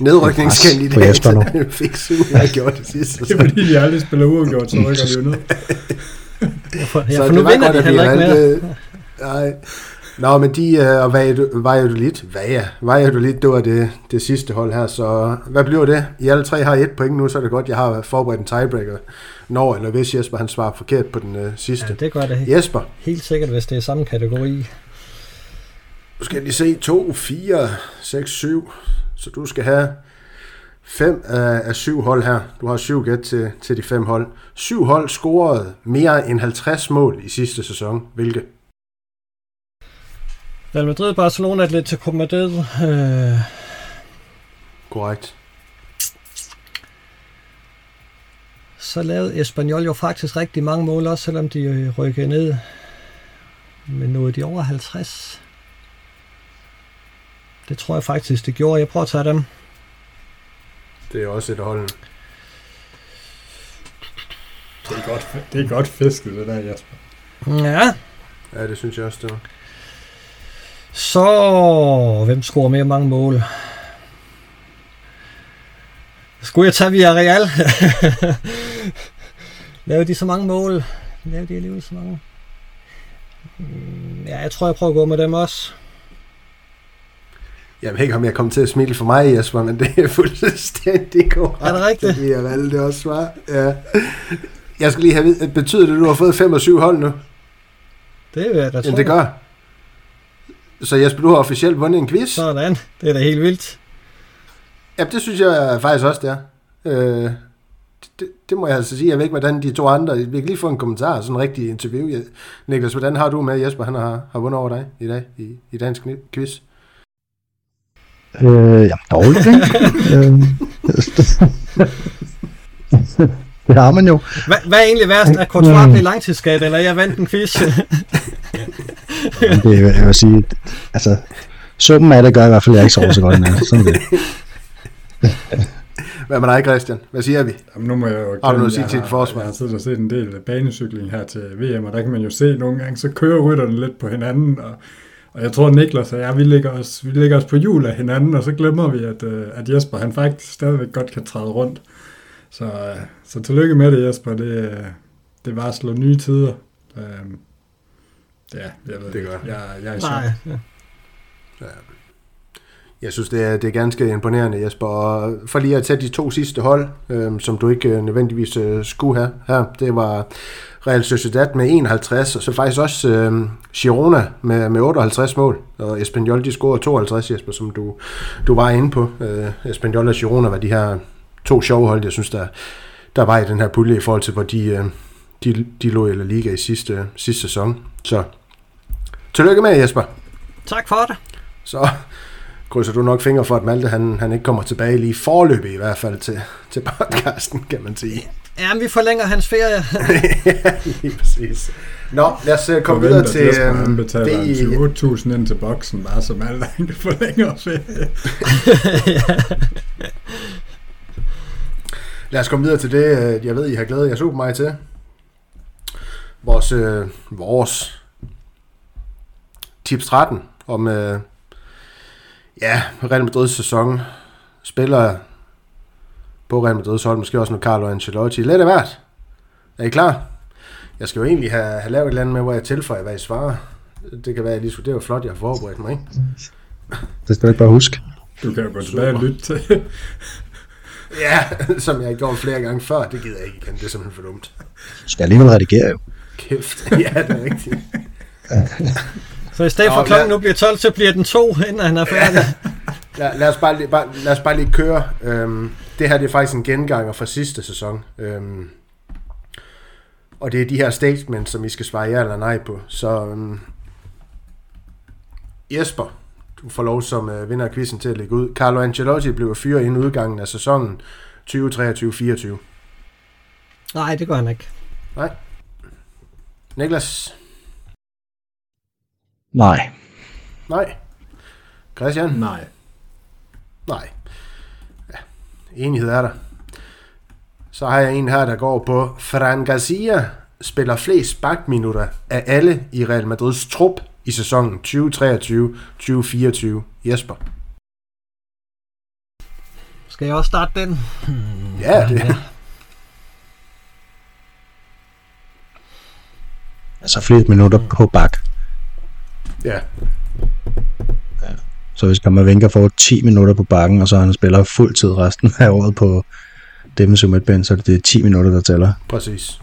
nedrykningsskænd i det hele fik syv, jeg gjorde det sidste. Det er fordi, de aldrig spiller uafgjort, så rykker vi jo ned. Så nu vinder de heller ikke mere. Nej. Nå, men de øh, og Valladolid, Valladolid, det var det, det sidste hold her, så hvad bliver det? I alle tre har et point nu, så er det godt, jeg har forberedt en tiebreaker, når eller hvis Jesper han svarer forkert på den øh, sidste. Ja, det gør det. Jesper. Helt sikkert, hvis det er samme kategori. Nu skal jeg lige se, to, fire, seks, syv, så du skal have fem af, af syv hold her. Du har syv gæt til, til de fem hold. Syv hold scorede mere end halvtreds mål i sidste sæson. Hvilke? Real Madrid, Barcelona, Atlético Madrid. Øh... Korrekt. Så lavede Espanyol jo faktisk rigtig mange mål, også selvom de rykkede ned. Men nåede de over halvtreds? Det tror jeg faktisk, det gjorde. Jeg prøver at tage dem. Det er også et hold. Det er godt, det er godt fisket, det der, Jesper. Ja. Ja, det synes jeg også, det var. Så, hvem scorer mere mange mål? Skulle jeg tage Villarreal? Lavede de så mange mål? Lavede de alligevel så mange? Ja, jeg tror, jeg prøver at gå med dem også. Jeg ved ikke, om jeg kommer til at smile for mig, Jesper, men det er fuldstændig korrekt. Er det rigtigt? Det er valgt, det også var. Ja. Jeg skal lige have vidt, betyder det, at du har fået fem og syv hold nu? Det vil jeg da tro. Ja, det gør. Så Jesper, du har officielt vundet en quiz. Sådan, det er da helt vildt. Ja, det synes jeg faktisk også, det er. Øh, det, det må jeg altså sige. Jeg ved ikke, hvordan de to andre... Vi kan lige få en kommentar, sådan en rigtig interview. Niklas, hvordan har du med Jesper? Han har, har vundet over dig i dag i, i dagens quiz. Øh, jamen dårligt, ikke? Det har man jo. Hva, hvad er egentlig værst? Er Courtois blevet langtidsskadet, eller jeg vandt en quiz? Det vil jeg jo sige. Altså, summen af det gør i hvert fald, jeg ikke sover så godt endnu. Sådan det. Hvad med dig, Christian? Hvad siger vi? Jamen, nu må jeg jo har du noget at sige til et forsvar? Jeg har siddet og set en del banecykling her til V M, og der kan man jo se nogle gange, så kører rytterne lidt på hinanden, og Og jeg tror, Niklas og jeg, vi ligger os, vi ligger os på hjul af hinanden, og så glemmer vi, at, at Jesper, han faktisk stadigvæk godt kan træde rundt. Så, så tillykke med det, Jesper. Det, det var at slå nye tider. Ja, jeg ved det. Jeg, jeg er i sjov. Ja. Jeg synes, det er, det er ganske imponerende, Jesper. Og for lige at tage de to sidste hold, øh, som du ikke nødvendigvis øh, skulle have her, det var Real Sociedad med enoghalvtreds, og så faktisk også øh, Girona med, med otteoghalvtreds mål, og Espanyol, de scorede tooghalvtreds, Jesper, som du, du var inde på. Øh, Espanyol og Girona var de her to sjove hold, jeg synes, der, der var i den her pulje i forhold til, hvor de, øh, de, de lå i La Liga i sidste, sidste sæson. Så tillykke med, Jesper. Tak for det. Så krydser du nok fingre for, at Malte han, han ikke kommer tilbage lige forløbig i hvert fald til, til podcasten, kan man sige. Ja, men vi forlænger hans ferie. Ja, lige præcis. Nå, lad os komme videre til... Jeg forventer, at han betaler tyve otte tusind ind til boksen, bare så Malte han kan forlænge ferie. Lad os komme videre til det, jeg ved, I har glædet jer super meget til. Vores, øh, vores tips tretten om... Øh, Ja, Real Madrids sæson, spiller på Real Madrids hold, måske også noget Carlo Ancelotti. Lidt af hvert. Er I klar? Jeg skal jo egentlig have, have lavet et eller andet med, hvor jeg tilføjer, hvad I svarer. Det kan være, at jeg lige skulle, det var flot, jeg har forberedt mig, ikke? Det skal du ikke bare huske. Du kan jo gå tilbage og lytte til. Ja, som jeg har gjort flere gange før, det gider jeg ikke igen, det er simpelthen for dumt. Du skal alligevel redigere jo. Kæft, ja, det er rigtigt. Så i stedet for klokken nu bliver tolv, så bliver den to, inden han er færdig. Ja, lad, os bare lige, bare, lad os bare lige køre. Øhm, det her det er faktisk en genganger fra sidste sæson. Øhm, og det er de her statements, som I skal svare ja eller nej på. Så øhm, Jesper, du får lov som øh, vinder af quizzen til at lægge ud. Carlo Ancelotti blev fyret inden udgangen af sæsonen tyve treogtyve fireogtyve. Nej, det gør han ikke. Nej. Niklas? Nej. Nej. Christian? Nej. Nej. Ja, enighed er der. Så har jeg en her, der går på Fran García, spiller flest bakminutter af alle i Real Madrids trup i sæsonen tyve treogtyve tyve fireogtyve. Jesper? Skal jeg også starte den? Hmm, ja, det ja. Altså flest minutter på bak. Ja. Ja. Så hvis Camavinga får ti minutter på bakken, og så han spiller fuldtid resten af året på defensive midtbane, så er det ti minutter, der tæller. Præcis.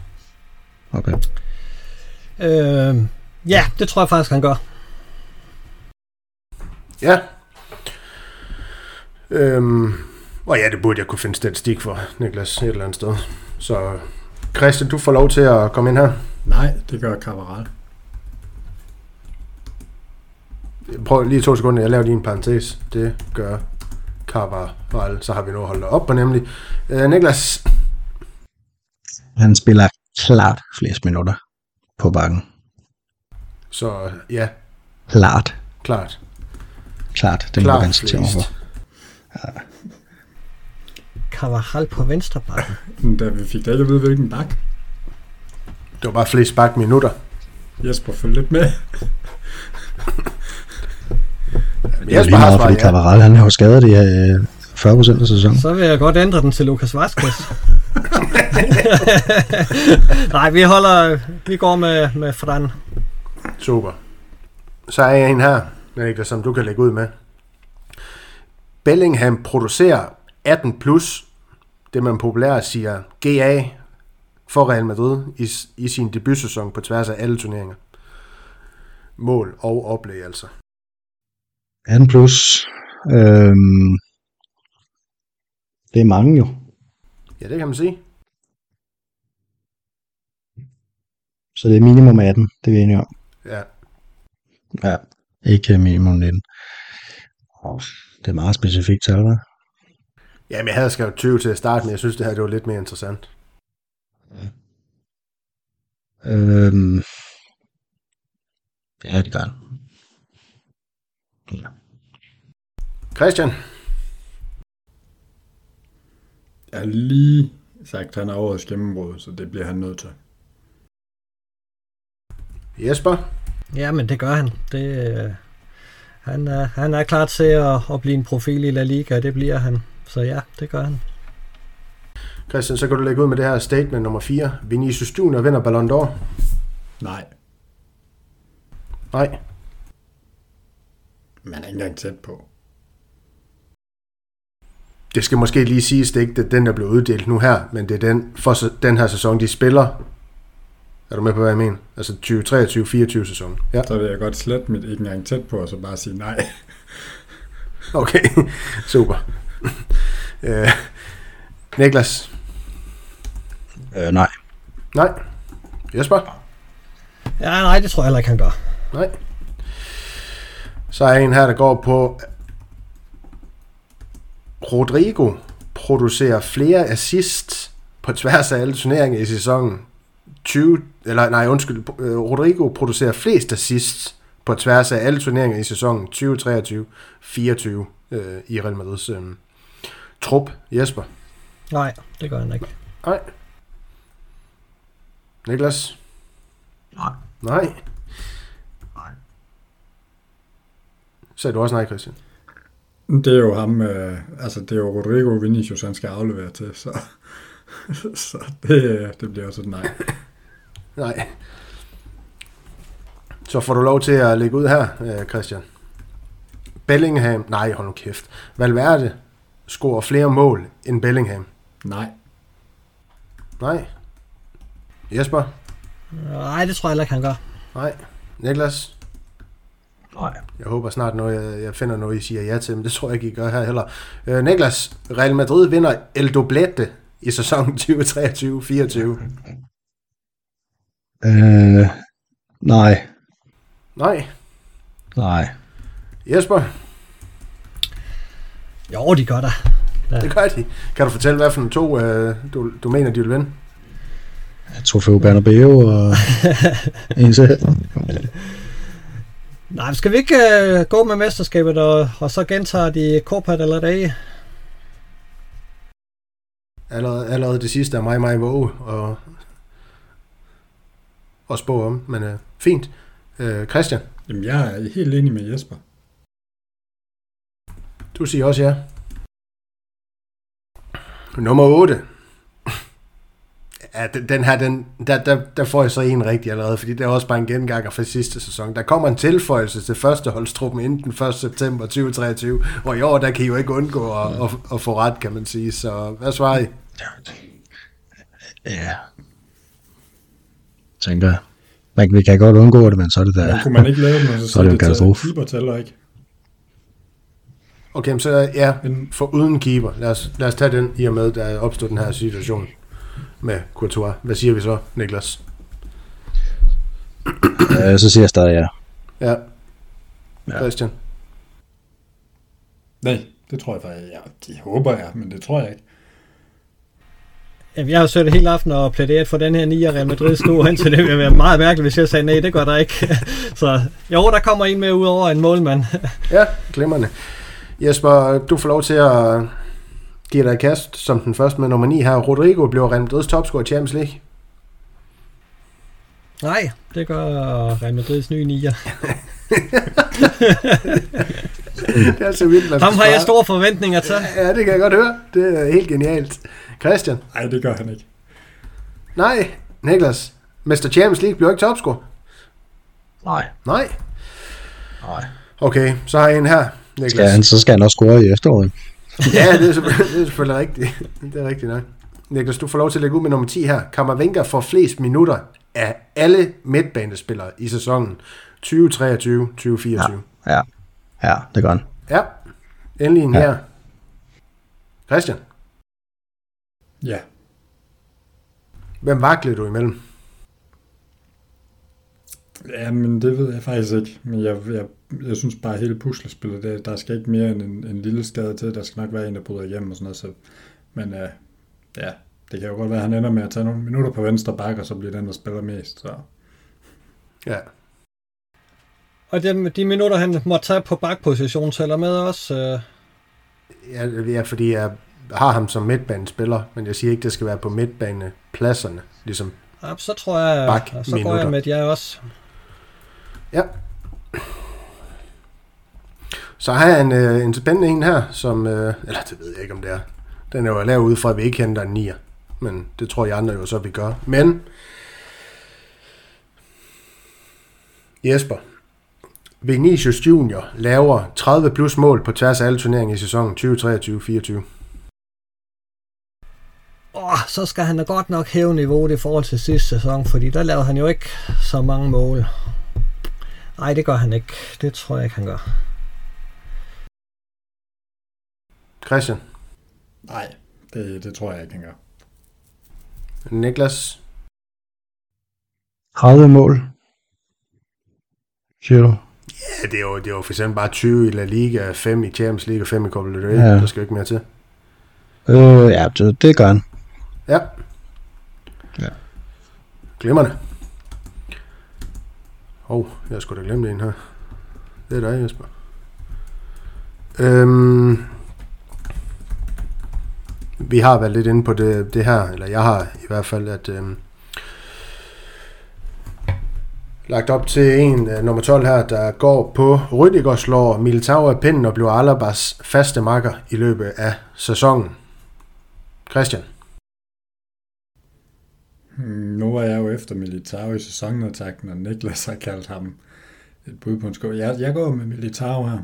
Okay. Øh, ja, det tror jeg faktisk, han gør. Ja. Øhm, og ja, det burde jeg kunne finde statistik for, Niklas, et eller andet sted. Så Christian, du får lov til at komme ind her. Nej, det gør Carvajal. Prøv lige to sekunder, jeg laver lige en parentes. Det gør Carvajal. Så har vi noget at holde op på, nemlig. Øh, Niklas? Han spiller klart flest minutter på bakken. Så ja. Klart. Klart. Klart, det er ganske til overfor. Ja. Carvajal på venstre bakken. Da vi fik da ikke at vide, hvilken bak. Det var bare flest bak minutter. Jesper, følg lidt med. Men jeg lige meget, fordi Carvajal, han har jo skadet i øh, fyrre procent af sæsonen. Så vil jeg godt ændre den til Lucas Vazquez. Nej, vi holder, vi går med, med Fran. Super. Så er jeg en her, Niklas, som du kan lægge ud med. Bellingham producerer atten plus, det man populært siger G A, for Real Madrid i, i sin debutsæson på tværs af alle turneringer. Mål og oplæg altså. atten plus. Øhm, det er mange jo. Ja, det kan man sige. Så det er minimum atten, det er vi enige om. Ja. Ja, ikke minimum nitten. Oh, det er meget specifikt tal, hva'? Jamen, jeg havde skrevet tyve til at starte, men jeg synes, det her det var lidt mere interessant. Ja. Øhm. Ja, det gør det. Ja. Christian? Jeg har lige sagt, han er årets gennembrud, så det bliver han nødt til. Jesper? Ja, men det gør han. Det, øh, han, er, han er klar til at, at blive en profil i La Liga, og det bliver han. Så ja, det gør han. Christian, så kan du lægge ud med det her statement nummer fire. Vinícius Júnior vinder Ballon d'Or. Nej. Nej. Man er ikke engang tæt på. Det skal måske lige siges, det er ikke den, der blev uddelt nu her, men det er den, for den her sæson, de spiller. Er du med på, hvad jeg mener? Altså tyve treogtyve fireogtyve sæsonen. Ja. Så vil jeg godt slette mit ikke engang tæt på, og så bare sige nej. Okay, super. øh. Niklas? Øh, nej. Nej. Jesper? Ja, nej, det tror jeg heller ikke, han gør. Nej. Så er en her, der går på... Rodrygo producerer flere assists på tværs af alle turneringer i sæsonen. tyve, eller nej, undskyld. Rodrygo producerer flest assists på tværs af alle turneringer i sæsonen tyve treogtyve fireogtyve øh, i Real Madrids øh, trup. Jesper? Nej, det gør han ikke. Nej. Niklas? Nej. Nej? Nej. Sagde du også nej, Christian? Det er jo ham, øh, altså det er jo Rodrygo Vinícius, han skal aflevere til, så, så det, det bliver også et nej. Nej. Så får du lov til at lægge ud her, Christian. Bellingham, nej, hold nu kæft. Valverde scorer flere mål end Bellingham. Nej. Nej. Jesper? Nej, det tror jeg heller ikke, han gør. Nej. Niklas? Nej. Jeg håber snart, når jeg, jeg finder noget, I siger ja til, men det tror jeg ikke, I gør her heller. Øh, Niklas, Real Madrid vinder El Doblete i sæsonen tyve treogtyve fireogtyve. Øh, nej. Nej? Nej. Jesper? Jo, de gør da. Ja. Det gør de. Kan du fortælle, hvad for nogle to øh, du, du mener, de vil vinde? Trofeo Bernabeu og en selv. Nej, skal vi ikke øh, gå med mesterskabet, og, og så gentager de Copa del Rey? Allerede, allerede det sidste er mig, mig våge og, og spå om, men øh, fint. Øh, Christian? Jamen, jeg er helt enig med Jesper. Du siger også ja. Nummer otte. Ja, den her, den, der, der, der får jeg så en rigtig allerede, fordi det er også bare en genganger fra sidste sæson. Der kommer en tilføjelse til førsteholdstruppen inden den første september tyve treogtyve, og i år, der kan I jo ikke undgå at, at, at få ret, kan man sige. Så hvad svarer I? Ja, tænker jeg. Man, vi kan godt undgå det, men så er det der... Men kunne man ikke lave dem, så, så er det en katastrofe. Ikke? Okay, men så ja, for uden keeper. Lad os, lad os tage den i og med, der opstod den her situation med Courtois. Hvad siger vi så, Niklas? Øh, så siger jeg stadig ja. Ja. Ja. Christian? Nej, det tror jeg faktisk. Ja, det håber jeg, men det tror jeg ikke. Jamen, jeg har søgt hele aften og plæderet for den her nier Real Madrid stående, så det ville være meget mærkeligt, hvis jeg sagde nej, det gør der ikke. Så jo, der kommer en mere ud over en målmand. Ja, glimrende. Jesper, du får lov til at... giver dig et kast som den første med nummer ni her. Rodrygo bliver Real Madrids topscorer i Champions League. Nej, det gør Real Madrids nye nier. Det er så vildt. Ham har jeg store forventninger til. Ja, det kan jeg godt høre. Det er helt genialt. Christian? Nej, det gør han ikke. Nej, Niklas. mister Champions League bliver ikke topscorer. Nej. Nej? Nej. Okay, så har jeg en her. Skal han, så skal han også score i efteråret. Ja, det er selvfølgelig, det er selvfølgelig rigtigt. Det er rigtigt nok. Niklas, du får lov til at lægge ud med nummer ti her. Camavinga får flest minutter af alle midtbanespillere i sæsonen tyve treogtyve til tyve fireogtyve. Ja, ja, ja, det gør han. Ja, endelig en ja. her. Christian? Ja. Hvem vaklede du imellem? Ja, men det ved jeg faktisk ikke. Men jeg, jeg, jeg synes bare, at hele puslespillet, der, der skal ikke mere end en, en lille skade til. Der skal nok være en, der bryder igennem og sådan noget. Så, men uh, ja, det kan jo godt være, at han ender med at tage nogle minutter på venstre bakke, og så bliver den, der spiller mest. Så. Ja. Og de, de minutter, han må tage på bakposition, tæller med også? Øh... Ja, ja, fordi jeg har ham som midtbanespiller, men jeg siger ikke, det skal være på midtbanepladserne, ligesom. Ja, så tror jeg, så minutter. Går jeg med jer også. Ja. Så har jeg en, øh, en spændende en her, som, øh, eller det ved jeg ikke, om det er. Den er jo lavet ud fra, at vi ikke henter en nier, men det tror jeg andre jo så, vi gør. Men Jesper, Vinícius Júnior laver tredive plus mål på tværs af alle turneringer i sæsonen tyve treogtyve til tyve fireogtyve. Oh, så skal han da godt nok hæve niveauet i forhold til sidste sæson, fordi der lavede han jo ikke så mange mål. Nej, det gør han ikke. Det tror jeg ikke, han gør. Christian? Nej, det, det tror jeg ikke, han gør. Niklas? tredive mål. Siger du? Ja, det er jo, det er jo for eksempel bare tyve i La Liga, fem i Champions League og fem i Copa del Rey. Ja. Der skal jo ikke mere til. Øh, ja, det, det gør han. Ja. Ja. Glimrende. Åh, oh, jeg skulle da glemme det en her. Det er dig, Jesper. Øhm, vi har været lidt inde på det, det her, eller jeg har i hvert fald, at øhm, lagt op til en øh, nummer tolv her, der går på Rüdiger, slår Militão af pinden og bliver Alabas faste makker i løbet af sæsonen. Christian? Nu var jeg jo efter Militão i sæsonattakken, og Niklas har kaldt ham et bud på en sko. Jeg, jeg går med Militão her,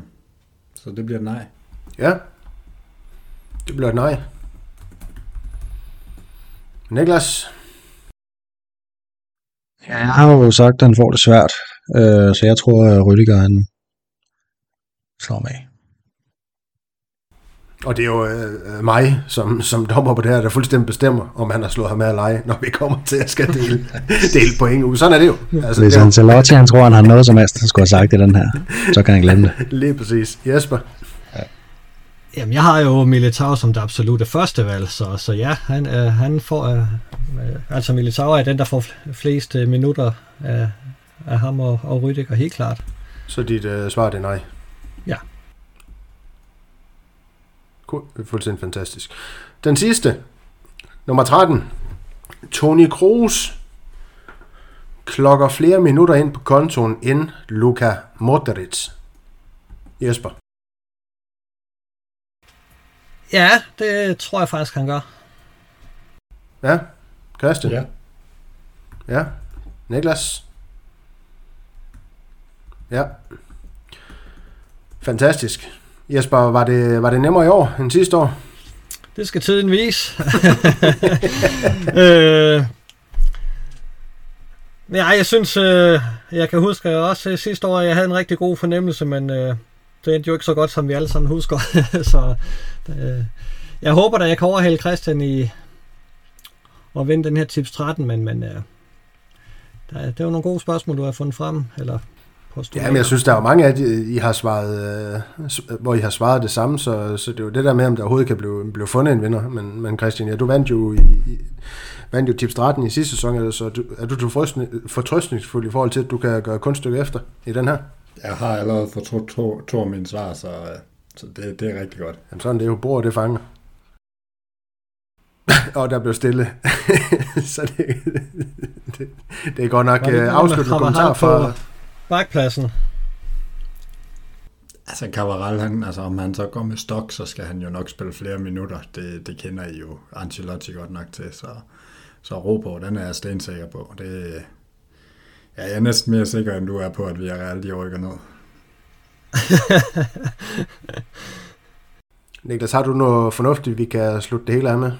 så det bliver nej. Ja, det bliver nej. Niklas? Ja, jeg har jo sagt, at han får det svært, øh, så jeg tror, at Rüdiger han slår mig af. Og det er jo øh, mig, som, som dommer på det her, der fuldstændig bestemmer, om han har slået ham med at lege, når vi kommer til at skal dele, dele point ud. Sådan er det jo. Altså, hvis han tager lov til, han tror, han har noget som helst, han skulle have sagt i den her, så kan han glemme det. Lige præcis. Jesper? Ja. Jamen, jeg har jo Militão som det absolutte første valg, så, så ja, han, øh, han får... Øh, øh, altså, Militão er den, der får flest øh, minutter af, af ham og, og Rüdiger, helt klart. Så dit øh, svar er nej? Ja. Fuldstændig fantastisk. Den sidste, nummer tretten, Toni Kroos klokker flere minutter ind på kontoen end Luka Modrić. Jesper? Ja, det tror jeg faktisk, han gør. Ja, Christian? Ja. Ja, Niklas? Ja. Fantastisk. Jesper, var det, var det nemmere i år end sidste år? Det skal tiden vise. øh, nej, jeg synes, øh, jeg kan huske jeg også sidste år, jeg havde en rigtig god fornemmelse, men øh, det endte jo ikke så godt, som vi alle sammen husker. Så øh, jeg håber da, jeg kan overhælde Christian i at vinde den her tips tretten, men, men øh, der, det er jo nogle gode spørgsmål, du har fundet frem, eller... Ja, men jeg synes, der er jo mange af de, I har svaret, øh, hvor I har svaret det samme, så, så det er jo det der med, om der overhovedet kan blive, blive fundet en vinder. Men, men Christian, ja, du vandt jo, i, i, vandt jo tips tretten i sidste sæson, så du, er du fortrøstningsfuld i forhold til, at du kan gøre kunststykke efter i den her? Jeg har allerede fortrudt to, to af mine svar, så, så det, det er rigtig godt. Jamen sådan, det er jo bord, det fanger. Og der blev stille. Så det, det, det er godt nok øh, afsluttende kommentar for... Bakpladsen. Altså Carvajal, han, altså om han så går med stok, så skal han jo nok spille flere minutter. Det, det kender I jo Ancelotti godt nok til, så så Robert, den er jeg stensikker på. Det, ja, jeg er næsten mere sikker, end du er på, at Villarreal de rykker ned. Niklas, har du noget fornuftigt, vi kan slutte det hele af med?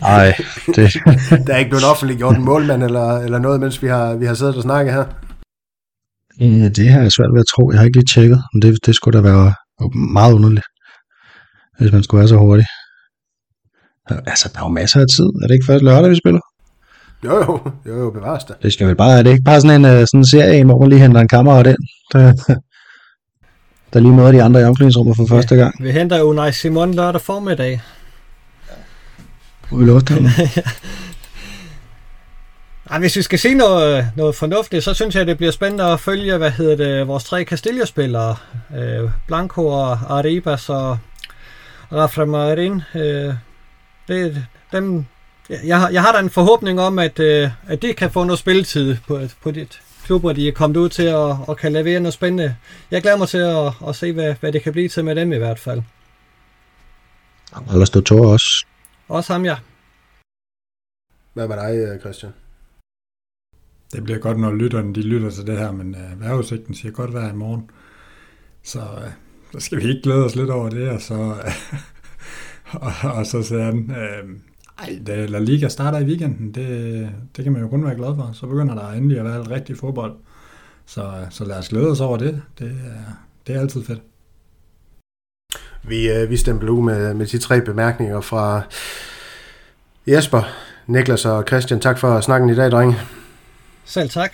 Nej, det... Der er ikke blevet offentliggjort en målmand eller, eller noget, mens vi har, vi har siddet og snakket her. Ja, det har jeg svært ved at tro. Jeg har ikke lige tjekket, men det, det skulle da være meget underligt, hvis man skulle være så hurtig. Altså, der er jo masser af tid. Er det ikke først lørdag, vi spiller? Jo, jo, jo, bevares det. Det skal vel bare, er det ikke bare sådan en, sådan en serie, hvor man lige henter en kammerat ind, der, der lige møder de andre i omklædningsrummet for første gang. Ja, vi henter jo Unai Simon lørdag formiddag. Ja, hvis vi skal se noget, noget fornuftigt, så synes jeg, det bliver spændende at følge, hvad hedder det, vores tre Castilla-spillere. Øh, Blanco og Arribas og Rafa Marin. Øh, det, dem, jeg, har, jeg har da en forhåbning om, at, øh, at de kan få noget spilletid på, på de klubber, de er kommet ud til og, og kan levere noget spændende. Jeg glæder mig til at, at se, hvad, hvad det kan blive til med dem i hvert fald. Eller stå tårer også. Også ham, ja. Hvad var dig, Christian? Det bliver godt, når lytterne de lytter til det her, men øh, vejrudsigten siger godt vejr i morgen. Så øh, der skal vi ikke glæde os lidt over det, og så, øh, og, og så siger han, øh, ej, da La Liga starter i weekenden, det, det kan man jo kun være glad for. Så begynder der endelig at være et rigtigt fodbold. Så, øh, så lad os glæde os over det. Det, øh, det er altid fedt. Vi, øh, vi stemte ud med, med de tre bemærkninger fra Jesper, Niklas og Christian. Tak for snakken i dag, drenge. Selv tak.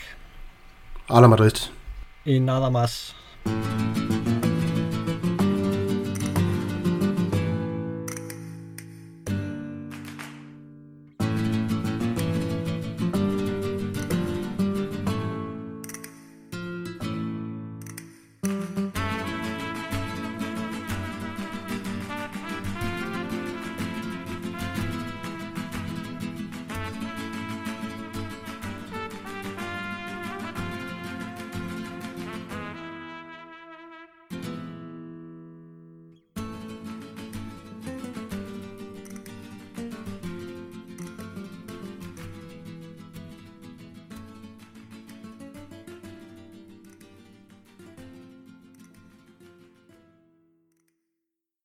Ala Madrid. En nada más.